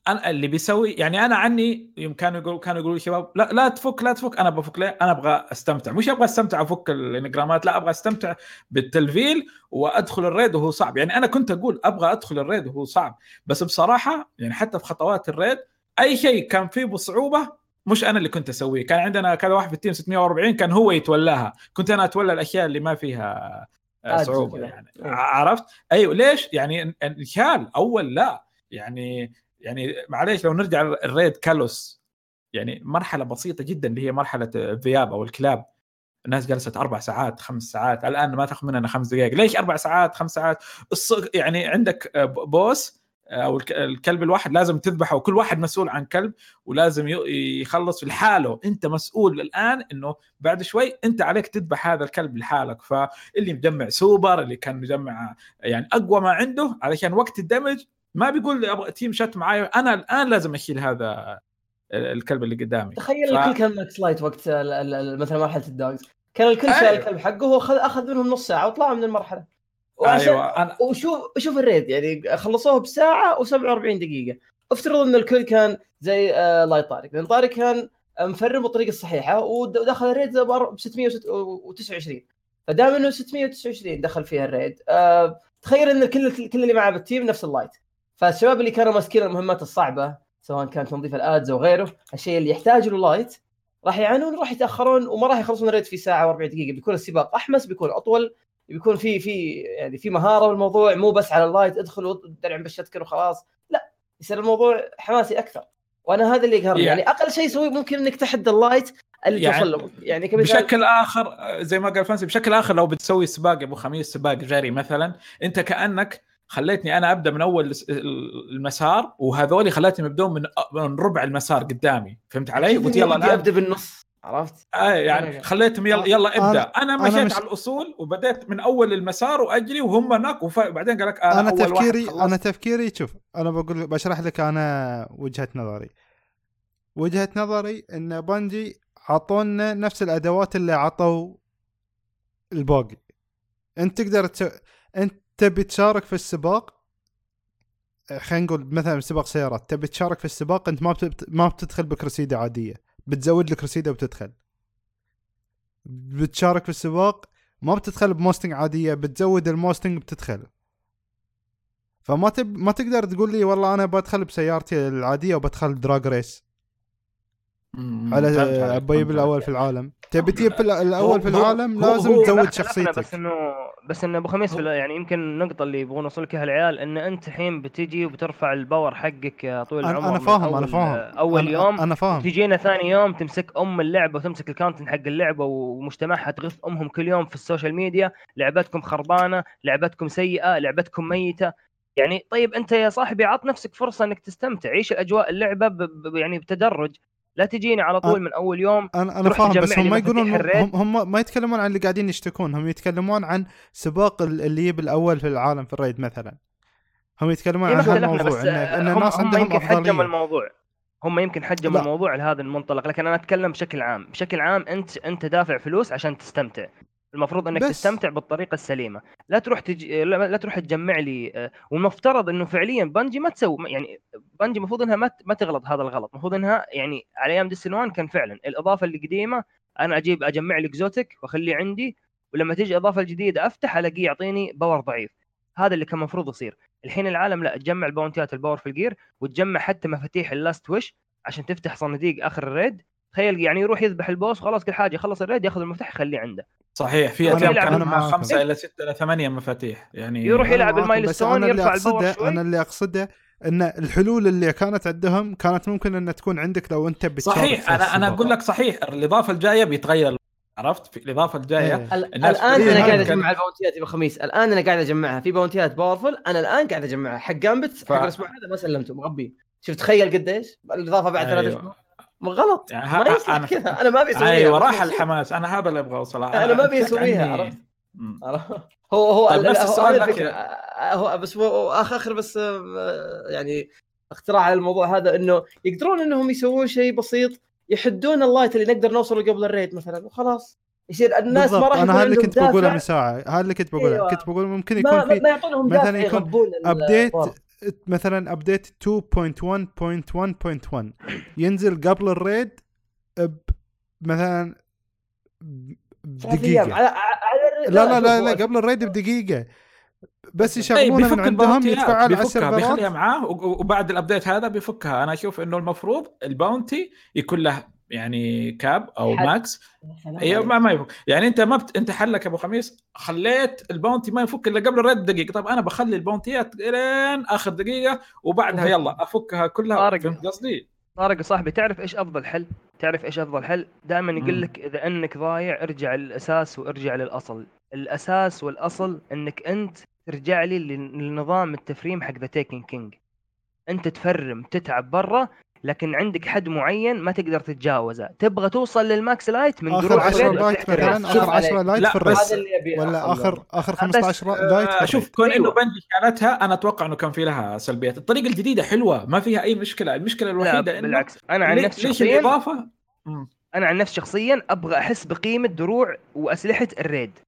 أنا اللي بيسوي، يعني أنا عني يوم كانوا يقولوا شباب لا تفك، أنا بفك ليه؟ أنا أبغى أستمتع، مش أبغى أستمتع أفك الإنجرامات، لا أبغى أستمتع بالتلفيل وأدخل الريد وهو صعب. يعني أنا كنت أقول أبغى أدخل الريد وهو صعب، بس بصراحة يعني حتى في خطوات الريد أي شيء كان فيه بصعوبة مش أنا اللي كنت أسويه. كان عندنا كذا واحد في التيم 640 كان هو يتولاها، كنت أنا أتولى الأشياء اللي ما فيها صعوبة، يعني عرفت؟ أيوه ليش؟ يعني إنشال أول لا يعني يعني معليش لو نرجع الريد كالوس، يعني مرحلة بسيطة جدا اللي هي مرحلة الذئاب أو الكلاب، الناس جلست 4 ساعات 5 ساعات، الآن ما تاخذ مننا 5 دقائق. ليش 4 ساعات 5 ساعات؟ يعني عندك بوس أو الكلب الواحد لازم تذبحه، وكل واحد مسؤول عن كلب ولازم يخلص لحاله. أنت مسؤول الآن إنه بعد شوي أنت عليك تذبح هذا الكلب لحالك، فاللي مجمع سوبر اللي كان مجمع يعني أقوى ما عنده علشان وقت الدمج ما بيقول لي أبغى تيم شات معايا، أنا الآن لازم أشيل هذا الكلب اللي قدامي. تخيل الكل كان ماكس لايت وقت مثلا مرحلة الدوغز، كان الكل شال الكلب حقه وأخذ منهم نص ساعة وطلعوا من المرحلة. وشوف الريد يعني خلصوه بساعة و47 دقيقة. افترض ان الكل كان زي لاي طارق، لأن طارق كان مفرم بالطريقة الصحيحة ودخل الريد ب629، فدام انه 629 دخل فيها الريد. تخيل ان كل اللي معاه بالتيم نفس اللايت، فالشباب اللي كانوا ماسكين المهمات الصعبة سواء كان تنظيف الآدز وغيره، الشيء اللي يحتاج له لايت، راح يعانون، راح يتأخرون، وما راح يخلصون الريد في ساعة و40 دقيقة. بيكون السباق أحمس، بيكون أطول، بيكون في يعني في مهارة بالموضوع، مو بس على اللايت ادخل ودرعم بالشتكر وخلاص، لا، يصير الموضوع حماسي أكثر. وأنا هذا اللي يقهرني، يعني أقل شيء يسوي ممكن إنك تحد اللايت اللي توصل له. يعني بشكل آخر زي ما قال فانسي، بشكل آخر لو بتسوي سباق أبو خميس، سباق جري مثلا، أنت كأنك خليتني أنا أبدأ من أول المسار، وهذولي خليتني مبدون من ربع المسار قدامي، فهمت علي؟ قلت يلا أنا أبدأ بالنص، عرفت؟ يعني خليتهم يلا أبدأ. أنا مشيت على الأصول وبدأت من أول المسار وأجري وهم هناك، وبعدين قال لك أنا أول واحد. أنا تفكيري شوف، أنا بقول بشرح لك أنا وجهة نظري إن بانجي عطونا نفس الأدوات اللي عطوا الباقي. أنت تقدر أنت تبي تشارك في السباق، خلينا نقول مثلا سباق سيارات، تبي تشارك في السباق، انت ما بتدخل بكرسيدة عادية، بتزود الكرسيدة وبتدخل. بتشارك في السباق ما بتدخل بموستنج عادية، بتزود الموستنج بتدخل. فما ما تقدر تقول لي والله انا بدخل بسيارتي العادية وبدخل دراج ريس على بيجيب الأول في العالم. تبي تجيب الأول في العالم لازم تزود شخصيتك. بس إنه أبو خميس يعني يمكن النقطة اللي يبغون نوصلك هالعيال، إن أنت الحين بتجي وبترفع الباور حقك طول العمر. أنا فاهم. أول يوم أنا فاهم. تجينا ثاني يوم تمسك أم اللعبة وتمسك الكونتنت حق اللعبة ومجتمعها، تغث أمهم كل يوم في السوشيال ميديا، لعبتكم خربانة، لعبتكم سيئة، لعبتكم ميتة. يعني طيب أنت يا صاحبي عط نفسك فرصة إنك تستمتع، عيش الأجواء اللعبة يعني بتدرج، لا تجيني على طول من أول يوم. أنا فاهم، بس هم ما يقولون، هم ما يتكلمون عن اللي قاعدين يشتكون، هم يتكلمون عن سباق اللي يجيب الأول في العالم في الريد مثلا، هم يتكلمون عن هذا الموضوع، إن الناس عندهم أفضلية. هم يمكن حجم الموضوع لهذا المنطلق، لكن أنا أتكلم بشكل عام. أنت دافع فلوس عشان تستمتع، المفروض انك تستمتع بالطريقه السليمه، لا تروح تجمع لي. والمفترض انه فعليا بانجي ما تسوي، يعني بانجي المفروض انها ما تغلط هذا الغلط. المفروض انها يعني على ايام ديسنوان كان فعلا الاضافه القديمه انا اجمع لي اكزوتيك واخليه عندي، ولما تيجي اضافه جديده افتح الاقي يعطيني باور ضعيف. هذا اللي كان مفروض يصير. الحين العالم لا، تجمع الباونتيات الباور في الجير، وتجمع حتى مفاتيح اللاست ويش عشان تفتح صناديق اخر الريد. تخيل يعني يروح يذبح البوس، خلاص كل حاجه، يخلص الريد ياخذ المفتاح يخليه عنده. صحيح، في أتيام كان مع 5 إلى 6 إلى 8 مفاتيح، يعني يروح يلعب المايلستون يرفع الباور شوي. أنا اللي أقصده أن الحلول اللي كانت عندهم كانت ممكن أن تكون عندك لو أنت بتشارك. صحيح، أنا أقول لك صحيح، الإضافة الجاية بيتغير، عرفت؟ في الإضافة الجاية الآن أنا قاعد أجمع الباونتيات بالخميس، الآن أنا قاعد أجمعها في باونتيات باورفل، أنا الآن قاعد أجمعها حق جامبت حق الأسبوع هذا ما سلمته مغبي. شفت تخيل قديش الإضافة بعد 3 أسبوع غلط، يعني ما يصير كذا. أنا ما بيسويها. أيوة، راح الحماس. أنا هذا اللي أبغى أوصلها. أنا ما بيسويها. عرفت؟ هو نفس السؤال لك. هو بس آخر بس يعني اختراع على الموضوع هذا، إنه يقدرون إنهم يسوون شيء بسيط، يحدون اللايت اللي نقدر نوصله قبل الريد مثلا، وخلاص يصير الناس ما راح. أنا هذا اللي كنت بقوله من ساعة، هذا اللي كنت بقوله. كنت بقول ممكن يكون في مثلا يكون أبديت، مثلا ابديت 2.1.1.1 ينزل قبل الريد مثلا بدقيقه، لا قبل الريد بدقيقه، بس يشغلونها من عندهم، يتفعل على السيرفرات، بيخليها معاه، وبعد الابديت هذا بيفكها. انا اشوف انه المفروض الباونتي يكون له يعني كاب او ماكس ايوه ما يفك. يعني انت ما انت حلك ابو خميس خليت الباونتي ما يفك الا قبل الرد دقيقه. طب انا بخلي الباونتيات لين اخر دقيقه وبعدها يلا افكها كلها. فهمت قصدي طارق صاحبي؟ تعرف ايش افضل حل؟ تعرف ايش افضل حل؟ دائما يقول لك اذا انك ضايع ارجع للاساس وارجع للاصل. الاساس والاصل انك انت ترجع لي للنظام التفريم حق ذا تيكن كينج. انت تفرم تتعب برا لكن عندك حد معين ما تقدر تتجاوزه. تبغى توصل للماكس لايت من جروب 10 لايت مثلا، اخر 10 لايت في الرس ولا اخر 15 لايت. اشوف كون انه بنجي كانتها انا اتوقع انه كان في لها سلبيات. الطريقه الجديده حلوه ما فيها اي مشكله. المشكله الوحيده انه بالعكس انا عن نفسي شخصيا ابغى احس بقيمه دروع واسلحه الريد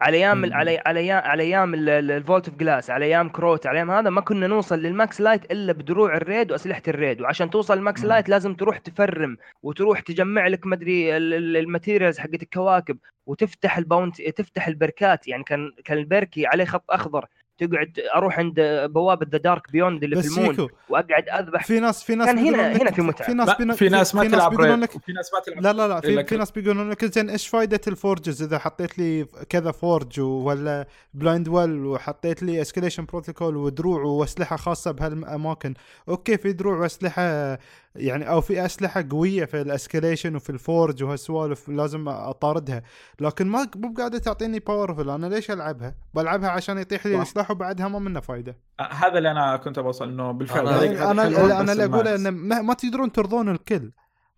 على ايام على ايام الفولت اوف جلاس، على ايام كروت، على ايام هذا ما كنا نوصل للماكس لايت الا بدروع الريد واسلحه الريد. وعشان توصل الماكس لايت لازم تروح تفرم وتروح تجمع لك مدري الماتيريالز حقت الكواكب وتفتح الباونت، تفتح البركات. يعني كان البركي عليه خط اخضر، تقعد اروح عند بوابه ذا دارك بيوند اللي في المون واقعد اذبح في ناس كان هنا في متعه. في ناس ما تلعب ريد، في ناس ما تلعب لا في ناس بيقولون لك زين ايش فايده الفورجز اذا حطيت لي كذا فورج ولا بلايند ويل وحطيت لي اسكليشن بروتوكول ودروع واسلحه خاصه بهالاماكن. اوكي في دروع واسلحه يعني او في اسلحه قويه في الاسكليشن وفي الفورج وهالسوالف لازم اطاردها، لكن ما قاعده تعطيني باورفل. انا ليش العبها؟ بلعبها عشان يطيح لي السلاح وبعدها ما منه فايده. هذا اللي انا كنت بوصل انه بالفعل انا اللي اقول ان ما تقدرون ترضون الكل.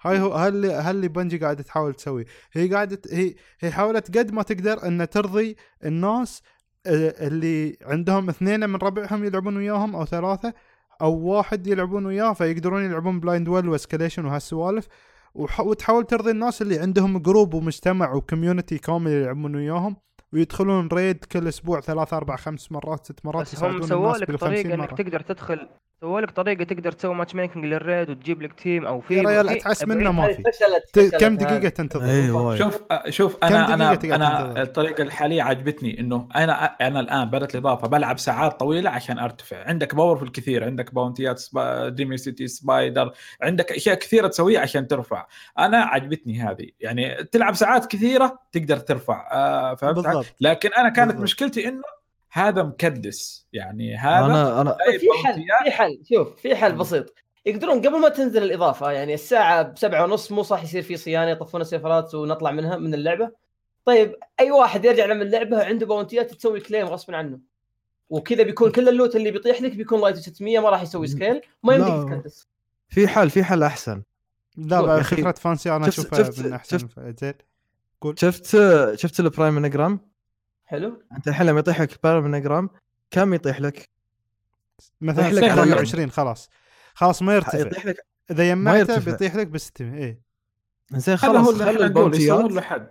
هاي هو هل بنجي قاعده تحاول تسوي. هي قاعده هي حاولت قد ما تقدر ان ترضي الناس اللي عندهم اثنين من ربعهم يلعبون وياهم او ثلاثه او واحد يلعبون وياه فيقدرون يلعبون بلايند ويل واسكليشن وهالسوالف، وتحاول ترضي الناس اللي عندهم جروب ومجتمع وكوميونتي كامل يلعبون وياهم ويدخلون ريد كل اسبوع 3-4-5 مرات 6 مرات. بس هم سووا لك طريقه انك تقدر تدخل، سووا لك طريقه تقدر تسوي ماتش ميكنج للريد وتجيب لك تيم او في ريال اتعس منه ما في. كم دقيقه تنتظر؟ أيوة. شوف انا الطريقه الحاليه عجبتني انه انا الان بدت الاضافه بلعب ساعات طويله عشان ارتفع. عندك باور في الكثير، عندك باونتيات ديمي سيتي سبايدر، عندك اشياء كثيره تسويها عشان ترفع. انا عجبتني هذه، يعني تلعب ساعات كثيره تقدر ترفع. فهمت. لكن انا كانت مشكلتي انه هذا مكدس. يعني هذا أنا في حل. شوف في حل بسيط يقدرون قبل ما تنزل الإضافة، يعني الساعة 7:30 مو صح يصير في صيانة يطفون السيرفرات ونطلع منها من اللعبة. طيب أي واحد يرجع من اللعبة عنده باونتيات تسوي كليم غصب عنه، وكذا بيكون كل اللوت اللي بيطيح لك بيكون لايت 600 ما راح يسوي سكيل ما يمديك تكدس. في حل أحسن. لا فكرة فانسي أنا أشوفها من أحسن. شفت البرايم انغرام حلو. انت الحين لما يطيح لك بارامنغرام كم يطيح لك؟ مثلا لك 20 خلاص ما يرتفع. اذا يمته بيطيح لك بس 60. ايه زين خلاص خلي البونتيات لحد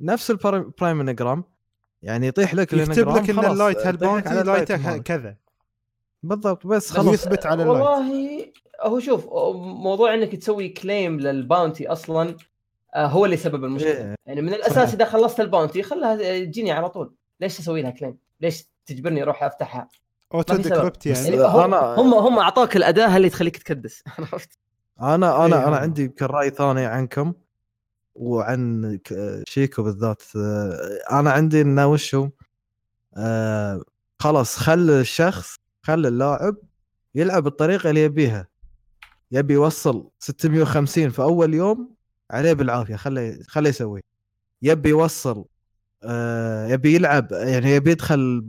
نفس البارامنغرام، يعني يطيح لك الانغرام يكتب لك ان اللايت هالبونتي لايته كذا بالضبط بس خلاص يثبت على اللايت. والله هو شوف موضوع انك تسوي كليم للباونتي اصلا هو اللي سبب المشكله. يعني من الاساس اذا خلصت الباونتي خلها تجيني على طول، ليش اسوي لها كليم؟ ليش تجبرني اروح افتحها اوتو ديكريبت؟ يعني هم اعطوك الاداه اللي تخليك تكدس. انا عندي يمكن راي ثاني عنكم وعن شيكو بالذات. انا عندي انه وشو خلاص خل اللاعب يلعب بالطريقه اللي يبيها. يبي يوصل 650 في اول يوم عليه بالعافية، خليه يسوي. يبي يوصل يبي يلعب، يعني يبي يدخل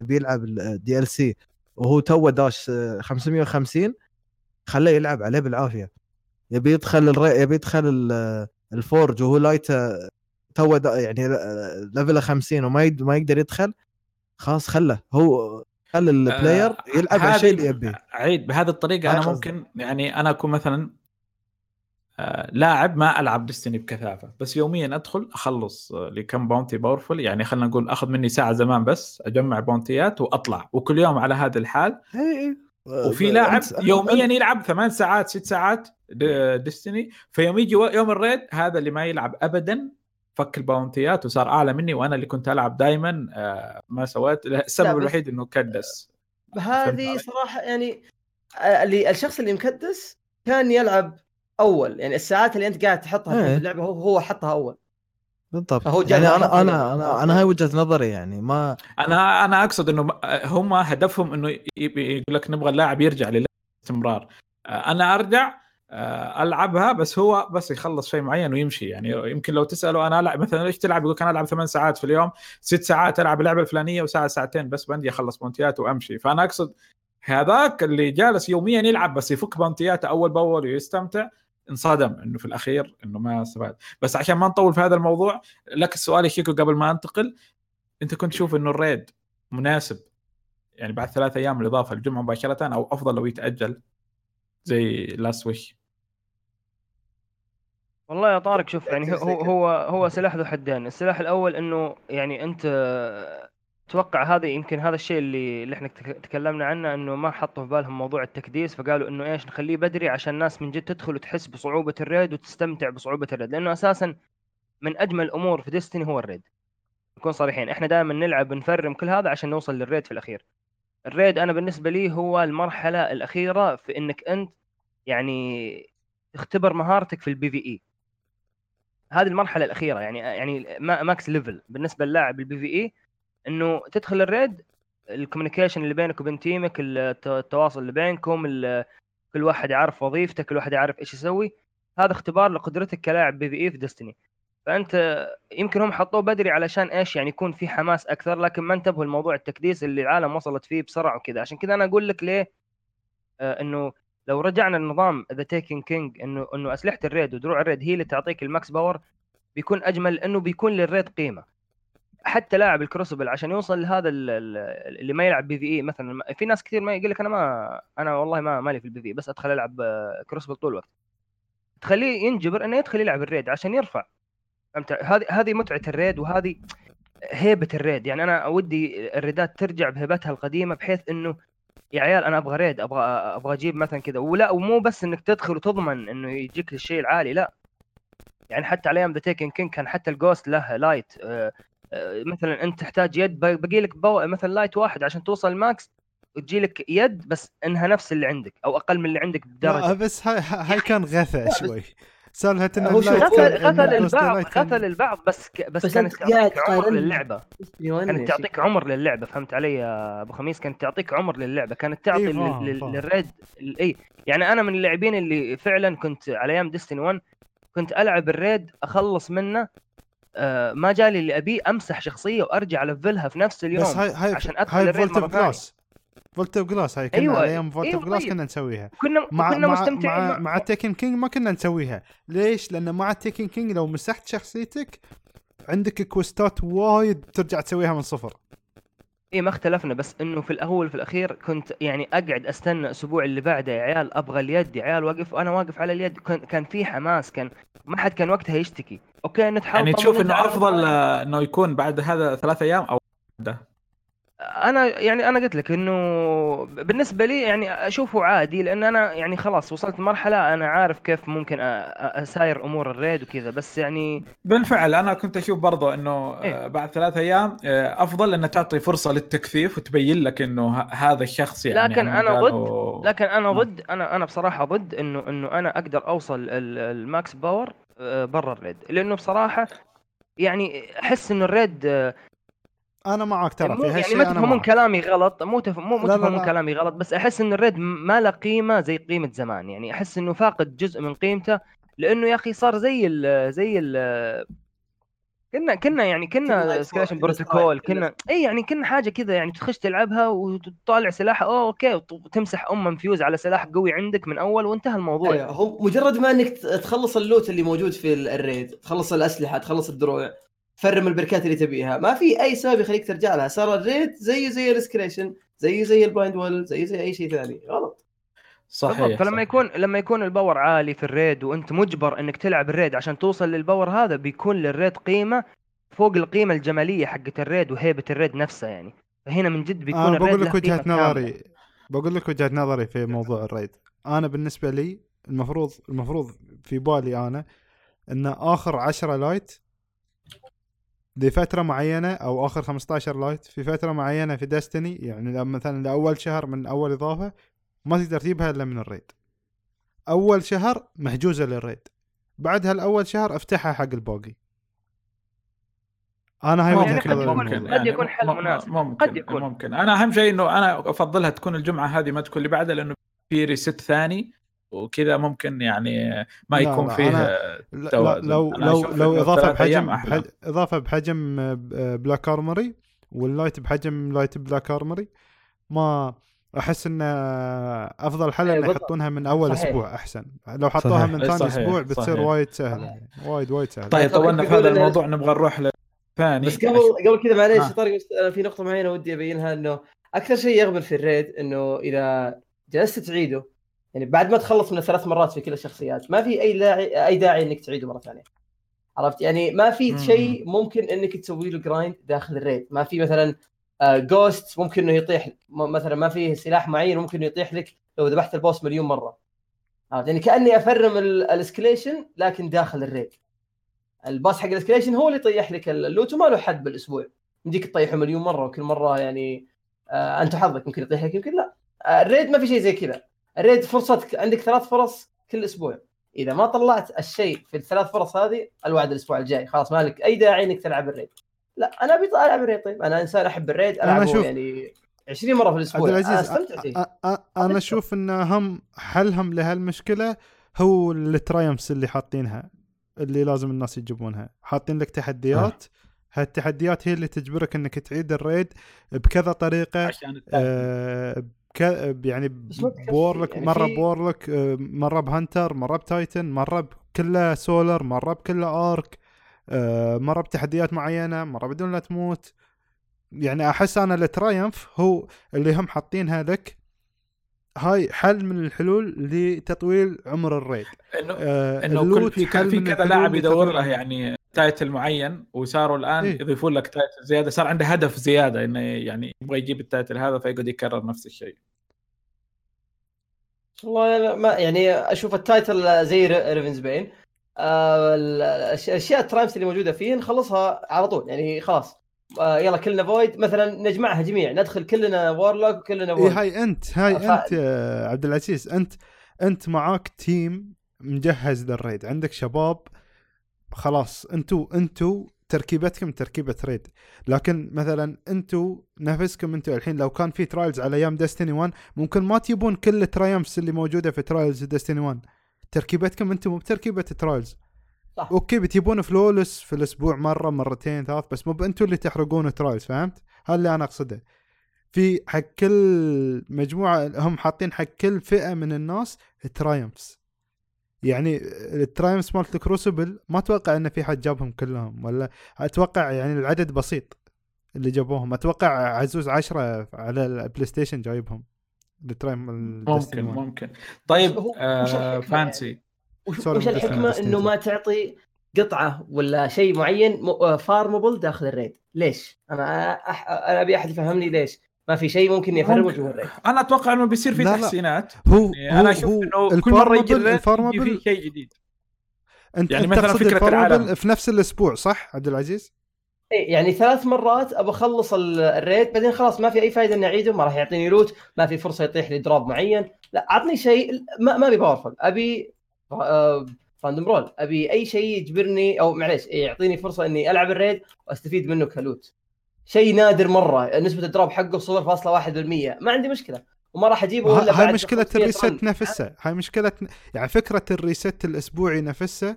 بيلعب الدي ال سي وهو تو داش 550 خليه يلعب عليه بالعافية. يبي يدخل الفورج وهو لايته تو يعني ليفل 50 وما يقدر يدخل، خلاص خله هو خلي البلاير يلعب الشيء اللي يبي. عيد بهذه الطريقة أنا ممكن يعني أنا أكون مثلا لاعب ما ألعب ديستني بكثافة، بس يوميا أدخل أخلص لكم باونتي باورفل. يعني خلنا نقول أخذ مني ساعة زمان بس أجمع باونتيات وأطلع، وكل يوم على هذا الحال. وفي لاعب يوميا يلعب 8 ساعات 6 ساعات ديستني، فيوم يجي يوم الريد هذا اللي ما يلعب أبدا فك الباونتيات وصار أعلى مني، وأنا اللي كنت ألعب دايما ما سويت. السبب الوحيد أنه كدس. هذه صراحة يعني الشخص اللي مكدس كان يلعب اول، يعني الساعات اللي انت قاعد تحطها في اللعبه هو حطها اول بالضبط. يعني انا انا انا انا هاي وجهه نظري، يعني ما انا اقصد انه هم هدفهم انه يقول لك نبغى اللاعب يرجع للاستمرار، انا ارجع العبها بس هو بس يخلص شيء معين ويمشي. يعني يمكن لو تساله انا لا مثلا ايش تلعب يقول انا العب 8 ساعات في اليوم، 6 ساعات العب اللعبه الفلانيه وساعه ساعتين بس بندي اخلص بونتيات وامشي. فانا اقصد هذاك اللي جالس يوميا يلعب بس يفك بونتياته اول باول ويستمتع، انصدم انه في الاخير انه ما استفاد. بس عشان ما نطول في هذا الموضوع لك السؤال يا شيكو قبل ما انتقل، انت كنت تشوف انه الريد مناسب يعني بعد 3 أيام الاضافه الجمعه مباشره، او افضل لو يتاجل زي لاست ويك؟ والله يا طارق شوف، يعني هو سلاح ذو حدين. السلاح الاول انه يعني انت توقع هذا، يمكن هذا الشيء اللي احنا تكلمنا عنه انه ما حطوا في بالهم موضوع التكديس، فقالوا انه ايش نخليه بدري عشان الناس من جد تدخل وتحس بصعوبة الريد وتستمتع بصعوبة الريد، لانه اساسا من اجمل الامور في ديستني هو الريد. نكون صريحين، احنا دائما نلعب نفرم كل هذا عشان نوصل للريد في الاخير. الريد انا بالنسبة لي هو المرحلة الاخيرة في انك انت يعني تختبر مهارتك في البي في اي. هذه المرحلة الاخيرة يعني ماكس ليفل بالنسبة للاعب البي في اي، انه تدخل الريد، الكوميونيكيشن اللي بينك وبين تيمك، التواصل اللي بينكم، كل واحد يعرف وظيفته، كل واحد يعرف ايش يسوي. هذا اختبار لقدرتك كلاعب بي في اي في ديستني. فانت يمكن هم حطوه بدري علشان ايش، يعني يكون في حماس اكثر، لكن ما انتبهوا لموضوع التكديس اللي العالم وصلت فيه بسرعه وكذا. عشان كذا انا اقول لك ليه انه لو رجعنا النظام ذا تيكن كينج، انه اسلحه الريد ودروع الريد هي اللي تعطيك الماكس باور، بيكون اجمل، انه بيكون للريد قيمه. حتى لاعب الكروسبل عشان يوصل لهذا اللي ما يلعب بي في اي مثلا، في ناس كثير ما يقول لك انا والله ما لي في البي في، بس ادخل العب كروسبل طول الوقت، تخليه ينجبر انه يدخل يلعب الريد عشان يرفع. فهمت؟ هذه متعه الريد وهذه هيبه الريد. يعني انا ودي الريدات ترجع بهيبتها القديمه، بحيث انه يا عيال انا ابغى ريد، ابغى اجيب مثلا كذا، ولا ومو بس انك تدخل وتضمن انه يجيك الشيء العالي، لا يعني حتى على ايام ذا تيكن كينج كان حتى الجوست له لايت، مثلا انت تحتاج يد، بقي لك مثلا لايت واحد عشان توصل ماكس، وتجي لك يد بس انها نفس اللي عندك او اقل من اللي عندك بدرجه. بس هاي كان غثا شوي، سالفه انه غثا للبعض، بس كانت تعطيك عمر للعبه، كانت تعطيك عمر للعبه. فهمت علي يا ابو خميس؟ كانت تعطيك عمر للعبه، كانت تعطي للريد اي. يعني انا من اللاعبين اللي فعلا كنت على ايام ديستني 1 كنت العب الريد اخلص منه، ما جالي اللي أبي أمسح شخصية وأرجع لفلها في نفس اليوم عشان أدخل الريد مرة ثانية. فولت اوف جلاس هاي كنا أيام فولت اوف جلاس كنا نسويها، كنا مستمتعين. مع تيكن كينج ما كنا نسويها. ليش؟ لأن مع تيكن كينج لو مسحت شخصيتك عندك كوستات وايد ترجع تسويها من صفر. ايه ما اختلفنا، بس انه في الاول في الاخير كنت يعني اقعد استنى اسبوع اللي بعده، يا عيال ابغى اليد، يا عيال واقف انا واقف على اليد. كان في حماس، كان ما حد كان وقتها يشتكي. اوكي نتحاول، يعني تشوف انه افضل انه يكون بعد هذا 3 أيام او ده. انا قلت لك انه بالنسبه لي يعني اشوفه عادي، لان انا يعني خلاص وصلت مرحله انا عارف كيف ممكن اساير امور الريد وكذا. بس يعني بالفعل انا كنت اشوف برضه انه بعد 3 أيام افضل ان تعطي فرصه للتكثيف وتبين لك انه هذا الشخص يعني. لكن انا بصراحه ضد انه انا اقدر اوصل الماكس باور برا الريد، لانه بصراحه يعني احس انه الريد انا معك ترى في هالشيء، يعني ما تفهمون كلامي غلط، مو تفهمون كلامي غلط، بس احس ان الريد ما له قيمه زي قيمه زمان. يعني احس انه فاقد جزء من قيمته، لانه يا اخي صار زي ال كنا سكاشن بروتوكول، كنا اي يعني كنا حاجه كذا، يعني تخش تلعبها وتطالع سلاح اوكي وتمسح منفيوز على سلاح قوي عندك من اول وانتهى الموضوع. أيوة. هو مجرد ما انك تخلص اللوت اللي موجود في الريد، تخلص الاسلحه، تخلص الدروع، فرم البركات اللي تبيها، ما في اي سبب يخليك ترجع لها. صار الريد زي الريسكريشن، زي البلايند وول، زي اي شيء ثاني. غلط صحيح. فلما يكون الباور عالي في الريد وانت مجبر انك تلعب الريد عشان توصل للباور هذا، بيكون للريد قيمه فوق القيمه الجماليه حقت الريد وهيبه الريد نفسها. يعني فهنا من جد بيكون الريد بقول لك وجهة نظري في موضوع الريد. انا بالنسبه لي المفروض في بالي انا ان اخر 10 لايت لفترة معينة، أو آخر 15 لايت في فترة معينة في ديستني، يعني مثلا لأول شهر من أول إضافة ما تقدر تجيبها إلا من الريد. اول شهر محجوزه للريد، بعدها الاول شهر افتحها حق الباقي. انا هاي قد يكون حل مناسب، قد يكون ممكن. انا اهم شيء انه انا افضلها تكون الجمعه هذه ما تكون اللي بعدها، لانه في ريست ثاني وكذا ممكن يعني ما يكون لا فيه لو اضافه بحجم بلاك آرموري واللايت بحجم لايت بلاك آرموري، ما احس ان افضل حل ان يحطونها من اول صحيح. اسبوع احسن. لو حطوها من ثاني صحيح. اسبوع بتصير وايد سهله، وايد سهله. طيب طولنا في هذا الموضوع، نبغى نروح لثاني. بس قبل كذا معليش طارق، انا في نقطه معينه ودي ابينها، انه اكثر شيء يغبن في الريد انه اذا جلست تعيده يعني بعد ما تخلص من 3 مرات في كل الشخصيات، ما في اي داعي انك تعيده مره ثانيه. عرفت يعني ما في شيء ممكن انك تسوي له جرايند داخل الريد. ما في مثلا جوست ممكن انه يطيح مثلا، ما فيه سلاح معين ممكن يطيح لك لو ذبحت البوس مليون مره. يعني كاني افرم الاسكليشن لكن داخل الريد. البوس حق الاسكليشن هو اللي يطيح لك اللوت، وما له حد بالاسبوع، يمديك تطيحه مليون مره وكل مره يعني انت حظك، ممكن يطيح لك يمكن لا. الريد ما في شيء زي كذا. الريد فرصتك عندك 3 فرص كل اسبوع، اذا ما طلعت الشيء في ال3 فرص هذه الوعد الاسبوع الجاي خلاص ما لك اي داعي انك تلعب الريد. لا انا ابي العب الريد، طيب انا انسان احب الريد العبه يعني 20 مره في الاسبوع. انا اشوف ان اهم حلهم لهالمشكله هو الترايمس اللي حاطينها، اللي لازم الناس يجيبونها. حاطين لك تحديات، هالتحديات هي اللي تجبرك انك تعيد الريد بكذا طريقه عشان يعني بورلك يعني مرة بورلك، مرة بهنتر، مرة بتايتن، مرة بكله سولر، مرة بكله آرك، مرة بتحديات معينة، مرة بدون لا تموت. يعني أحس أنا الترايمف هو اللي هم حاطينها لك، هاي حل من الحلول لتطويل عمر الريد. إنه كل في كذا لاعب يدور له يعني تايتل معين، وصاروا الآن يضيفون لك تايتل زيادة، صار عنده هدف زيادة إنه يعني يبغى يجيب التايتل هذا، فيقعد يكرر نفس الشيء. والله ما يعني أشوف التايتل زي ريفنز بين الأشياء الترايمس اللي موجودة فيه نخلصها على طول يعني خلاص. يلا كلنا فويد مثلا نجمعها جميع، ندخل كلنا وارلوك وكلنا فويد. هاي أنت عبد العزيز، أنت معاك تيم مجهز للريد، عندك شباب خلاص انتو تركيبتكم تركيبة ريد. لكن مثلا انتو نفسكم انتو الحين لو كان في ترايلز على ايام ديستيني 1 ممكن ما تجيبون كل الترايمس اللي موجودة في ترايلز ديستيني 1. تركيبتكم انتو مو بتركيبة ترايلز صح. اوكي بتجيبون فلولس في الاسبوع مرة مرتين 3، بس مو انتو اللي تحرقون ترايلز. فهمت؟ هذا اللي انا اقصده. في حق كل مجموعة هم حاطين حق كل فئة من الناس ترايمس. يعني الترايمس مالت الكروسبل ما اتوقع ان في حد جابهم كلهم، ولا اتوقع يعني العدد بسيط اللي جابوهم. اتوقع عزوز 10 على البلاي ستيشن جايبهم الترايم. ممكن طيب فانسي، وش الحكمه انه ما تعطي قطعه ولا شيء معين فارمبل داخل الريد؟ ليش؟ انا ابي احد يفهمني ليش ما في شيء ممكن يفرم وجوه الريد. انا اتوقع انه بيصير في تحسينات. انا اشوف انه كل مره يجي في شيء جديد. يعني مثلا فكره العالم في نفس الاسبوع صح عبد العزيز؟ اي يعني 3 مرات ابى اخلص الريد، بعدين خلاص ما في اي فايده اني اعيده، ما راح يعطيني لوت، ما في فرصه يطيح لي دروب معين. لا اعطني شيء ما باورفل، ابي راندوم رول، ابي اي شيء يجبرني او معليش يعطيني فرصه اني العب الريد واستفيد منه كلوت. شيء نادر مرة نسبة الدروب حقه 0.1%، ما عندي مشكلة وما راح أجيبه إلا بعد. هاي مشكلة الريست نفسها، هاي مشكلة يعني فكرة الريست الأسبوعي نفسها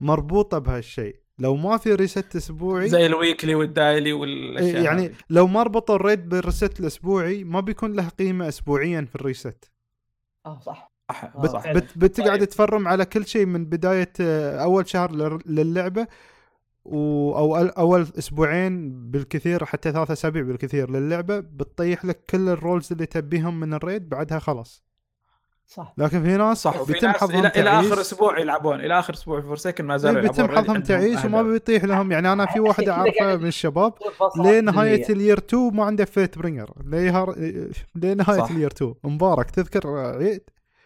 مربوطة بهالشيء. لو ما في ريست أسبوعي زي الويكلي والدايلي والأشياء، يعني لو ما ربطوا الريد بالريست الأسبوعي ما بيكون له قيمة أسبوعيا في الريست. صح. بتقعد تفرم على كل شيء من بداية أول شهر للعبة، أو أول أسبوعين بالكثير، حتى 3 أسابيع بالكثير للعبة، بتطيح لك كل الرولز اللي تبيهم من الريد، بعدها خلاص صح. لكن في ناس بيتم حظهم إلى آخر أسبوع يلعبون، إلى آخر أسبوع في فورسيكن ما زالوا يلعبون، بيتم حظهم تعيش وما بيطيح لهم. يعني أنا في واحدة عارفة من الشباب لنهاية الير 2 ما عنده فيت برينجر، لنهاية الير 2. مبارك تذكر عيد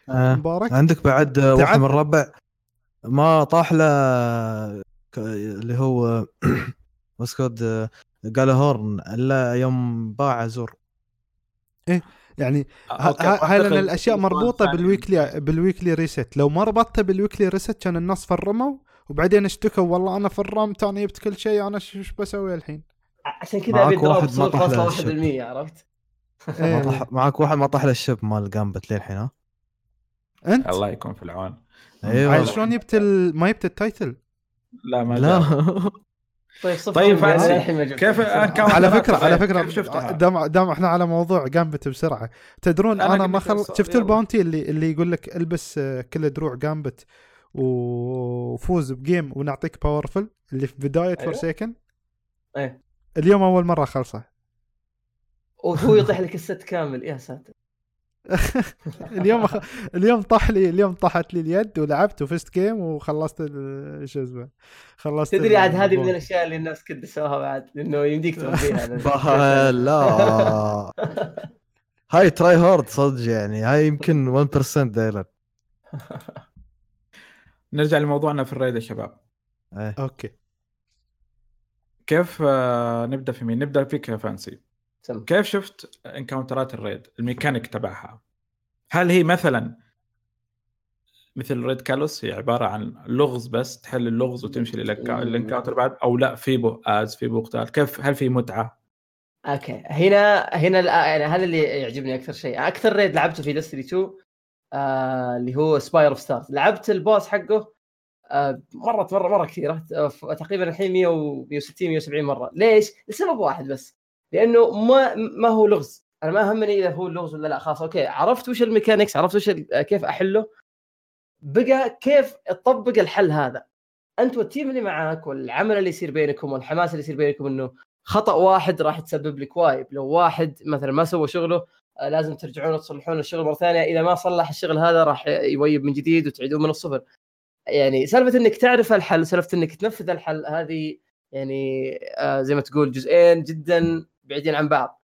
مبارك؟ عندك بعد واحد من الربع ما طاح له اللي هو مسكود قال هورن الا يوم باع زور. يعني هاي لأن الأشياء مربوطة بالويكلي ريست. لو ما ربطتها بالويكلي ريست كان الناس فرموا وبعدين اشتكوا والله أنا فرمت أنا جبت كل شيء أنا شو بسوي الحين. عشان كذا أبي أضرب 0.1%. عرفت؟ معك واحد ما طاح للشب مال جامبت ليه الحين؟ أنت الله يكون في العون. أيوة. شلون جبت ما جبت التايتل؟ لا ما لا. طيب فعسي كيف على فكرة دام احنا على موضوع جامبت بسرعة تدرون أنا ما شفت الباونتي اللي يقول لك البس كل دروع جامبت وفوز بجيم ونعطيك باورفل اللي في بداية فورسيكن. ايه اليوم أول مرة خلصه وهو يطيح لك الست كامل. يا ساتر. اليوم طاحت لي اليد ولعبت وفزت جيم وخلصت شو اسمه خلصت. تدري عاد هذه من الاشياء اللي الناس كد سواها بعد لانه يمديك تربيها. لا هاي تراي هارد صدق يعني هاي يمكن 1% دايلر. نرجع لموضوعنا في الريد يا شباب. اوكي كيف نبدا في مين؟ نبدا فيك يا فانسي. كيف شفت انكاونترات الريد الميكانيك تبعها؟ هل هي مثل ريد كالوس هي عبارة عن لغز بس تحل اللغز وتمشي للانكاونتر بعد أو لا في بؤاز في بقتال؟ كيف هل في متعة؟ أوكي هنا هذا اللي يعجبني أكثر شيء. أكثر ريد لعبته في دستري 2 اللي هو سباير اوف ستارز. لعبت البوس حقه مرة كثيرة تقريبا الحين 160-170 مرة. ليش؟ لسبب واحد بس لأنه ما هو لغز. أنا ما همني إذا هو اللغز ولا لا. خلاص أوكي عرفت وش الميكانيكس عرفت وش كيف أحله. بقى كيف أطبق الحل هذا أنت والتيم اللي معاك والعمل اللي يصير بينكم والحماس اللي يصير بينكم. إنه خطأ واحد راح تسبب لك وايب. لو واحد مثلا ما سوى شغله لازم ترجعون تصلحون الشغل مرة ثانية. إذا ما صلح الشغل هذا راح يويب من جديد وتعيدون من الصفر. يعني سالفة إنك تعرف الحل سالفة إنك تنفذ الحل هذه يعني زي ما تقول جزئين جدا بعيدين عن بعض.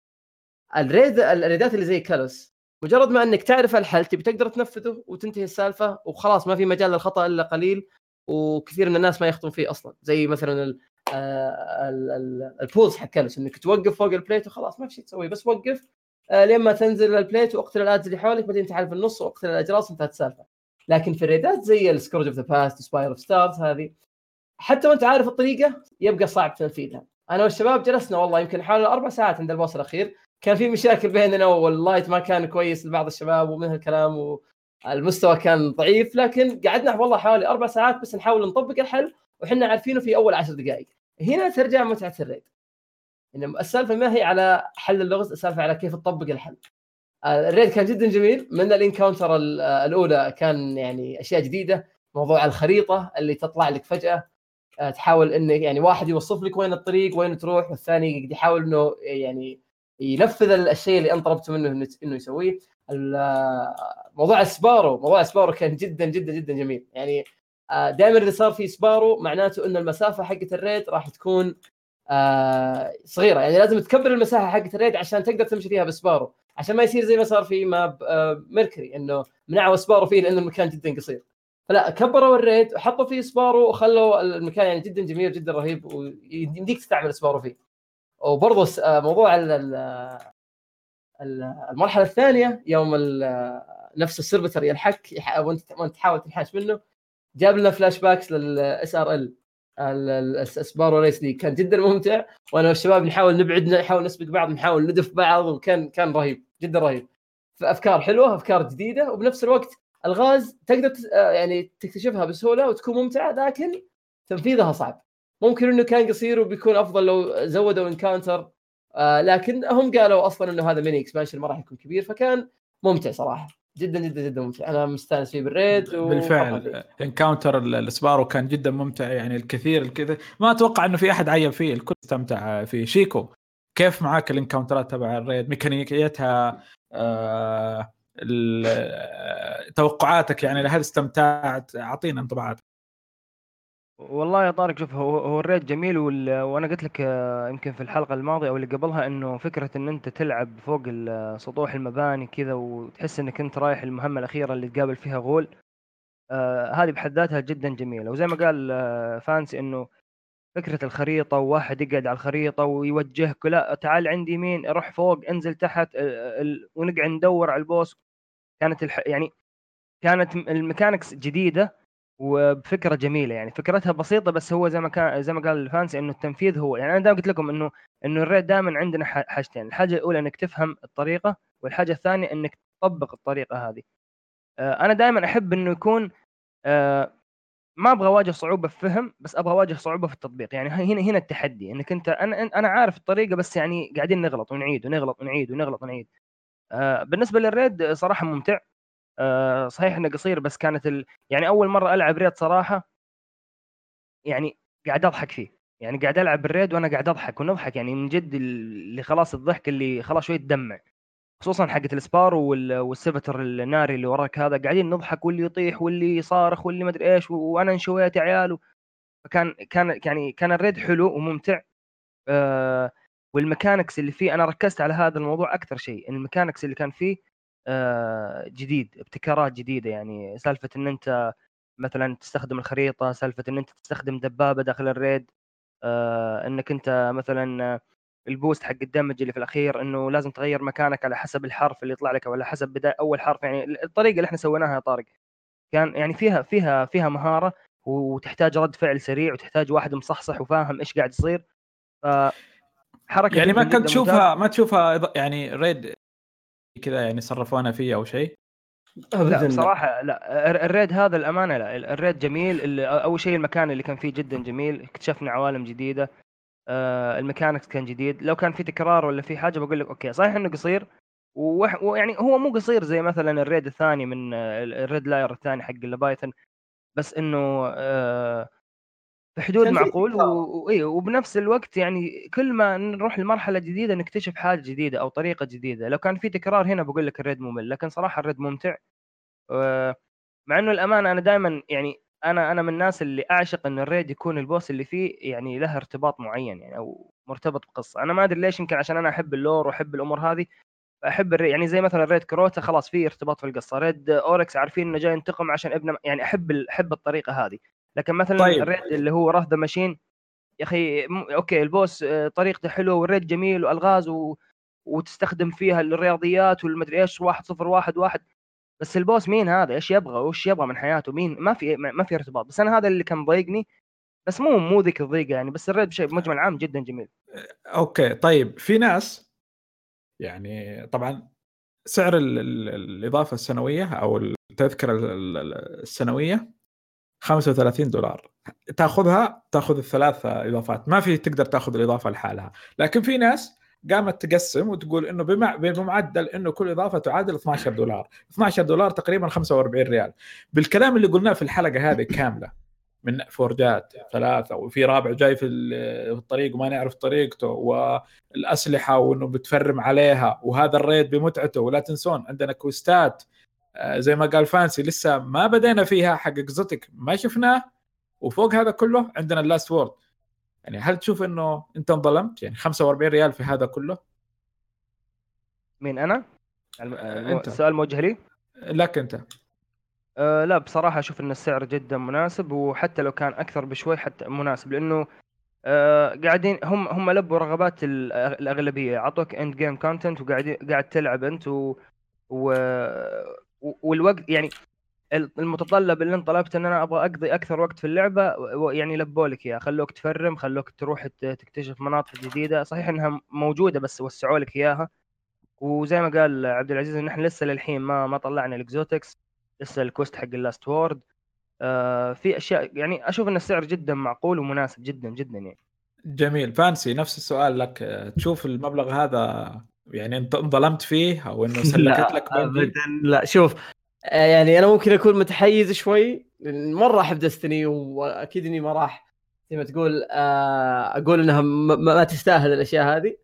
الريدات اللي زي كالوس مجرد ما انك تعرف الحل تبي تقدر تنفذه وتنتهي السالفه وخلاص ما في مجال للخطا الا قليل وكثير من الناس ما يخطئون فيه اصلا. زي مثلا البولز حق كالوس انك توقف فوق البليت وخلاص ما في شيء تسوي بس وقف لما تنزل البليت واقتل الادز اللي حولك بعدين تعال في النص واقتل الاجراس انتهت السالفه. لكن في الريدات زي السكورج اوف ذا باست سباير اوف ستارز هذه حتى وانت عارف الطريقه يبقى صعب تنفيذها. انا والشباب جلسنا والله يمكن حوالي 4 ساعات عند البوس الاخير. كان في مشاكل بيننا واللايت ما كان كويس لبعض الشباب ومن هالكلام والمستوى كان ضعيف. لكن قعدنا والله حوالي 4 ساعات بس نحاول نطبق الحل وحنا عارفينه في اول 10 دقائق. هنا ترجع متعه الريد ان السالفه ما هي على حل اللغز السالفه على كيف تطبق الحل. الريد كان جدا جميل من الانكاونتر الاولى. كان يعني اشياء جديده موضوع الخريطه اللي تطلع لك فجاه تحاول انه يعني واحد يوصف لك وين الطريق وين تروح والثاني قاعد يحاول انه يعني ينفذ الشيء اللي انت طلبته منه انه يسويه. موضوع سبارو كان جدا جدا جدا جميل. يعني دائما اللي صار في سبارو معناته ان المسافه حقه الريد راح تكون صغيره. يعني لازم تكبر المساحه حقه الريد عشان تقدر تمشي فيها بسبارو عشان ما يصير زي ما صار في ماب ميركوري انه منعوا سبارو فيه لانه المكان جدا قصير. لا كبروا الريد وحطوا فيه سبارو وخلوا المكان يعني جدا جميل جدا رهيب ويمديك تستعمل سبارو فيه. وبرضه موضوع المرحله الثانيه يوم نفس السيرفتر يلحق وانت تحاول تنحاش منه جاب لنا فلاش باكس للاس ار ال السبارو ريس لي. كان جدا ممتع وانا والشباب نحاول نبعدنا نحاول نسبق بعض نحاول ندف بعض وكان رهيب جدا رهيب. افكار حلوه افكار جديده وبنفس الوقت الغاز تقدر يعني تكتشفها بسهولة وتكون ممتعة لكن تنفيذها صعب. ممكن إنه كان قصير وبيكون أفضل لو زودوا إنكاونتر لكن هم قالوا أصلاً إنه هذا ميني إكسبانشن ما راح يكون كبير فكان ممتع صراحة جدا جدا جدا ممتع. أنا مستأنس فيه بالريد بالفعل. إنكاونتر السبارو كان جدا ممتع يعني الكثير ما أتوقع إنه في أحد عيب فيه الكل استمتع فيه. شيكو كيف معاك الإنكاونترات تبع الريد ميكانيكيتها توقعاتك يعني لهذا استمتعت أعطينا انطباعاتك. والله يا طارق شوف هو الريد جميل وأنا قلت لك يمكن في الحلقة الماضية أو اللي قبلها إنه فكرة إن أنت تلعب فوق سطوح المباني كذا وتحس إنك أنت رايح المهمة الأخيرة اللي تقابل فيها غول هذه بحد ذاتها جدا جميلة. وزي ما قال فانسي إنه فكرة الخريطة، وواحد يقعد على الخريطة ويوجهك، لا تعال عند يمين، روح فوق، انزل تحت، ونقعد ندور على البوس. كانت كانت الميكانكس جديدة وبفكرة جميلة، يعني فكرتها بسيطة، بس هو زي ما قال الفانسي انه التنفيذ هو، يعني انا دائما قلت لكم انه الريد دائما عندنا حاجتين، الحاجة الأولى انك تفهم الطريقة، والحاجة الثانية انك تطبق الطريقة هذه. انا دائما احب انه يكون ما ابغى اواجه صعوبه في فهم، بس ابغى اواجه صعوبه في التطبيق. يعني هنا التحدي، انك انت انا عارف الطريقه، بس يعني قاعدين نغلط ونعيد ونغلط ونعيد ونغلط ونعيد. بالنسبه للريد صراحه ممتع، صحيح انه قصير، بس كانت يعني اول مره العب ريد صراحه، يعني قاعد اضحك فيه، يعني قاعد العب الريد وانا قاعد اضحك ونضحك، يعني من جد اللي خلاص الضحك اللي خلاص شويه تدمع، خصوصا حقه السبار والسبتر الناري اللي وراك هذا، قاعدين نضحك واللي يطيح واللي يصارخ واللي ما ادري ايش، وانا انشويت عيال. كان يعني كان الريد حلو وممتع، والميكانكس اللي فيه انا ركزت على هذا الموضوع اكثر شيء، ان الميكانكس اللي كان فيه جديد، ابتكارات جديده، يعني سالفه ان انت مثلا تستخدم الخريطه، سالفه ان انت تستخدم دبابه داخل الريد، انك انت مثلا البوست حق الدمج اللي في الأخير إنه لازم تغير مكانك على حسب الحرف اللي يطلع لك، أو على حسب بداية أول حرف. يعني الطريقة اللي إحنا سويناها يا طارق كان يعني فيها مهارة، وتحتاج رد فعل سريع، وتحتاج واحد مصحصح وفاهم إيش قاعد يصير. حركة يعني ما كنت تشوفها، ما تشوفها يعني ريد كذا، يعني صرفونا فيه أو شيء؟ لا بصراحة لا، الريد هذا الأمانة لا، الريد جميل. أول شيء المكان اللي كان فيه جدا جميل، اكتشفنا عوالم جديدة، الميكانكس كان جديد. لو كان في تكرار ولا في حاجه بقول لك اوكي، صحيح انه قصير، ويعني هو مو قصير زي مثلا الريد الثاني، من الريد لاير الثاني حق البايثون، بس انه في حدود معقول، وبنفس الوقت يعني كل ما نروح لمرحله جديده نكتشف حاجه جديده او طريقه جديده. لو كان في تكرار هنا بقول لك الريد ممل، لكن صراحه الريد ممتع، مع انه الامانه انا دائما يعني انا من الناس اللي اعشق ان الريد يكون البوس اللي فيه يعني له ارتباط معين، يعني او مرتبط بقصه. انا ما ادري ليش، يمكن عشان انا احب اللور واحب الامور هذه، احب الريد. يعني زي مثلا ريد كروتا خلاص فيه ارتباط في القصه، ريد اوركس عارفين انه جاي ينتقم عشان ابنه، يعني احب الطريقه هذه. لكن مثلا طيب، الريد اللي هو راث ذا ماشين، يا اخي اوكي البوس طريقته حلوه والريد جميل والغاز وتستخدم فيها الرياضيات والمدري ايش 1-0-1-1، بس البوس مين هذا؟ ايش يبغى؟ وش يبغى من حياته؟ مين؟ ما في ارتباط. بس انا هذا اللي كان ضايقني، بس مو ذيك الضيقه يعني. بس الريد بشيء بمجمل عام جدا جميل. اوكي طيب، في ناس يعني طبعا سعر الاضافه السنويه او التذكره السنويه $35، تاخذ الثلاثه اضافات، ما في تقدر تاخذ الاضافه لحالها. لكن في ناس قامت تقسم وتقول انه بمعدل انه كل اضافه تعادل $12، $12 تقريبا $45. بالكلام اللي قلناه في الحلقه هذه كامله، من فورجات ثلاثه، وفي رابع جاي في الطريق وما نعرف طريقته، والاسلحه وانه بتفرم عليها، وهذا الريد بمتعته. ولا تنسون عندنا كوستات زي ما قال فانسي لسه ما بدينا فيها، حق اكزوتيك ما شفناه، وفوق هذا كله عندنا اللاست وورد. يعني هل تشوف انه انت انظلمت؟ يعني $45 في هذا كله؟ مين انا؟ انت. السؤال موجه لي؟ لك انت. لا بصراحة اشوف ان السعر جدا مناسب، وحتى لو كان اكثر بشوي حتى مناسب، لانه قاعدين هم لبوا رغبات الاغلبية، عطوك اند جيم كونتنت وقاعد تلعب انت والوقت يعني المتطلب اللي انطلبت ان انا ابغى اقضي اكثر وقت في اللعبه، يعني لبولك اياه، خلوك تفرم، خلوك تروح تكتشف مناطق جديده. صحيح انها موجوده بس وسعوا لك اياها، وزي ما قال عبد العزيز ان احنا لسه للحين ما طلعنا الاكزوتكس، لسه الكوست حق اللاست وورد. في اشياء يعني اشوف ان السعر جدا معقول ومناسب جدا جدا يعني. جميل. فانسي نفس السؤال لك، تشوف المبلغ هذا يعني انت انظلمت فيه او انه سلكت لك؟ لا شوف، يعني أنا ممكن أكون متحيز شوي، مرة أحب دستني، وأكيد إني ما راح زي ما تقول أقول إنها ما تستاهل الأشياء هذه،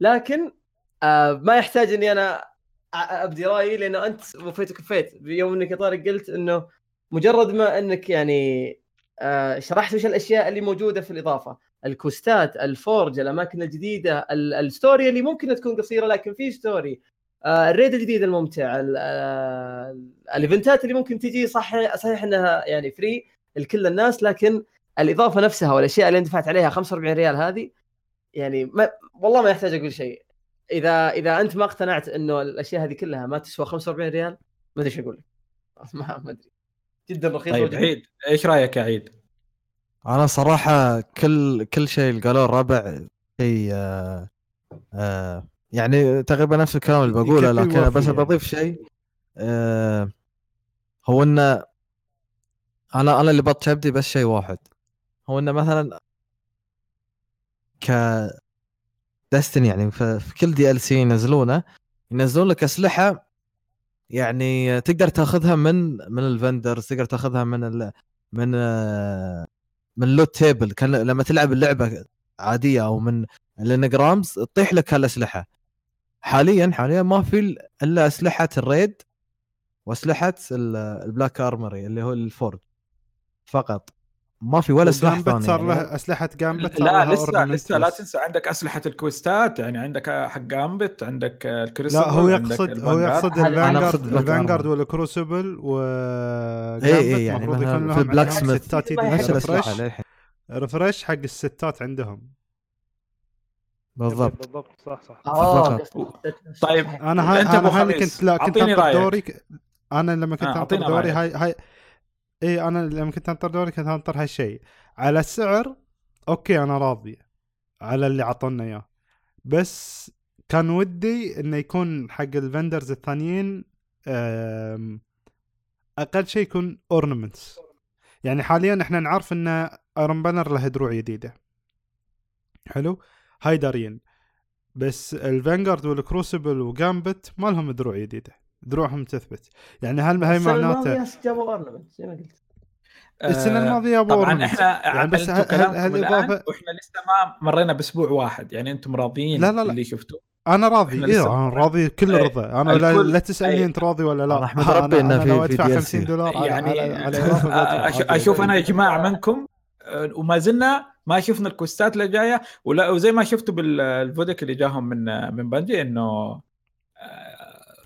لكن ما يحتاج إني أنا أبدي رأيي، لأنه أنت وفيت وكفيت بيوم إنك يا طارق قلت إنه مجرد ما إنك يعني شرحت وش الأشياء اللي موجودة في الإضافة، الكوستات، الفورج، الأماكن الجديدة، الستوري اللي ممكن تكون قصيرة لكن في ستوري، الريد الجديد الممتع، الايفنتات اللي ممكن تجي، صحيح انها يعني فري لكل الناس، لكن الاضافه نفسها والاشياء اللي دفعت عليها 45 ريال هذه يعني ما والله ما يحتاج اقول شيء. اذا انت ما اقتنعت انه الاشياء هذه كلها ما تسوى 45 ريال ما ادري ايش اقول لك. ما ادري جدا رخيص. طيب عيد ايش رايك يا عيد؟ انا صراحه كل شيء اللي قالوه الربع شيء يعني تقريبا نفس الكلام اللي بقوله، لكن بس بضيف شيء هو ان انا اللي بطش ابدي بس شيء واحد، هو ان مثلا ك دستني يعني في كل دي ال سي ينزلون لك اسلحه يعني تقدر تاخذها من الفندرز، تقدر تاخذها من اللوت تيبل، كان لما تلعب اللعبه عاديه او من الانجرامز تطيح لك هالاسلحه. حاليا ما في الا اسلحه الريد واسلحه البلاك ارمري اللي هو الفورد فقط، ما في ولا سلاح ثاني. صار له اسلحه جامبت، لا لسه لا تنسى عندك اسلحه الكويستات، يعني عندك حق جامبت، عندك الكريسبل. لا هو يقصد الفانغارد والكروسبل وجامبت المفروض يكون لهم بلاك سميث ريفرش حق الستات عندهم. بالضبط صح. طيب انا اللي كنت انطر دوري، انا لما كنت انطر دوري هاي ايه، انا لما كنت انطر دوري كنت انطر هالشيء. على السعر اوكي انا راضي على اللي عطونا اياه، بس كان ودي انه يكون حق الفندرز الثانيين اقل شيء يكون اورنمنتس. يعني حاليا احنا نعرف ان ايرون بانر له دروع جديده حلو هاي دارين، بس الفانغارد والكروسبل وجامبت ما لهم دروع جديده، دروعهم تثبت. يعني هل هاي معناته جابوا اورنمنت زي ما قلت السنه الماضيه ابو طبعا احنا يعني بس هالإضافة واحنا لسه ما مرينا باسبوع واحد. يعني انتم راضيين؟ لا. اللي شفتوه انا راضي، انا راضي كل رضا. انا لا تسالني انت راضي ولا لا، احمد ربي انه في ادفع $50 يعني على اشوف انا يا جماعه منكم، وما زلنا ما شفنا الكوستات اللي جايه، وزي ما شفتوا بالفودك اللي جاهم من بانجي انه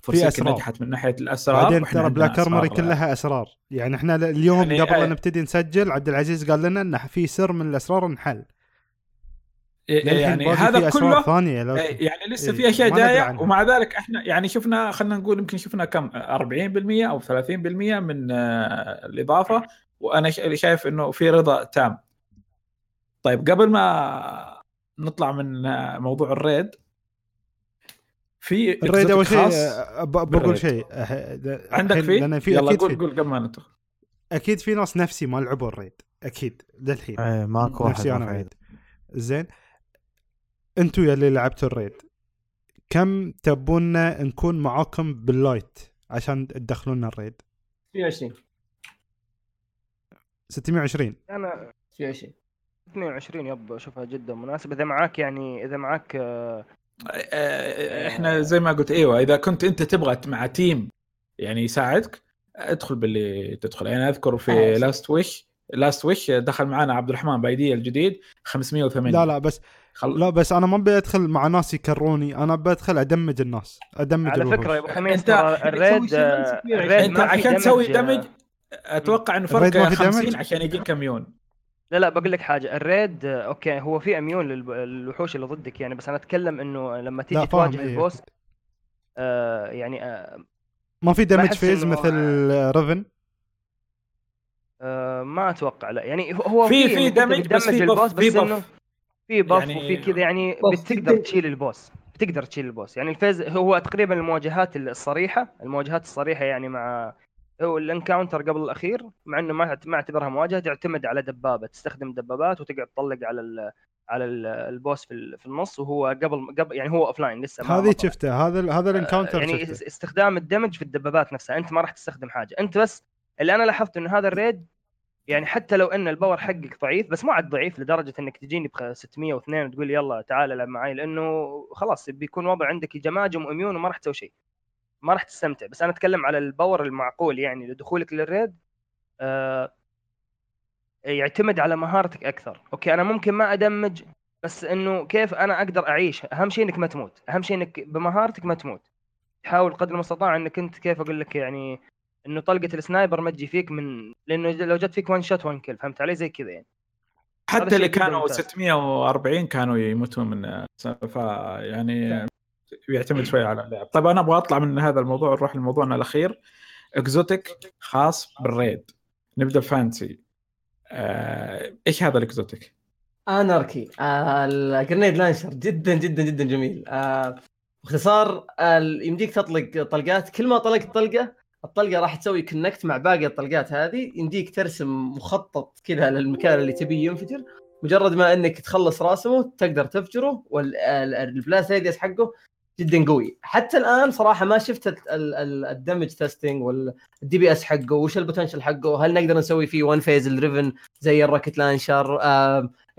في أسرار نجحت من ناحية الأسرار. بعدين ترى بلاك أرمري كلها أسرار، يعني إحنا اليوم يعني قبل أن نبتدي نسجل عبد العزيز قال لنا إن في سر من الأسرار نحل، يعني هذا كله ثانية يعني لسه في أشياء جاية. ومع ذلك إحنا يعني شفنا، خلنا نقول يمكن شفنا كم 40% أو 30% من الإضافة، وأنا شايف إنه في رضا تام. طيب قبل ما نطلع من موضوع الريد، في الريد اول شيء بقول شيء عندك فيه، لأن في يلا قول قبل ما ندخل. اكيد في ناس نفسي ما لعبوا الريد، اكيد للحين ماكو واحد الريد. زين انتوا يلي لعبتوا الريد كم تبونا نكون معاكم باللايت عشان تدخلونا الريد؟ 20 620 انا 20 22 يب اشوفها جدا مناسبه. اذا معاك يعني اذا معاك احنا زي ما قلت ايوه، اذا كنت انت تبغى مع تيم يعني يساعدك ادخل باللي تدخل. انا اذكر في لاست ويش دخل معنا عبد الرحمن بايديه الجديد 580. لا بس لا بس انا ما بدخل مع ناس يكروني، انا بدخل ادمج الناس، ادمج على الوحوش. فكره يا ابو حميد الريد عشان تسوي دمج اتوقع انه فرق 50 عشان يجي كميون. لا بقول لك حاجه، الريد اوكي هو في اميون للوحوش اللي ضدك يعني، بس انا اتكلم انه لما تيجي تواجه البوس يعني ما في دمج فيز مثل ريفن ما اتوقع. لا يعني هو في دمج بس في البوس، بس انه في باف يعني وفي كذا يعني بتقدر تشيل البوس يعني الفيز. هو تقريبا المواجهات الصريحه يعني مع هو الانكاونتر قبل الاخير، مع انه ما اعتبرها مواجهه، تعتمد على دبابه، تستخدم دبابات وتقعد تطلق على البوس في النص، وهو قبل يعني هو اوفلاين لسه ما هذه شفته. هذا الانكاونتر يعني شفته. استخدام الدمج في الدبابات نفسها، انت ما راح تستخدم حاجه انت، بس اللي انا لاحظت انه هذا الريد يعني حتى لو ان الباور حقك ضعيف، بس مو عاد ضعيف لدرجه انك تجيني ب 602 وتقول يلا تعال العب معي، لانه خلاص بيكون وضع عندك جماجم واميون وما راح تسوي شيء، ما راح تستمتع. بس انا اتكلم على الباور المعقول يعني لدخولك للريد، يعتمد على مهارتك اكثر. اوكي انا ممكن ما ادمج، بس انه كيف انا اقدر اعيش. اهم شيء انك ما تموت، اهم شيء انك بمهارتك ما تموت، تحاول قدر المستطاع انك انت كيف اقول لك يعني انه طلقه السنايبر ما تجي فيك، من لانه لو جت فيك وان شوت وان كل، فهمت علي زي كذا يعني. حتى اللي كانوا 640 كانوا يموتون من سالفه يعني يعتمد شويه على اللعب. طيب انا ابغى اطلع من هذا الموضوع نروح لموضوعنا الاخير، اكزوتيك خاص بالريد. نبدا فانسي. ايش هذا الاكزوتيك؟ اناركي. الجرنيد لانشر جدا جدا جدا جميل. باختصار يمديك تطلق طلقات، كل ما طلقت طلقه الطلقه راح تسوي كونكت مع باقي الطلقات هذه، يمديك ترسم مخطط كذا للمكان اللي تبيه ينفجر. مجرد ما انك تخلص راسمه تقدر تفجره، والبلاس هيديس حقه جدا قوي. حتى الان صراحه ما شفت الدمج تيستينج والدي بي اس حقه وش البوتنشل حقه، هل نقدر نسوي فيه وان فيز الريفن زي الراكت لانشر،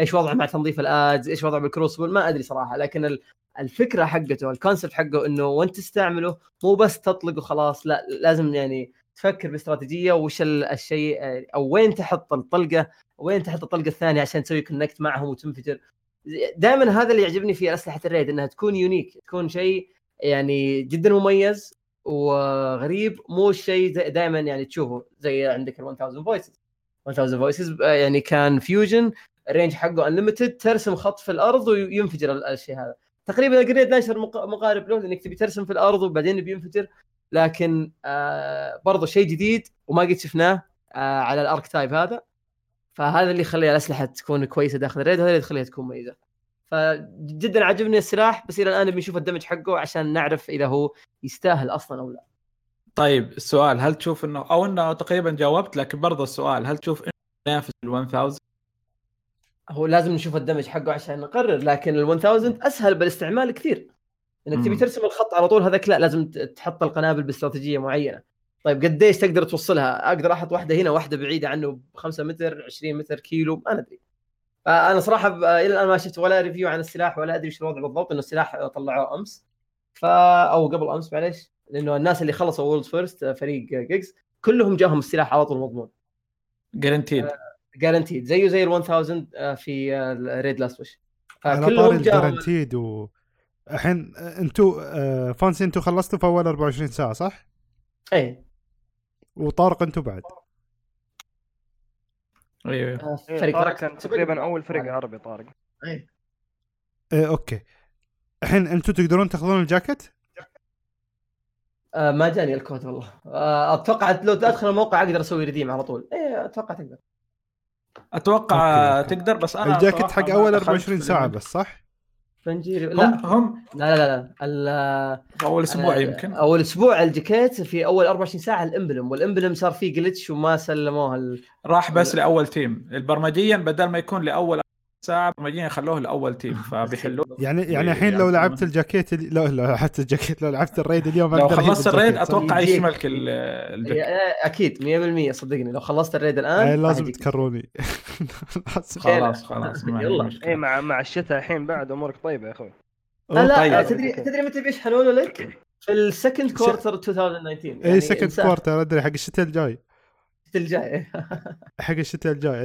ايش وضعه مع تنظيف الادز، ايش وضعه بالكروسبول، ما ادري صراحه. لكن الفكره حقته والكونسبت حقه انه وانت تستعمله مو بس تطلقه خلاص، لا لازم يعني تفكر باستراتيجيه وش الشيء او وين تحط الطلقه وين تحط الطلقه الثانيه عشان تسوي كونكت معهم وتنفجر. دائما هذا اللي يعجبني في اسلحه الريد، انها تكون يونيك، تكون شيء يعني جدا مميز وغريب، مو شيء دائما يعني تشوفه. زي عندك ال 1000 فويسز، 1000 فويسز يعني كان فيوجن الرينج حقه انليمتد، ترسم خط في الارض وينفجر الشيء هذا. تقريبا الجريد لانشر مقارب له، لانك تبي ترسم في الارض وبعدين بينفجر. لكن برضه شيء جديد وما قد شفناه على الاركتايب هذا، فهذا اللي يخلي الاسلحه تكون كويسه داخل الريد، هذا اللي يخليها تكون مميزه. فجدا عجبني السلاح، بس الى الان بنشوف الدمج حقه عشان نعرف اذا هو يستاهل اصلا او لا. طيب السؤال، هل تشوف انه او انه تقريبا جاوبت، لكن برضه السؤال هل تشوف انه ينافس ال1000؟ هو لازم نشوف الدمج حقه عشان نقرر، لكن ال1000 اسهل بالاستعمال كثير. انك تبي ترسم الخط على طول هذاك لا، لازم تحط القنابل باستراتيجيه معينه. طيب قديش تقدر توصلها؟ اقدر احط واحده هنا واحده بعيده عنه 5 متر 20 متر كيلو، ما ادري. انا صراحه الى الان ما شفت ولا ريفيو عن السلاح ولا ادري ايش الوضع بالضبط، انه السلاح طلعوه امس او قبل امس معليش، لانه الناس اللي خلصوا وورلد فيرست فريق جيجز كلهم جاهم السلاح على طول مضمون جارانتيد جارانتيد، زيه زي ال1000 في ريد لاست ويش. فكلهم جارانتيد. الحين انتوا فانسي انتوا خلصتوا في اول 24 ساعه صح؟ اي. وطارق انتوا بعد؟ ايوه فريق طارق كان تقريبا اول فريق عربي طارق. اي اوكي. الحين انتوا تقدرون تاخذون الجاكيت؟ ما جاني الكود والله. اتوقع لو تدخل الموقع اقدر اسوي ريديم على طول. اي اتوقع تقدر. اتوقع تقدر، بس انا الجاكيت حق اول 24 ساعه بس صح؟ فنجيري لا اول اسبوع، يمكن اول اسبوع الجاكيت في اول 24 ساعه. الامبلم والامبلم صار فيه جلتش وما سلموها راح بس لاول تيم البرمجيا، بدل ما يكون لاول ساعه برمجيا خلوه لاول تيم فبيحلوه. يعني الحين لو لعبت الجاكيت لو لعبت الريد اليوم لو خلصت الريد اتوقع يشملك اكيد 100% صدقني. لو خلصت الريد الان لازم تكروني. خلاص يلا. اي مع الشتاء الحين بعد امورك طيبه يا اخوي. لا تدري متى بيشحنونه لك؟ في السكند كوارتر 2019. اي سكند كوارتر ادري، حق الشتاء الجاي.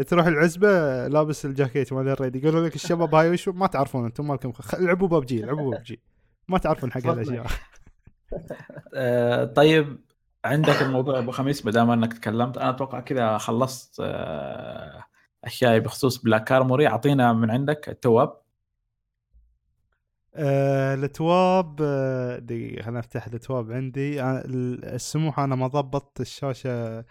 تروح العزبه لابس الجاكيت مال الريد، يقولوا لك الشباب هاي وش ما تعرفون انتم مالكم، لعبوا ببجي ما تعرفون حق الاشياء. طيب عندك الموضوع ابو خميس، بدل ما انك تكلمت انا اتوقع كذا خلصت اشياء بخصوص بلاك أرموري. اعطينا من عندك التواب. التواب دي خلنا نفتح التواب عندي. السموحه انا ما ضبطت الشاشه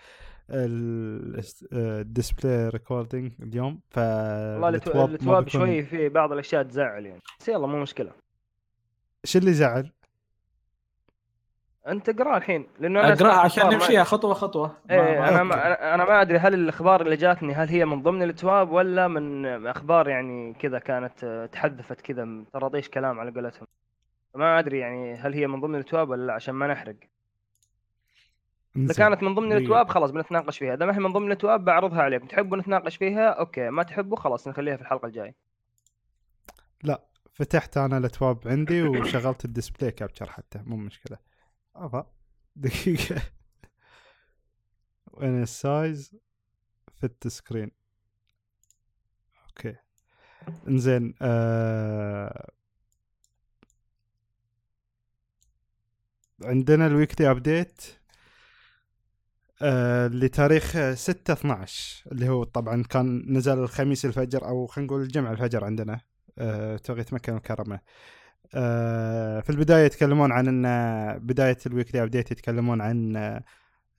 الديسبلاي ريكوردينج اليوم، ف التواب شوي في بعض الاشياء تزعل يعني، بس يلا مو مشكله. ايش اللي زعل؟ انت اقرا الحين لانه انا اقراها عشان نمشيها خطوه خطوه. انا ما ادري هل الاخبار اللي جاتني هل هي من ضمن التواب ولا من اخبار يعني كذا كانت تحذفت كذا تراطيش كلام على قولتهم، ما ادري يعني هل هي من ضمن التواب ولا لا عشان ما نحرق. إذا كانت من ضمن التواب خلاص بنتناقش فيها، إذا ما هي من ضمن التواب بعرضها عليكم، تحبوا نتناقش فيها أوكي، ما تحبوا خلاص نخليها في الحلقة الجاية. لا فتحت أنا التواب عندي وشغلت الديسبلاي كابتشر حتى مو مشكلة. دقيقة وين السايز في التسكرين؟ أوكي إنزين. عندنا الويكلي أبديت لتاريخ 6/12 اللي هو طبعا كان نزل الخميس الفجر أو خلينا نقول الجمعة الفجر عندنا توقيت مكة المكرمة. في البداية يتكلمون عن أن بداية الويكلي أبديت يتكلمون عن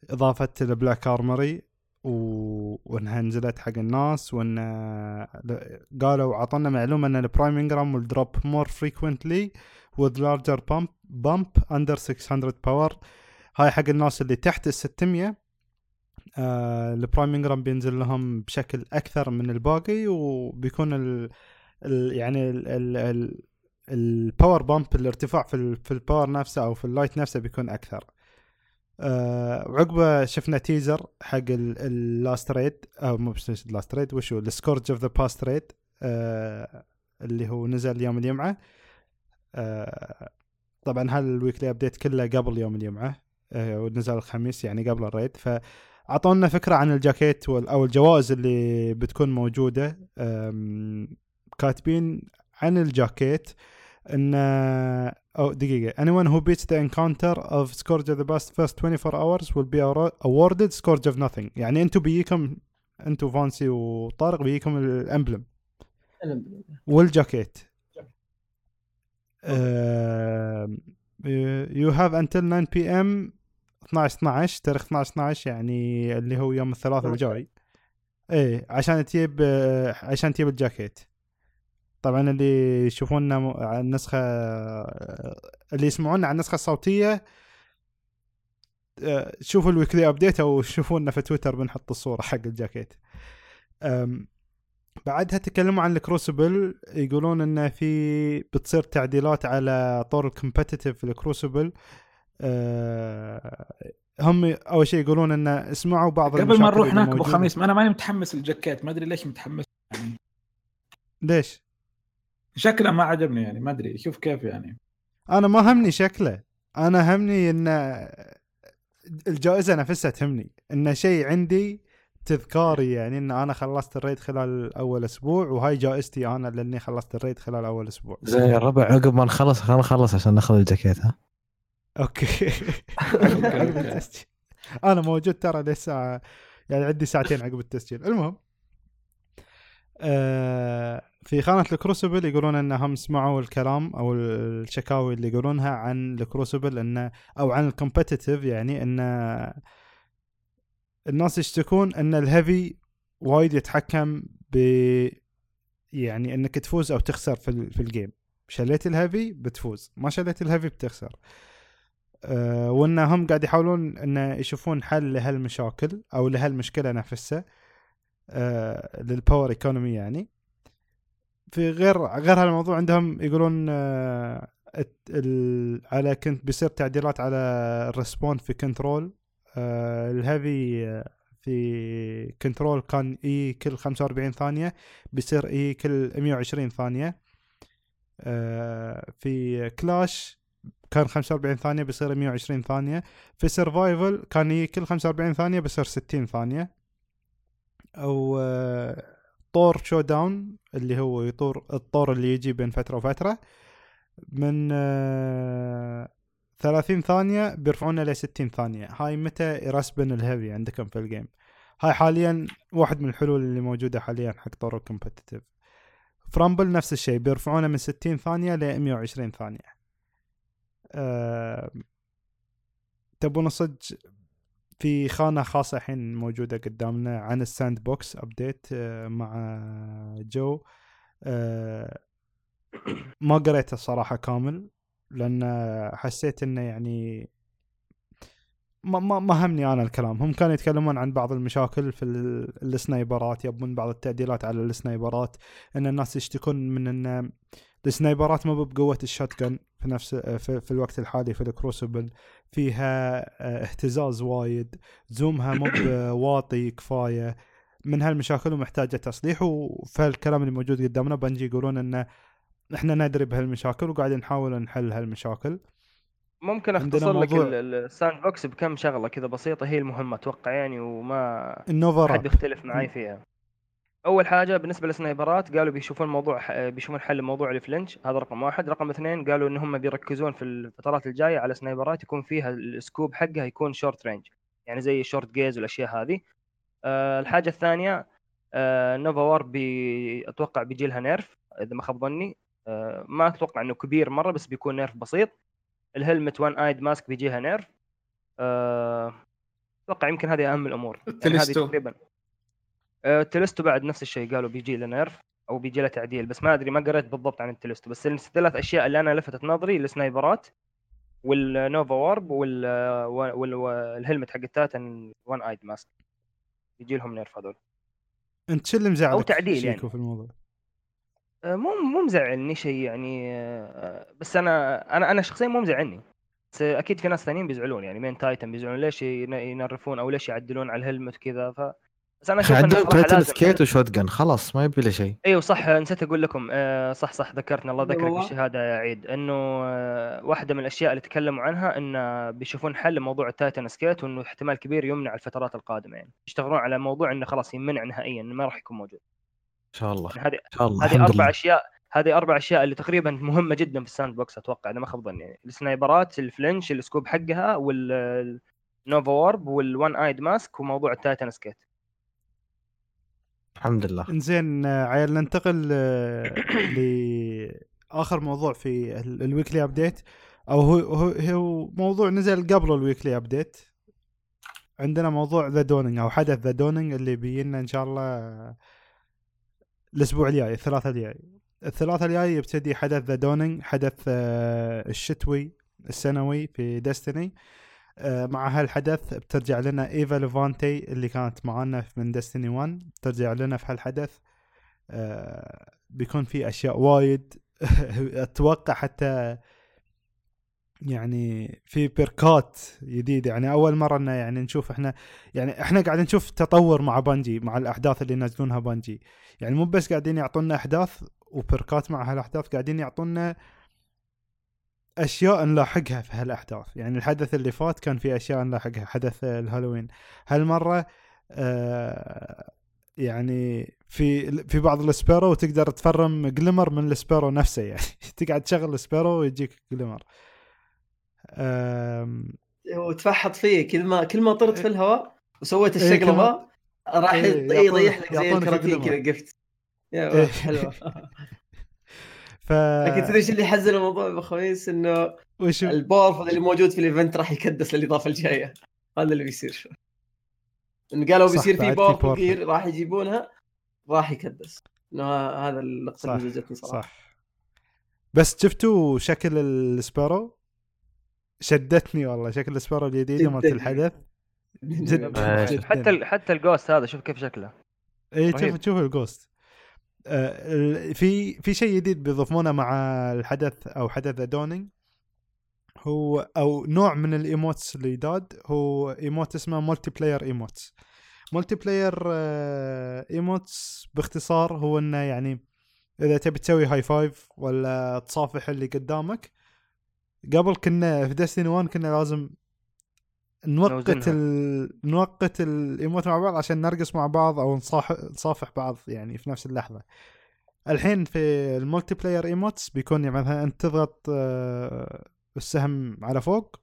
إضافة البلاك أرمري وأنها نزلت حق الناس، وأن قالوا عطنا معلومة أن البرايم إنجرام والدروب more frequently with larger bump under 600 power. هاي حق الناس اللي تحت 600 البرايم إنجرام بينزل لهم بشكل أكثر من الباقي، وبيكون الباور بامب الارتفاع في الباور نفسه او في اللايت نفسه بيكون اكثر. وعقبه شفنا تيزر حق اللاست ريد او مو بس اللاست ريد، وشو السكورج اوف ذا باست ريد اللي هو نزل يوم الجمعه. طبعا هالويكلي ابديت كله قبل يوم الجمعه ونزل الخميس يعني قبل الريد، فاعطونا فكره عن الجاكيت او الجوائز اللي بتكون موجوده. كاتبين عن الجاكيت ان او دقيقه anyone who beats the encounter of scourge of the past first 24 hours will be awarded scourge of nothing. يعني انتم بيجيكم انتم فانسي وطارق بيجيكم الامبلم والجاكيت. you have until 9 pm 12/12 تاريخ 12/12 يعني اللي هو يوم الثلاثاء الجاي ايه عشان تجيب الجاكيت. طبعا اللي يشوفونا على النسخه اللي يسمعونا على النسخه الصوتيه شوفوا الويكلي ابديت او شوفونا في تويتر بنحط الصوره حق الجاكيت. بعدها تكلموا عن الكروسبل، يقولون ان في بتصير تعديلات على طور الكومبتيتيف في الكروسبل. هم اول شيء يقولون ان اسمعوا بعض قبل ما نروح هناك ابو خميس، انا ماني متحمس الجاكيت، ما ادري ليش متحمس يعني. ليش شكله ما عجبني يعني، ما ادري شوف كيف يعني. انا ما همني شكله، انا همني ان الجائزه نفسها تهمني، ان شيء عندي تذكاري يعني ان انا خلصت الريد خلال اول اسبوع وهاي جائزتي انا لاني خلصت الريد خلال اول اسبوع. زي الربع عقب ما نخلص خلينا نخلص عشان ناخذ الجاكيت. ها اوكي انا موجود ترى لسه يعني عندي ساعتين عقب التسجيل. المهم في خانة الكروسبل يقولون أنهم سمعوا الكلام أو الشكاوي اللي يقولونها عن الكروسبل إنه أو عن الكمبتيتيف، يعني إن الناس يشتكون أن الهيفي وايد يتحكم ب يعني إنك تفوز أو تخسر في الجيم. شليت الهيفي بتفوز، ما شليت الهيفي بتخسر. وإنهم قاعد يحاولون إن يشوفون حل لهالمشاكل أو لهالمشكلة نفسها للباور ايكونومي يعني. في غير هالموضوع عندهم يقولون على كنت بيصير تعديلات على الريسبون في كنترول. الهيفي في كنترول كان اي كل 45 ثانية بيصير اي كل 120 ثانية. في كلاش كان 45 ثانية بيصير 120 ثانية. في سيرفايفل كان اي كل 45 ثانية بيصير 60 ثانية. أو طور شو داون اللي هو يطور الطور اللي يجي بين فترة وفترة من 30 ثانية بيرفعونا ل 60 ثانية. هاي متى يرسبن الهيفي عندكم في الجيم. هاي حاليا واحد من الحلول اللي موجودة حاليا حق طور الكمبتيتيف. فرامبل نفس الشيء بيرفعونا من 60 ثانية ل 120 ثانية. تبون صج في خانة خاصة الحين موجودة قدامنا عن الساند بوكس أبديت مع جو. ما قريته الصراحة كامل لأن حسيت إنه يعني ما همني أنا الكلام. هم كانوا يتكلمون عن بعض المشاكل في السنايبرات، يبون بعض التعديلات على السنايبرات، إن الناس يشتكون من إن السنايبرات ما بقوة الشوتجن في نفس في الوقت الحالي في الكروسبل، فيها اهتزاز وايد، زومها مو واطي كفاية، من هالمشاكل ومحتاجة تصليح. وفالكلام اللي موجود قدامنا بنجي يقولون ان احنا ندري بهالمشاكل وقاعدين نحاول نحل هالمشاكل. ممكن اختصر لك الساند بوكس بكم شغلة كذا بسيطة هي المهمة اتوقع يعني، وما حد يختلف معي فيها. اول حاجه بالنسبه للسنايبرات قالوا بيشوفون الموضوع، بيشوفون حل موضوع الفلنش، هذا رقم واحد. رقم اثنين قالوا انهم بيركزون في الفترات الجايه على سنايبرات يكون فيها السكوب حقها يكون شورت رينج، يعني زي شورت جيز والاشياء هذه. الحاجه الثانيه نوفا وارب اتوقع بيجي لها نيرف اذا ما خاب ظني، ما اتوقع انه كبير مره بس بيكون نيرف بسيط. الهلمت وان ايد ماسك بيجيها نيرف، اتوقع يمكن هذه اهم الامور. تلستو تقريبا تلستو بعد نفس الشيء، قالوا بيجي له نيرف او بيجي له تعديل، بس ما ادري ما قريت بالضبط عن التلستو. بس الثلاث اشياء اللي انا لفتت نظري السنايبرات والنوفا وارب والهلمت حق التاتن وان ايد ماسك بيجي لهم نيرف هذول. انت شو اللي مزعلك او تعديل يعني في الموضوع؟ مو مزعلني شيء يعني، بس انا شخصيا مو مزعلني، بس اكيد في ناس ثانيين بيزعلون يعني. مين تايتن بيزعلون ليش ينرفون او ليش يعدلون على الهلمت كذا. ف بس انا اشوف انه تايتن سكيت وشوتجن خلاص ما يبي له شيء. ايوه صح، نسيت اقول لكم. صح ذكرتنا، الله ذكرك بالشهاده يا عيد. انه واحده من الاشياء اللي تكلموا عنها انه بيشوفون حل موضوع التايتن سكيت، وانه احتمال كبير يمنع الفترات القادمه يعني، يشتغلون على موضوع انه خلاص يمنع نهائيا، ما راح يكون موجود ان شاء الله. هذه اربع اشياء، هذه اربع اشياء اللي تقريبا مهمه جدا في الساند بوكس اتوقع انا ما خاب ظني يعني. السنايبرات، الفلنش، السكوب حقها، والنوفا وارب، والوان ايد ماسك، وموضوع التايتن سكيت. الحمد لله. انزين عيال ننتقل لاخر موضوع في الويكلي ابديت، او هو موضوع نزل قبل الويكلي ابديت. عندنا موضوع ذا دونينج او حدث ذا دونينج اللي بينا ان شاء الله الأسبوع الجاي، الثلاثة الجاي يبتدي حدث ذا دونينج، حدث الشتوي السنوي في ديستيني. مع هالحدث بترجع لنا إيفا ليفانتي اللي كانت معنا من ديستيني 1، بترجع لنا في هالحدث. بيكون في أشياء وايد أتوقع حتى يعني في بيركات جديدة يعني. أول مرة إنه يعني نشوف إحنا قاعدين نشوف تطور مع بانجي، مع الأحداث اللي ينزلونها بانجي يعني. مو بس قاعدين يعطونا أحداث وبيركات، مع هالأحداث قاعدين يعطونا أشياء نلاحقها في هالأحداث يعني. الحدث اللي فات كان في أشياء نلاحقها، حدث الهالوين. هالمرة يعني في بعض السبيرو تقدر تفرم جليمر من السبيرو نفسه يعني تقعد تشغل السبيرو ويجيك جليمر وتفحط فيه كل ما طرت في الهواء وسويت الشغله ما راح يضيح لك زي الكراتين كذا قفت يا حلوه. لكن تدري ايش اللي حزن الموضوع يا خويس؟ انه الباور اللي موجود في الايفنت راح يكدس للاضافه الجايه. هذا اللي بيصير، ان قالوا بيصير في باور كبير راح يجيبونها راح يكدس. انه هذا اللقطه اللي جتني صراحه. صح، بس شفتوا شكل السبارو شدتني والله، شكل السبارو الجديد مالت الحدث جد. حتى الجوست هذا شوف كيف شكله. اي شوف الجوست. في شيء جديد بيضيفونه مع الحدث او حدث ذا دونينج، هو او نوع من الايموتس اللي يداد، هو ايموت اسمه ملتي بلاير ايموتس. ملتي بلاير ايموتس باختصار هو انه يعني اذا تبي تسوي هاي فايف ولا تصافح اللي قدامك، قبل كنا في ديستيني 1 كنا لازم نوقت الايموت مع بعض عشان نرقص مع بعض او نصافح بعض يعني في نفس اللحظه. الحين في الملتي بلاير ايموتس بيكون يعني مثلا انت تضغط السهم على فوق،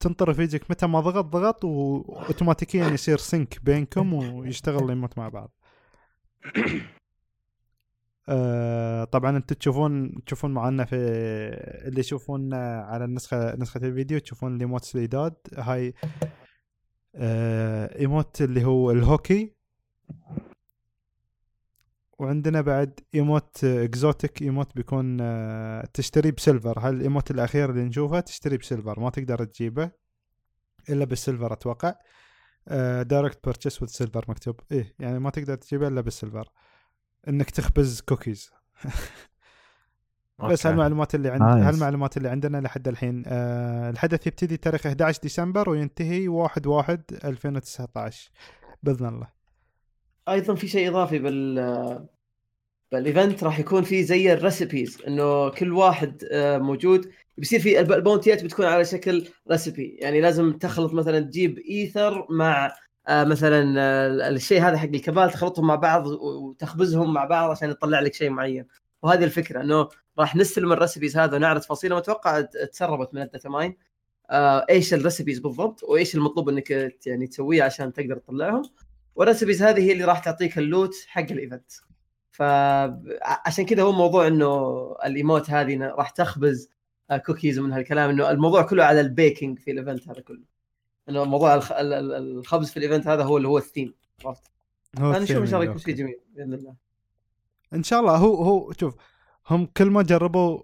تنطرف يجيك متى ما ضغط واوتوماتيكيا يصير سينك بينكم ويشتغل الايموت مع بعض. طبعا انتم تشوفون معنا في اللي يشوفون على نسخه الفيديو، تشوفون الايموتس اللي داد. هاي ايموت اللي هو الهوكي، وعندنا بعد ايموت اكزوتيك ايموت بيكون تشتري بسيلفر. هالايموت الاخير اللي نشوفه تشتري بسيلفر، ما تقدر تجيبه الا بالسيلفر اتوقع. دايركت بيرتشيس وذ سيلفر مكتوب، ايه يعني ما تقدر تجيبه الا بالسيلفر، انك تخبز كوكيز بس. هالمعلومات اللي عندنا لحد الحين. الحدث يبتدي تاريخ 11 ديسمبر وينتهي 1/1/2019 باذن الله. ايضا في شيء اضافي بالايفنت، راح يكون في زي الريسيبيز، انه كل واحد موجود بيصير في البونتيات بتكون على شكل ريسيبي يعني. لازم تخلط مثلا، تجيب ايثر مع مثلا الشيء هذا حق الكبال، تخلطهم مع بعض وتخبزهم مع بعض عشان يطلع لك شيء معين. وهذه الفكره انه راح نستلم الريسبيز هذا ونعرض تفاصيله. متوقع تسربت من الداتا ماين ايش الريسبيز بالضبط وايش المطلوب انك يعني تسويه عشان تقدر تطلعهم. والريسبيز هذه هي اللي راح تعطيك اللوت حق الايفنت. فعشان كذا هو موضوع انه الايموت هذه راح تخبز كوكيز ومن هالكلام، انه الموضوع كله على البيكينج في الايفنت هذا كله، انه موضوع الخبز في الايفنت هذا هو اللي هو الثيم. عرفت؟ نشوف ان شاء الله يكون شيء جميل باذن الله. ان شاء الله. هو شوف، هم كل ما جربوا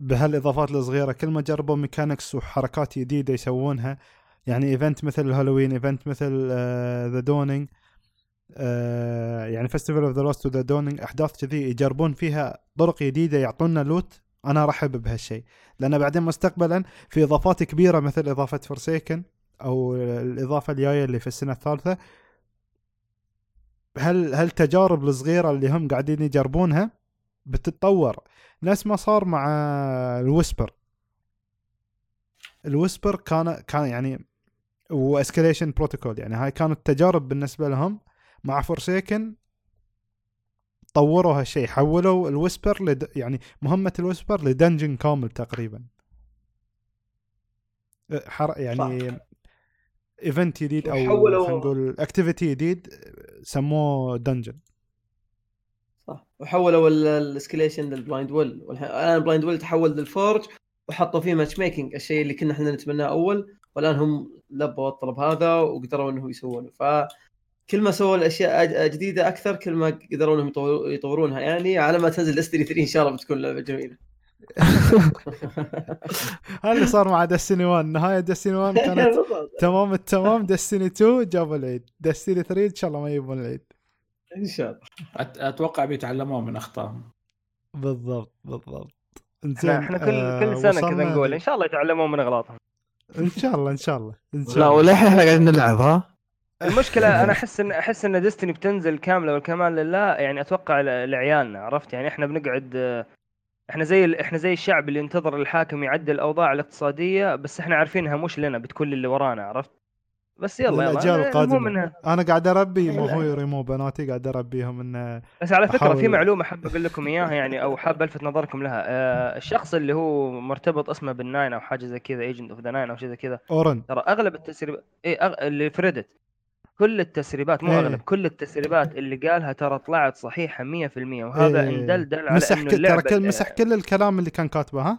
بهالاضافات الصغيره، كل ما جربوا ميكانكس وحركات جديده يسوونها، يعني ايفنت مثل الهالوين، ايفنت مثل ذا دونينج، يعني فيستيفال اوف ذا لوست وذا دونينج، احداث كذي يجربون فيها طرق جديده يعطونا لوت. انا رحب بهالشيء، لان بعدين مستقبلا في اضافات كبيره مثل اضافه فورسيكن او الاضافه الجايه اللي في السنه الثالثه، هل تجارب الصغيره اللي هم قاعدين يجربونها بتتطور، نفس ما صار مع الويسبر كان يعني واسكليشن بروتوكول، يعني هاي كانت تجارب بالنسبه لهم. مع فورسيكن طوروا هالشيء، حولوا الويسبر يعني مهمه الويسبر لدنجن كامل تقريبا، يعني ايفنت جديد او خلينا نقول اكتيفيتي جديد سموه دنجن. صح، وحولوا الاسكليشن للبلايند ويل، والان البلايند ويل تحول للفورج وحطوا فيه ماتش ميكينج، الشيء اللي كنا احنا نتمناه اول، والان هم لبوا الطلب هذا وقدروا انهم يسوونه. فكل ما سووا الاشياء جديده اكثر، كل ما قدروا انهم يطورونها. يعني على ما تنزل الاستري 3 ان شاء الله بتكون لعبه جميله. هل صار مع دستيني 1؟ نهاية دستيني 1 كانت تمام التمام، دستيني 2 جابوا العيد، دستيني 3 إن شاء الله ما يجيبون العيد. إن شاء الله أتوقع بيتعلموا من أخطائهم. بالضبط. إحنا كل سنة كذا نقول إن شاء الله يتعلموا من أغلاطهم. إن شاء الله. لا ولحين إحنا قاعدين نلعبها. المشكلة أنا أحس إن دستيني بتنزل كاملة والكمال لله، يعني أتوقع لعيالنا. عرفت؟ يعني إحنا بنقعد، احنا زي الشعب اللي ينتظر الحاكم يعدل الاوضاع الاقتصاديه، بس احنا عارفينها مش لنا، بتكون اللي ورانا. عرفت؟ بس يلا مو منها. انا قاعد اربي، مو هو يرموا بناتي، قاعد اربيهم ان. بس على فكره في معلومه حاب اقول لكم اياها، يعني او حاب الفت نظركم لها. الشخص اللي هو مرتبط اسمه بالناين او حاجه زي كذا، ايجنت اوف ذا ناين او شيء زي كذا، ترى اغلب التسريبات اللي فريدت، كل التسريبات مو اغلب، كل التسريبات اللي قالها ترى طلعت صحيحه 100%. وهذا اندلدل على انه اللعبه ترى مسح كل الكلام اللي كان كاتبه،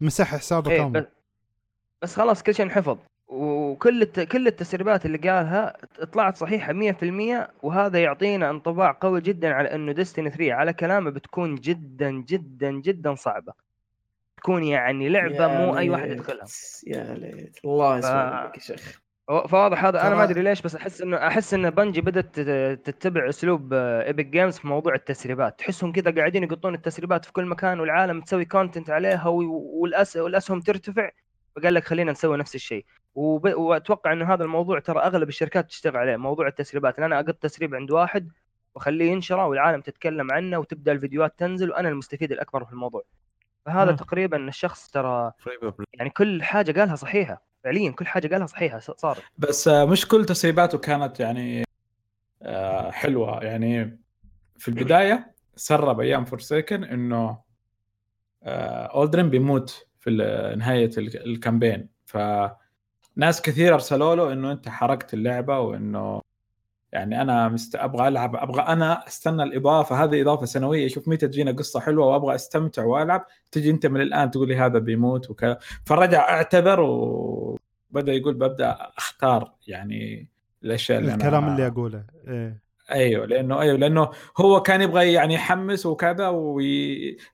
مسح حسابه كامل. بس خلاص كل شيء انحفظ، وكل كل التسريبات اللي قالها طلعت صحيحه 100%. وهذا يعطينا انطباع قوي جدا على انه ديستني 3 على كلامه بتكون جدا جدا جدا صعبه، تكون يعني لعبه مو اي واحد يدخلها. يا ليت الله يسلمك يا شيخ. فواضح هذا. انا ما ادري ليش، بس احس ان بنجي بدت تتبع اسلوب ايبك جيمز في موضوع التسريبات. تحسهم كذا قاعدين يقطون التسريبات في كل مكان، والعالم تسوي كونتنت عليها، والاسهم ترتفع، فقال لك خلينا نسوي نفس الشيء. واتوقع انه هذا الموضوع ترى اغلب الشركات تشتغل عليه، موضوع التسريبات. انا اقط تسريب عند واحد واخليه ينشره والعالم تتكلم عنه وتبدا الفيديوهات تنزل، وانا المستفيد الاكبر في الموضوع. فهذا تقريبا الشخص ترى يعني كل حاجه قالها صحيحه فعليا، كل حاجه قالها صحيحه صار. بس مش كل تسريباته كانت يعني حلوه. يعني في البدايه سرب ايام فورسيكن انه اولدرين بيموت في نهايه الكامبين، فناس كثير ارسلوا له انه انت حرقت اللعبه، وانه يعني انا ابغى العب، ابغى انا استنى الاضافه هذه، اضافه سنويه، شوف متى تجينا قصه حلوه وابغى استمتع والعب، تجي انت من الان تقول لي هذا بيموت وكذا. فرجع اعتبر وبدا يقول ببدا اختار يعني الاشياء اللي الكلام اللي اقوله. ايوه لانه هو كان يبغى يعني يحمس وكذا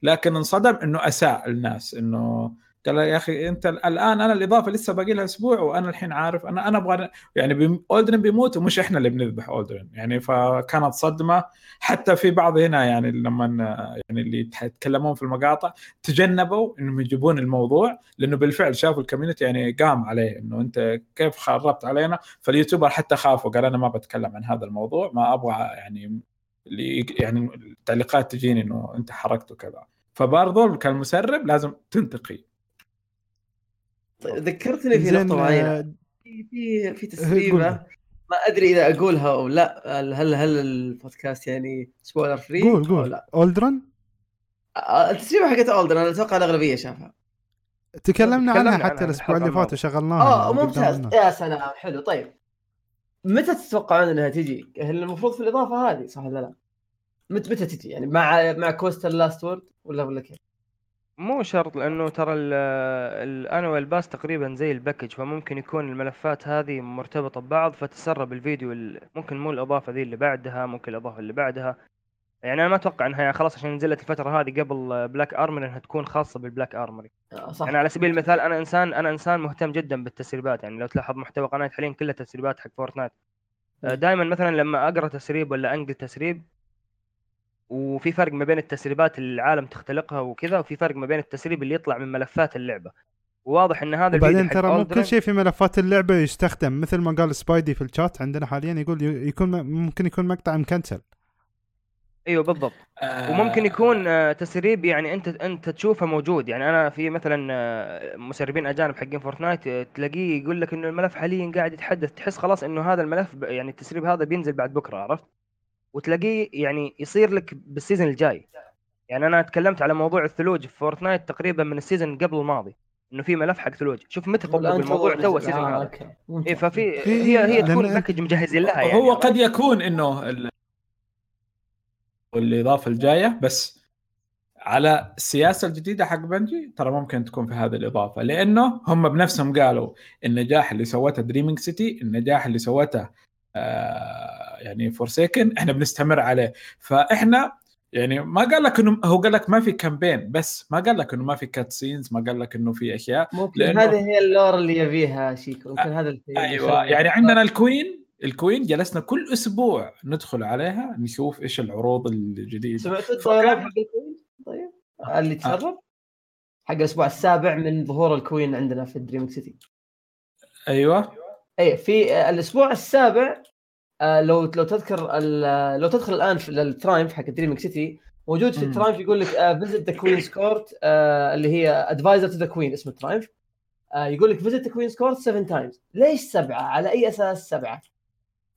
لكن انصدم انه اساء الناس، انه قال يا اخي انت الان انا الاضافه لسه باقي لها اسبوع، وانا الحين عارف انا ابغى يعني اولدرين بيموت ومش احنا اللي بنذبح اولدرين. يعني فكانت صدمه. حتى في بعض هنا يعني لما يعني اللي يتكلمون في المقاطع تجنبوا انهم يجيبون الموضوع، لانه بالفعل شافوا الكوميونتي يعني قام عليه انه انت كيف خربت علينا. فاليوتيوبر حتى خافوا، قال انا ما بتكلم عن هذا الموضوع، ما ابغى يعني التعليقات تجيني انه انت حركت وكذا. فبرضه كان مسرب لازم تنتقي. ذكرتني في نقطة معينة في تسريبة، ما أدري إذا أقولها أو لا. هل البودكاست يعني سبويلر فري؟ قول أولدرن، التسريبة حقت أولدرن أنا أتوقع الأغلبية شافها. تكلمنا عنها حتى الأسبوع اللي فات وشغلناها. ممتاز، يا سلام، حلو. طيب متى تتوقعون أنها تجي؟ هل المفروض في الإضافة هذه صح ولا لا؟ متى تجي يعني؟ مع كوستال لاست وورد ولا كيف؟ مو شرط، لأنه ترى الأنوال باس تقريبا زي الباكج، فممكن يكون الملفات هذه مرتبطة ببعض فتسرب الفيديو، ممكن مو الإضافة ذي اللي بعدها، ممكن الإضافة اللي بعدها. يعني أنا ما أتوقع أنها خلاص عشان نزلت الفترة هذه قبل بلاك أرمر أنها تكون خاصة بالبلاك أرمر. يعني على سبيل المثال أنا إنسان مهتم جدا بالتسريبات، يعني لو تلاحظ محتوى قناة حاليا كلها تسريبات حق فورتنايت. دائما مثلا لما أقرأ تسريب ولا أنقل تسريب، وفي فرق ما بين التسريبات اللي العالم تختلقها وكذا، وفي فرق ما بين التسريب اللي يطلع من ملفات اللعبة، وواضح ان هذا الفيديو ترى ممكن شيء في ملفات اللعبة يستخدم، مثل ما قال سبايدي في الشات عندنا حاليا، يقول ممكن يكون مقطع مكنسل. ايوه بالضبط. وممكن يكون تسريب يعني انت تشوفه موجود. يعني انا في مثلا مسربين اجانب حقين فورتنايت تلاقيه يقول لك انه الملف حاليا قاعد يتحدث، تحس خلاص انه هذا الملف يعني التسريب هذا بينزل بعد بكره، عرفت؟ وتلاقيه يعني يصير لك بالسيزن الجاي. يعني انا تكلمت على موضوع الثلوج في فورتنايت تقريبا من السيزن قبل الماضي، انه في ملف حق ثلوج. شوف متى قبل الموضوع تو سيزن هذا. اي ففي هي تكون باكج مجهزين لها. يعني هو قد يكون انه الاضافه الجايه بس على السياسه الجديده حق بنجي ترى ممكن تكون في هذه الاضافه، لانه هم بنفسهم قالوا النجاح اللي سوته دريمينج سيتي، النجاح اللي سوته يعني فورسيكن احنا بنستمر عليه. فاحنا يعني ما قال لك انه، هو قال لك ما في كامبين، بس ما قال لك انه ما في كات سينز، ما قال لك انه في اشياء. هذه هي اللور اللي يبيها شيك، ممكن هذا الشيء. ايوه يعني عندنا الكوين جلسنا كل اسبوع ندخل عليها نشوف ايش العروض الجديده. سمعت الطيران حق الكوين؟ طيب اللي تسرب حق الاسبوع السابع من ظهور الكوين عندنا في دريم سيتي. ايوه اي في الاسبوع السابع. لو تذكر، لو تدخل الآن في الترايمف حق دريمينج سيتي، موجود في الترايمف يقول لك visit the queen's court، اللي هي advisor to the queen اسم الترايمف. يقول لك visit the queen's court 7 times. ليش 7؟ على أي أساس 7؟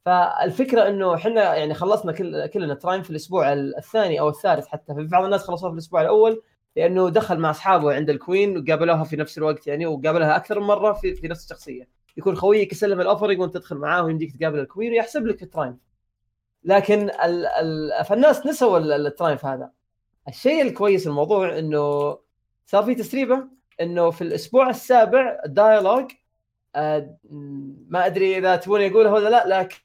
فالفكرة إنه إحنا يعني خلصنا كلنا الترايمف في الأسبوع الثاني أو الثالث، حتى في بعض الناس خلصوها في الأسبوع الأول لأنه دخل مع أصحابه عند الكوين وقابلوها في نفس الوقت، يعني وقابلها أكثر من مرة في نفس الشخصية. يكون خويك يسلم الأوفر وانت تدخل معاه ويمديك تقابل الكوين ويحسب لك الترايم، لكن فالناس نسوا الترايم في هذا الشيء. الكويس الموضوع انه صار في تسريبه انه في الاسبوع السابع الدايالوج، ما ادري اذا تبون يقوله ولا لا، لكن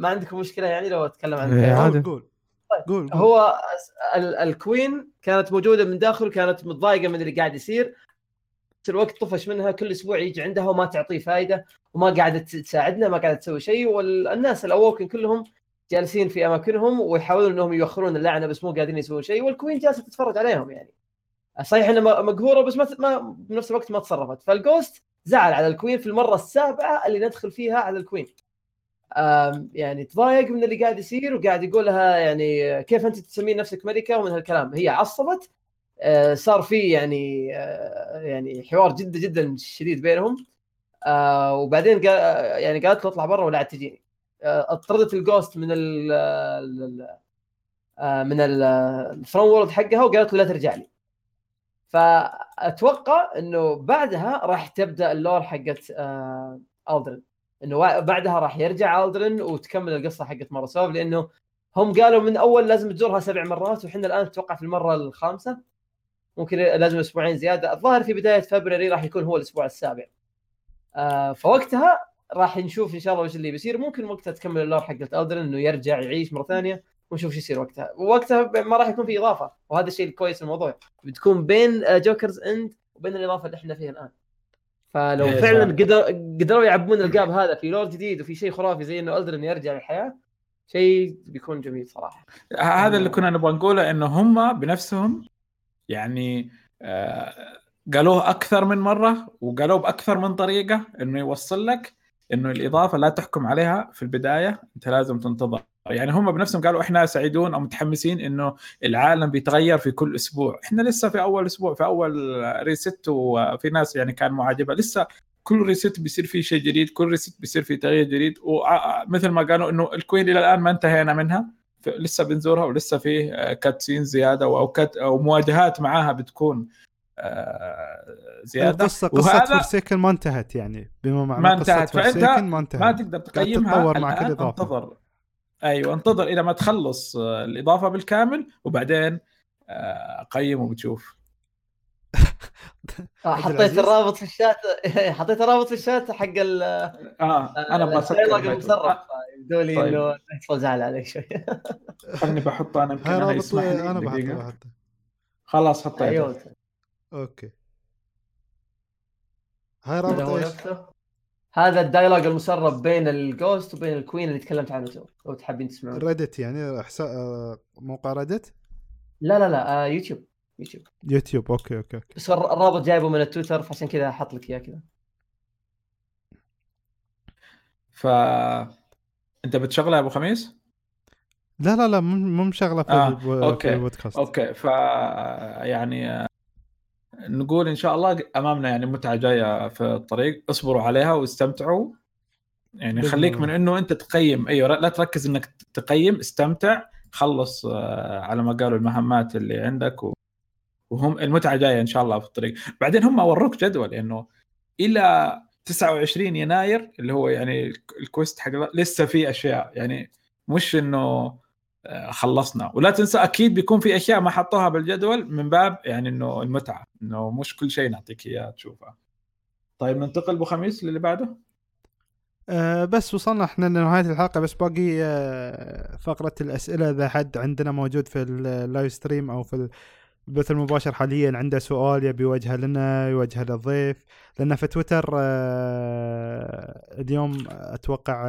ما عندكم مشكله يعني لو اتكلم عنه. قول. هو الكوين كانت موجوده من داخل، كانت متضايقه من اللي قاعد يصير، الوقت طفش منها، كل اسبوع يجي عندها وما تعطيه فايده، وما قاعده تساعدنا، ما قاعده تسوي شيء. والناس الاوكن كلهم جالسين في اماكنهم ويحاولون انهم يوخرون اللعنه بس مو قاعدين يسوون شيء، والكوين جالسه تتفرج عليهم. يعني صحيح انها مقهوره بس ما بنفس الوقت ما تصرفت. فالجوست زعل على الكوين في المره السابعه اللي ندخل فيها على الكوين، يعني تضايق من اللي قاعد يصير وقاعد يقول لها يعني كيف انت تسمي نفسك ملكه ومن هالكلام. هي عصبت، صار فيه يعني حوار جدا جدا شديد بينهم. وبعدين يعني قالت له اطلع برا ولا عاد تجيني. اطردت الجوست من الفرون وورد حقها وقالت له لا ترجع لي. فاتوقع انه بعدها راح تبدا اللور حقت ألدرن، انه بعدها راح يرجع ألدرن وتكمل القصه حقت مارسوف، لانه هم قالوا من اول لازم تزورها 7 مرات، وحنا الان نتوقع في المره الخامسه، ممكن لازم اسبوعين زياده. الظاهر في بدايه فبراير راح يكون هو الاسبوع السابع. فوقتها راح نشوف ان شاء الله وش اللي بيصير. ممكن وقتها تكمل اللور حقت ألدرن انه يرجع يعيش مره ثانيه ونشوف شو يصير وقتها. وقتها ما راح يكون في اضافه، وهذا الشيء الكويس الموضوع، بتكون بين جوكرز اند وبين الاضافه اللي احنا فيها الان. فلو فعلا قدروا يعبون القاب هذا في لور جديد وفي شيء خرافي زي انه ألدرن يرجع للحياه، شيء بيكون جميل صراحة. هذا اللي كنا نبغى نقوله، إنه هم بنفسهم يعني قالوه أكثر من مرة وقالوه بأكثر من طريقة، إنه يوصل لك إنه الإضافة لا تحكم عليها في البداية، أنت لازم تنتظر. يعني هم بنفسهم قالوا إحنا سعيدون أو متحمسين إنه العالم بيتغير في كل أسبوع. إحنا لسه في أول أسبوع، في أول ريست، وفي ناس يعني كان معجبة. لسه كل ريست بيصير فيه شيء جديد، كل ريست بيصير فيه تغيير جديد. ومثل ما قالوا انه الكوين الى الان ما انتهينا منها، لسه بنزورها ولسه فيه كاتسين زياده او مواجهات معاها بتكون زيادة. قصة فورسيكن ما انتهت يعني بما معنى قصة فورسيكن ما انتهت، ما تقدر تقيمها مع كل إضافة. انتظر، أيوة انتظر إلى ما تخلص الإضافة بالكامل وبعدين قيم وبتشوف. حطيت الرابط في الشات، حطيت الرابط في الشات حق ال أنا بسرق مسرع دولي إنه أحصل زعل عليك شوية. خلني بحطه أنا يمكن أنا يسمح لي. خلاص حطيته. أوكي. هاي رابط هذا الدايلوج المسرب بين الجوست وبين الكوين اللي تكلمت عنه تو، لو تحبين تسمعون. ريدت يعني موقع ريدت؟ لا لا لا يوتيوب. أوكي أوكي أوكي. بس الرابط جايبه من التويتر فعشان كذا أحط لك إياه كذا. فأنت بتشغله أبو خميس؟ لا لا لا مو مشغله في البودكاست. أوكي فيعني نقول إن شاء الله أمامنا يعني متعة جاية في الطريق، اصبروا عليها واستمتعوا. يعني خليك من إنه أنت تقيم، أيوة لا تركز إنك تقيم، استمتع، خلص على ما قالوا المهمات اللي عندك وهم المتعة جاية إن شاء الله في الطريق. بعدين هم وروك جدول إنه إلى 29 يناير اللي هو يعني الكويست حق لسه في أشياء، يعني مش إنه خلصنا. ولا تنسى أكيد بيكون في أشياء ما حطوها بالجدول من باب يعني إنه المتعة، إنه مش كل شيء نعطيك إياه تشوفها. طيب ننتقل أبو خميس للي بعده. بس وصلنا إحنا لنهاية الحلقة، بس باقي فقرة الأسئلة. إذا حد عندنا موجود في اللايف ستريم أو في البث المباشر حاليا عنده سؤال يبي يوجهه لنا، يوجهه للضيف، لأن في تويتر اليوم أتوقع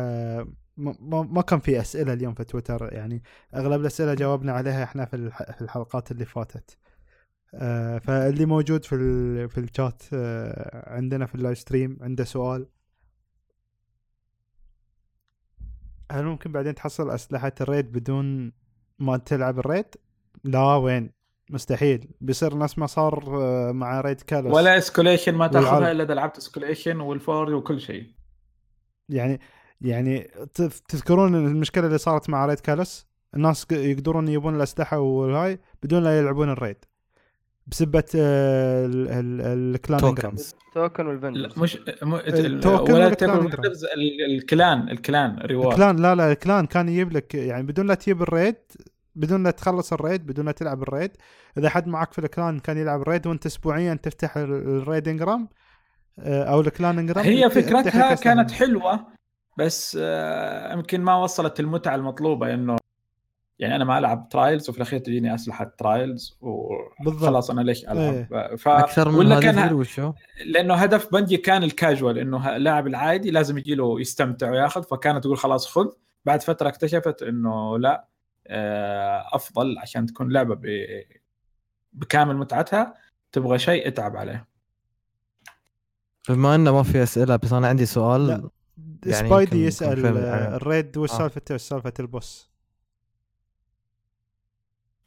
ما كان في أسئلة اليوم في تويتر، يعني أغلب الأسئلة جاوبنا عليها إحنا في الحلقات اللي فاتت. فاللي موجود في الشات عندنا في اللايف ستريم عنده سؤال، هل ممكن بعدين تحصل أسلحة الريد بدون ما تلعب الريد؟ لا وين، مستحيل. بيصير نفس ما صار مع ريد كالوس، ولا اسكوليشن ما تاخذها إلا إذا لعبت اسكوليشن والفوري وكل شيء. يعني تذكرون المشكلة اللي صارت مع ريد كالوس، الناس يقدرون يبون الأسلحة والهاي بدون لا يلعبون الريد بسبة الكلان انجرامز، توكن والفندرز، مش ولا توكن الكلان ريوارد الكلان. لا لا الكلان كان يجيب لك يعني بدون لا تجيب الريد، بدون لا تخلص الريد، بدون لا تلعب الريد، إذا حد معك في الكلان كان يلعب الريد وانت أسبوعيا تفتح الريد انجرام أو الكلان انجرام. هي فكرتها كانت حلوة بس يمكن ما وصلت المتعة المطلوبة، إنه يعني أنا ما ألعب ترايلز وفي الأخير تجيني أسلحة ترايلز وخلاص أنا ليش ألعب إيه. أكثر من هدف، لأنه هدف بنجي كان الكاجوال، إنه اللاعب العادي لازم يجي له يستمتع ويأخذ، فكانت تقول خلاص خذ. بعد فترة اكتشفت إنه لا أفضل عشان تكون لعبة بكامل متعتها تبغى شيء اتعب عليه. بما أنه ما في أسئلة بس أنا عندي سؤال لا. يعني سبايدي يسأل الريد والسالفة البوس.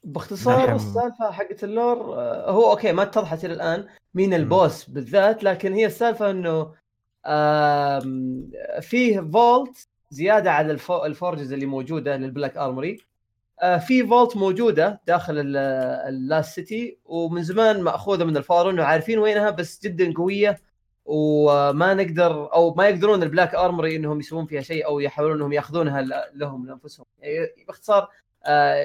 باختصار السالفة حقت اللور هو أوكي ما اتضحت إلى الآن مين البوس بالذات، لكن هي السالفة إنه فيه فولت زيادة على الفورجز اللي موجودة للبلاك آرموري، في فولت موجودة داخل اللاست سيتي ومن زمان مأخوذة من الفارون وعارفين وينها، بس جدا قوية وما نقدر أو ما يقدرون البلاك آرموري إنهم يسوون فيها شيء أو يحاولون إنهم يأخذونها لهم لأنفسهم. يعني باختصار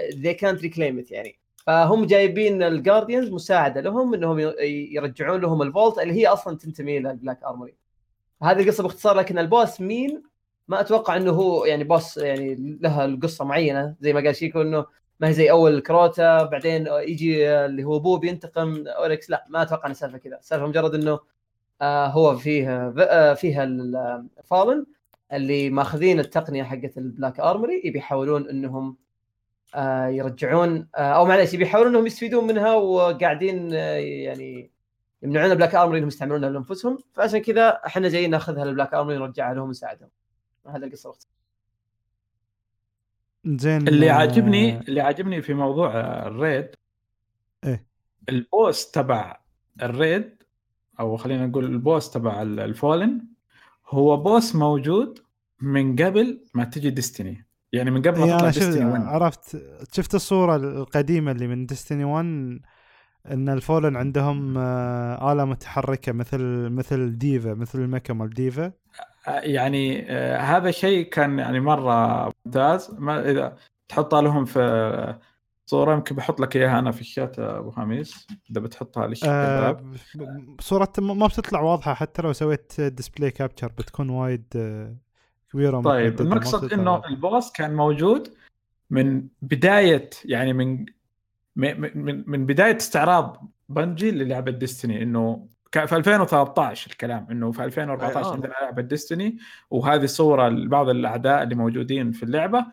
they can't reclaim it يعني. فهم جايبين الجارديانز مساعدة لهم إنهم يرجعون لهم الفولت اللي هي أصلاً تنتمي للبلاك آرموري. هذه القصة باختصار. لكن البوس مين ما أتوقع إنه هو يعني بوس يعني لها القصة معينة زي ما قال شيكو، إنه ما هي زي أول كروتا بعدين يجي اللي هو بوب ينتقم أوريكس. لا ما أتوقع إن السالفة كذا، السالفة مجرد إنه هو فيها الفالن اللي ماخذين التقنية حقة البلاك آرموري يبيحاولون إنهم يرجعون أو معلش يبيحاولون إنهم يستفيدون منها، وقاعدين يعني يمنعون البلاك آرموري إنهم يستعملونها لأنفسهم، فعشان كذا إحنا جايين نأخذها للبلاك آرموري نرجعها لهم ونساعدهم. هذا القصة وقت زين. اللي عاجبني في موضوع الريد إيه؟ البوس تبع الريد أو خلينا نقول البوس تبع الفولن هو بوس موجود من قبل ما تجي ديستيني، يعني من قبل ما تطلع ديستيني 1. عرفت شفت الصورة القديمة اللي من ديستيني 1 ان الفولن عندهم آلة متحركة مثل ديفا، مثل المكة مال ديفا. يعني هذا شيء كان يعني مرة ممتاز. ما اذا تحطها لهم في صورة، يمكن بحط لك اياها انا في الشات ابو خميس اذا بتحطها لي صورة ما بتطلع واضحة، حتى لو سويت ديسبلاي كابتشر بتكون وايد كبيرة. طيب المقصد انه البوس كان موجود من بداية، يعني من بداية استعراض بنجي للعبة ديستني، انه في 2013 الكلام، انه في 2014 عندنا لعبة ديستني، وهذه صورة لبعض الاعداء اللي موجودين في اللعبة،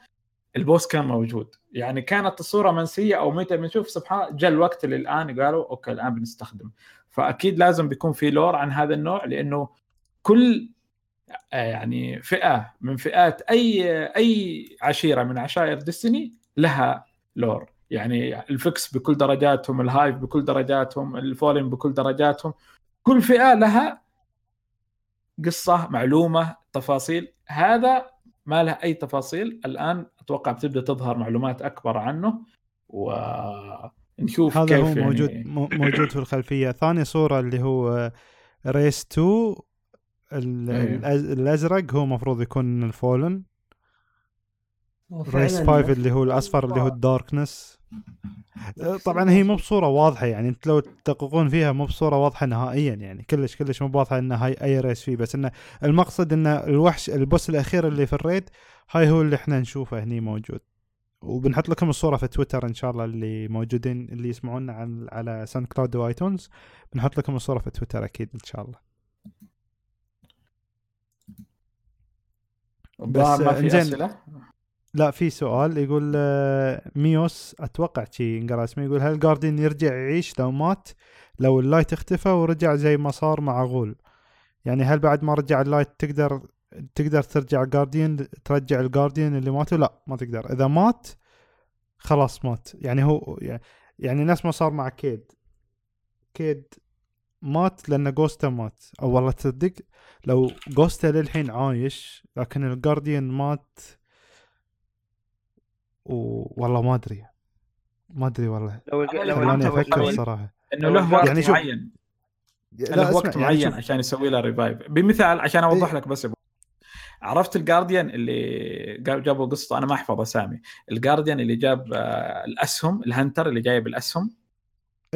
البوس كان موجود. يعني كانت الصورة منسية، او متى بنشوف سبحان جاء الوقت اللي الان قالوا اوكي الان بنستخدم. فاكيد لازم بيكون في لور عن هذا النوع، لانه كل يعني فئة من فئات اي عشيرة من عشائر ديستني لها لور. يعني الفكس بكل درجاتهم، الهايف بكل درجاتهم، الفولين بكل درجاتهم، كل فئة لها قصة، معلومة، تفاصيل. هذا ما له أي تفاصيل. الآن أتوقع بتبدأ تظهر معلومات أكبر عنه ونشوف هذا كيف هو يعني موجود في الخلفية. ثاني صورة اللي هو ريس 2 الأزرق، هو مفروض يكون الفولن. ريس 5 اللي هو الأصفر اللي هو الداركنس. طبعا هي مو بصورة واضحة، يعني انت لو تدققون فيها مو بصورة واضحة نهائيا، يعني كلش مو واضحة ان هاي اي ريس فيه. بس انه المقصد ان الوحش البوس الاخير اللي في الريد هاي هو اللي احنا نشوفه هني موجود، وبنحط لكم الصورة في تويتر ان شاء الله. اللي موجودين اللي يسمعونا على ساوند كلاود وايتونز بنحط لكم الصورة في تويتر اكيد ان شاء الله. بس ما في أسئلة؟ لا، في سؤال يقول ميوس اتوقع شي نقرا اسمه، يقول هل جاردين يرجع يعيش لو مات؟ لو اللايت اختفى ورجع زي ما صار مع غول، يعني هل بعد ما رجع اللايت تقدر ترجع جاردين، ترجع الجاردين اللي ماتوا؟ لا ما تقدر، اذا مات خلاص مات. يعني هو يعني نفس ما صار مع كيد مات لأن غوستا مات. او والله تصدق لو غوستا للحين عايش لكن الجاردين مات، والله ما ادري والله. لو افكر صراحه انه له وقت معين، له وقت معين عشان يسوي له ريفايف. بمثال عشان اوضح لك بس، عرفت الجارديان اللي جابوا قصه، انا ما احفظ اسامي، الجارديان اللي جاب الاسهم، الهنتر اللي جايب الاسهم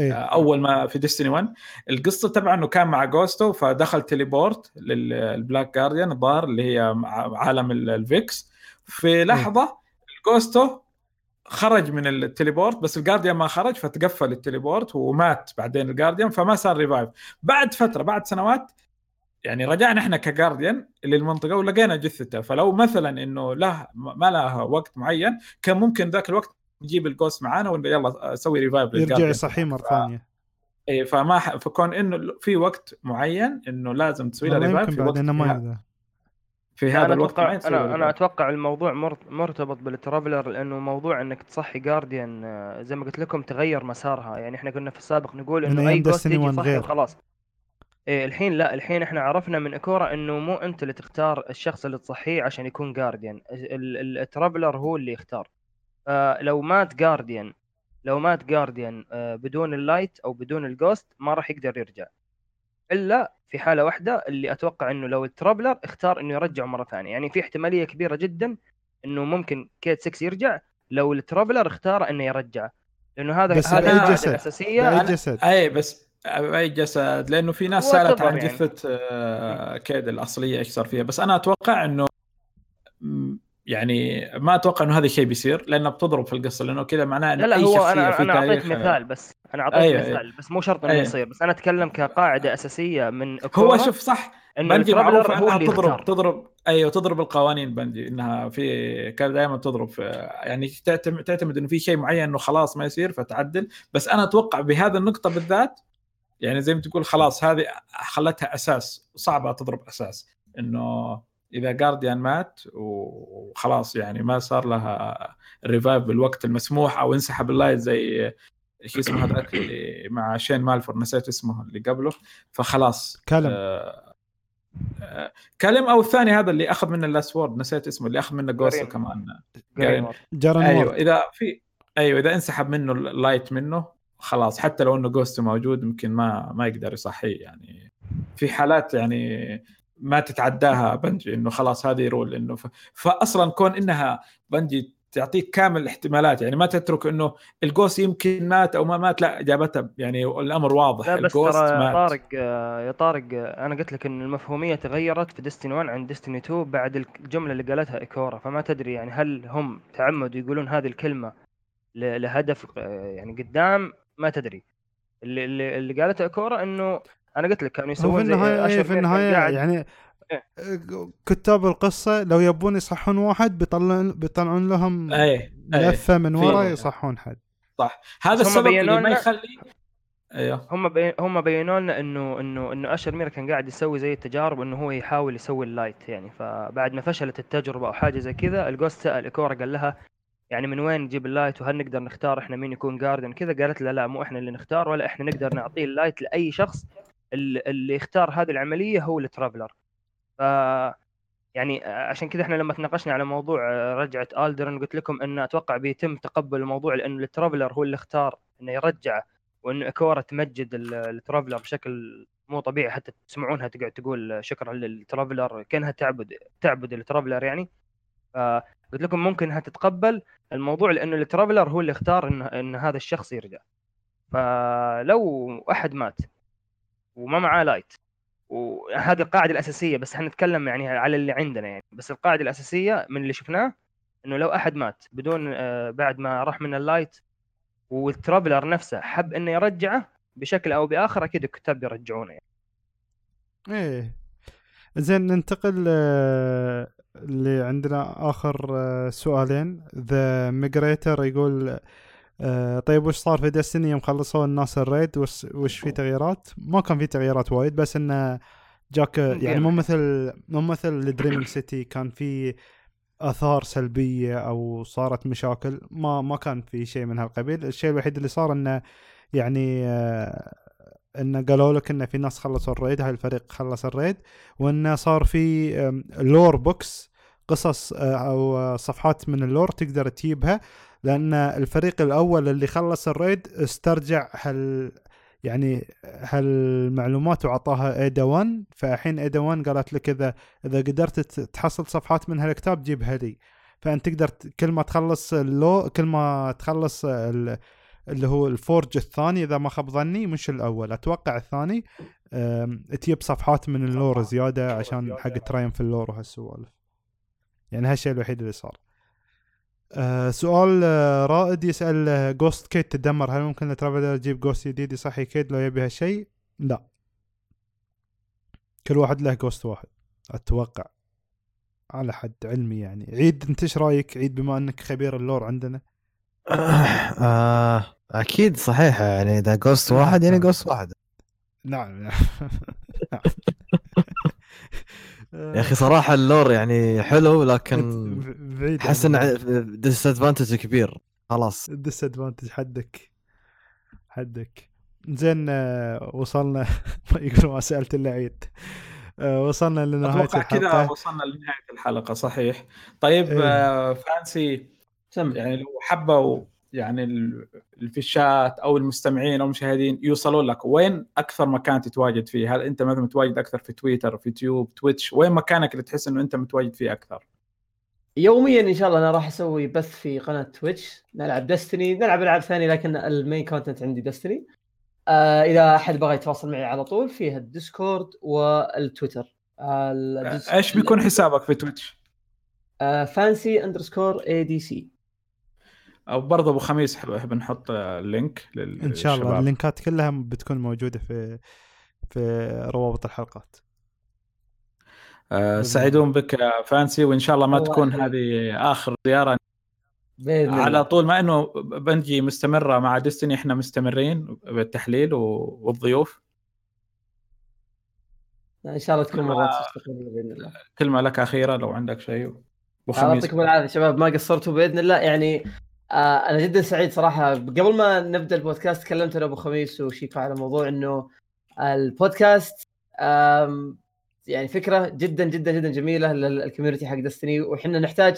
اول ما في ديستني 1، القصه تبع انه كان مع غوستو فدخل تيليبورت للبلاك جارديان الظاهر اللي هي عالم الفيكس. في لحظه غوستو خرج من التليبورت بس الجارديان ما خرج، فتقفل التليبورت ومات بعدين الجارديان، فما صار ريفايف. بعد فترة، بعد سنوات يعني، رجعنا احنا كجارديان للمنطقة ولقينا جثته. فلو مثلا انه ما لها وقت معين، كان ممكن ذاك الوقت نجيب الجوست معانا ويلا سوي ريفايف للجارديان يرجع صحي مرة ثانية. فكون انه في وقت معين انه لازم تسوي له ريفايف في وقت في هذا الوقت. أنا أتوقع الموضوع مرتبط بالترافلر، لأنه موضوع أنك تصحي جارديان زي ما قلت لكم تغير مسارها. يعني إحنا كنا في السابق نقول إنه أي جوست يجي صحي وخلاص. الحين لا، الحين إحنا عرفنا من أكورا إنه مو أنت اللي تختار الشخص اللي تصحيه عشان يكون جارديان، الترافلر هو اللي يختار. لو مات جارديان بدون اللايت أو بدون الجوست ما راح يقدر يرجع، إلا في حالة واحدة اللي أتوقع أنه لو الترابلر اختار أنه يرجع مرة ثانية. يعني في احتمالية كبيرة جدا أنه ممكن كيت 6 يرجع لو الترابلر اختار أنه يرجع، لأنه هذا الأساسية. أي جسد لأنه في ناس سألت عن جثة كيد الأصلية إيش صار فيها. بس أنا أتوقع أنه يعني ما أتوقع أنه هذا الشيء بيصير، لأنه بتضرب في القصة، لأنه كذا معناه أن أي شخصية في تاريخ. أنا أعطيت مثال بس مو شرط أنه يصير. بس أنا أتكلم كقاعدة أساسية من أكورا. هو شوف صح، بنجي معروف أنها تضرب القوانين، بنجي أنها في كان دائما تضرب، يعني تعتمد أنه في شيء معين أنه خلاص ما يصير فتعدل. بس أنا أتوقع بهذا النقطة بالذات، يعني زي ما تقول خلاص هذه خلتها أساس، صعبة تضرب أساس أنه إذا جارديان مات وخلاص يعني ما صار لها ريفايف بالوقت المسموح أو انسحب اللايت، زي شيء اسمه هذا اللي مع شين مالفور نسيت اسمه اللي قبله، فخلاص كلم أو الثاني هذا اللي أخذ منه اللاست وورد نسيت اسمه، اللي أخذ منه جوسو كمان جرين. أيوة إذا انسحب منه اللايت منه خلاص حتى لو انه جوست موجود ممكن ما يقدر يصحيه. يعني في حالات يعني ما تتعداها بنجي انه خلاص هذه رول، انه فاصلا كون انها بنجي تعطيك كامل الاحتمالات، يعني ما تترك انه الجوست يمكن مات او ما مات، لا جابتها يعني الامر واضح الجوست مات. يا طارق انا قلت لك ان المفهوميه تغيرت في ديستني 1 عن ديستني 2 بعد الجمله اللي قالتها إيكورا، فما تدري يعني هل هم تعمدوا يقولون هذه الكلمه لهدف يعني قدام، ما تدري. اللي قالته إيكورا انه انا قلت لك كانوا يسوون زي في النهايه يعني كتاب القصة لو يبون يصحون واحد بيطلعون لهم لفة من ورا يصحون حد. صح، هذا السبب اللي ما يخلي ايوه هم بينوا لنا انه أشر مير كان قاعد يسوي زي التجارب، انه هو يحاول يسوي اللايت يعني. فبعد ما فشلت التجربة او حاجة زي كذا، الجوست سأل إيكورا قال لها يعني من وين نجيب اللايت، وهل نقدر نختار احنا مين يكون جاردن كذا؟ قالت لا لا، مو احنا اللي نختار، ولا احنا نقدر نعطيه اللايت لأي شخص، اللي يختار هذه العملية هو الترافلر. يعني عشان كذا احنا لما تناقشنا على موضوع رجعة آلدرن قلت لكم ان اتوقع بيتم تقبل الموضوع، لانه الترافلر هو اللي اختار انه يرجع، وانه إيكورا تمجد الترافلر بشكل مو طبيعي، حتى تسمعونها تقعد تقول شكرا للترافلر، كانها تعبد الترافلر يعني. قلت لكم ممكن هتتقبل الموضوع لانه الترافلر هو اللي اختار ان هذا الشخص يرجع. فلو احد مات وما معاه لايت، وهذه القاعدة الأساسية، بس هنتكلم يعني على اللي عندنا يعني، بس القاعدة الأساسية من اللي شفناه إنه لو أحد مات بدون بعد ما راح من اللايت، والترافلر نفسه حب إنه يرجعه بشكل أو بآخر، أكيد الكتاب يرجعونه يعني. إيه زين، ننتقل اللي عندنا آخر سؤالين. The Migrator يقول طيب وش صار في ديستني يوم خلصوا الناس الريد؟ وش في تغييرات؟ ما كان في تغييرات وايد، بس انه جاك يعني مو مثل الدريمينج سيتي كان في اثار سلبيه او صارت مشاكل، ما كان في شيء من هالقبيل. الشيء الوحيد اللي صار انه يعني انه قالوا لك انه في ناس خلصوا الريد، هاي الفريق خلص الريد، وانه صار في لور بوكس، قصص او صفحات من اللور تقدر تجيبها، لأن الفريق الأول اللي خلص الريد استرجع هالمعلومات وعطاها إيدا وان. فالحين إيدا وان قالت لك إذا قدرت تحصل صفحات من هالكتاب جيبها لي، فأنت تقدر كل ما تخلص اللي هو الفورج الثاني، إذا ما خاب ظني مش الأول، أتوقع الثاني، تجيب صفحات من اللور زيادة عشان حق ترايم في اللور وهالسوالف. يعني هالشيء الوحيد اللي صار. سؤال رائد يسأل جوست كيد تدمر، هل ممكن الترافلر تجيب جوست جديد يصحي كيد لو يبي هالشيء؟ لا، كل واحد له جوست واحد أتوقع على حد علمي يعني. عيد، انت ايش رايك عيد بما انك خبير اللور عندنا؟ اكيد صحيح يعني، اذا جوست واحد يعني جوست واحد. نعم يا اخي صراحه اللور يعني حلو، لكن حس ان ديس ادفانتج كبير. خلاص ديس ادفانتج، حدك. زين وصلنا يقولوا ما سالت الا عيد. وصلنا لنهايه الحلقه، كذا وصلنا لنهايه الحلقه صحيح. طيب فانسي يعني لو حبوا يعني في الشات او المستمعين او المشاهدين يوصلوا لك، وين اكثر مكان تتواجد فيه؟ هل انت مثلا متواجد اكثر في تويتر، في يوتيوب، تويتش؟ وين مكانك اللي تحس انه انت متواجد فيه اكثر؟ يوميا ان شاء الله انا راح اسوي بث في قناه تويتش، نلعب دستني، نلعب العاب ثانيه، لكن المين كونتنت عندي دستني. اذا احد بغى يتواصل معي على طول فيها الديسكورد والتويتر. ايش بيكون حسابك في تويتش؟ fancy_adc. او برضه ابو خميس احب نحط اللينك ان شاء الله. اللينكات كلها بتكون موجوده في روابط الحلقات. سعيدون بك فانسي، وان شاء الله ما تكون هذه اخر زياره على طول، ما انه بنجي مستمره مع ديستني، احنا مستمرين بالتحليل والضيوف ان شاء الله. تكون مرات مستقبليه باذن الله. كلمه لك اخيره لو عندك شيء ابو خميس. يعطيكم العافيه شباب، ما قصرتوا باذن الله يعني. أنا جدا سعيد صراحة. قبل ما نبدأ البودكاست تكلمت أنا أبو خميس وشيفا على موضوع إنه البودكاست يعني فكرة جدا جدا جدا جميلة للكوميونتي حق دستني، وحنا نحتاج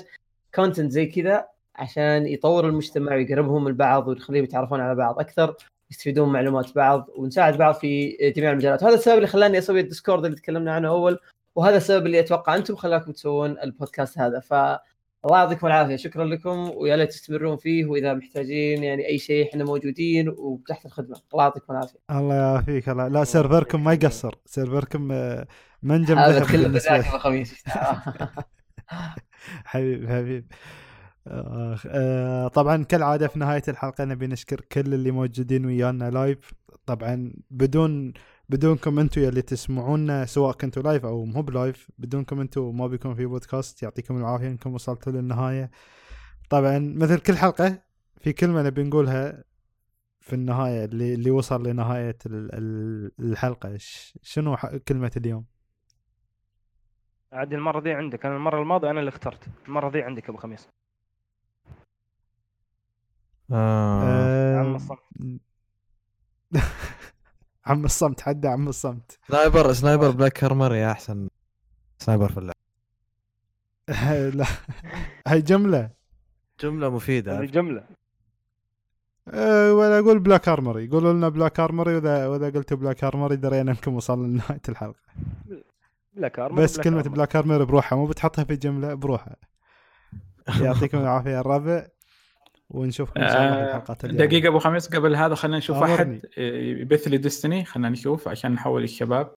كونتنت زي كذا عشان يطور المجتمع ويقربهم لبعض ويخليهم يتعرفون على بعض أكثر، يستفيدون معلومات بعض ونساعد بعض في جميع المجالات. وهذا السبب اللي خلاني اسوي الديسكورد اللي تكلمنا عنه اول، وهذا السبب اللي اتوقع انتم خلاكم تسوون البودكاست هذا. فالله يعطيكم العافيه، شكرا لكم، ويا ليت تستمرون فيه، واذا محتاجين يعني اي شيء احنا موجودين وتحت الخدمه. الله يعطيكم العافيه. الله يعافيك. الله لا، سيرفركم ما يقصر، سيرفركم منجم ذهب بالنسبه لي. الخميس حبيب طبعا كالعاده في نهايه الحلقه نبي نشكر كل اللي موجودين ويانا لايف. طبعا بدونكم انتم يلي تسمعونا سواء كنتوا لايف او مو بلايف، بدونكم انتم ما بيكون في بودكاست. يعطيكم العافيه انكم وصلتوا للنهايه. طبعا مثل كل حلقه في كلمه نبي نقولها في النهايه، اللي وصل لنهايه الحلقه شنو كلمه اليوم؟ عاد المره دي عندك، انا المره الماضيه انا اللي اخترت، المره دي عندك ابو خميس. عم الصمت حدا عم الصمت. سنايبر بلاك هارمر يا احسن سنايبر في اللعب. لا هاي جملة مفيدة. جملة ولا اقول بلاك هارمر، يقولوا لنا بلاك هارمر، واذا قلت بلاك هارمر درينا انكم وصلنا لنهاية الحلقة. بلاك هارمر بس كلمة بلاك هارمر بروحها، مو بتحطها في جملة بروحها. يعطيكم العافية الربع، ونشوفكم في الحلقات الجايه. دقيقه ابو خميس قبل هذا خلينا نشوف احد يبث لي ديستني، خلينا نشوف عشان نحول الشباب.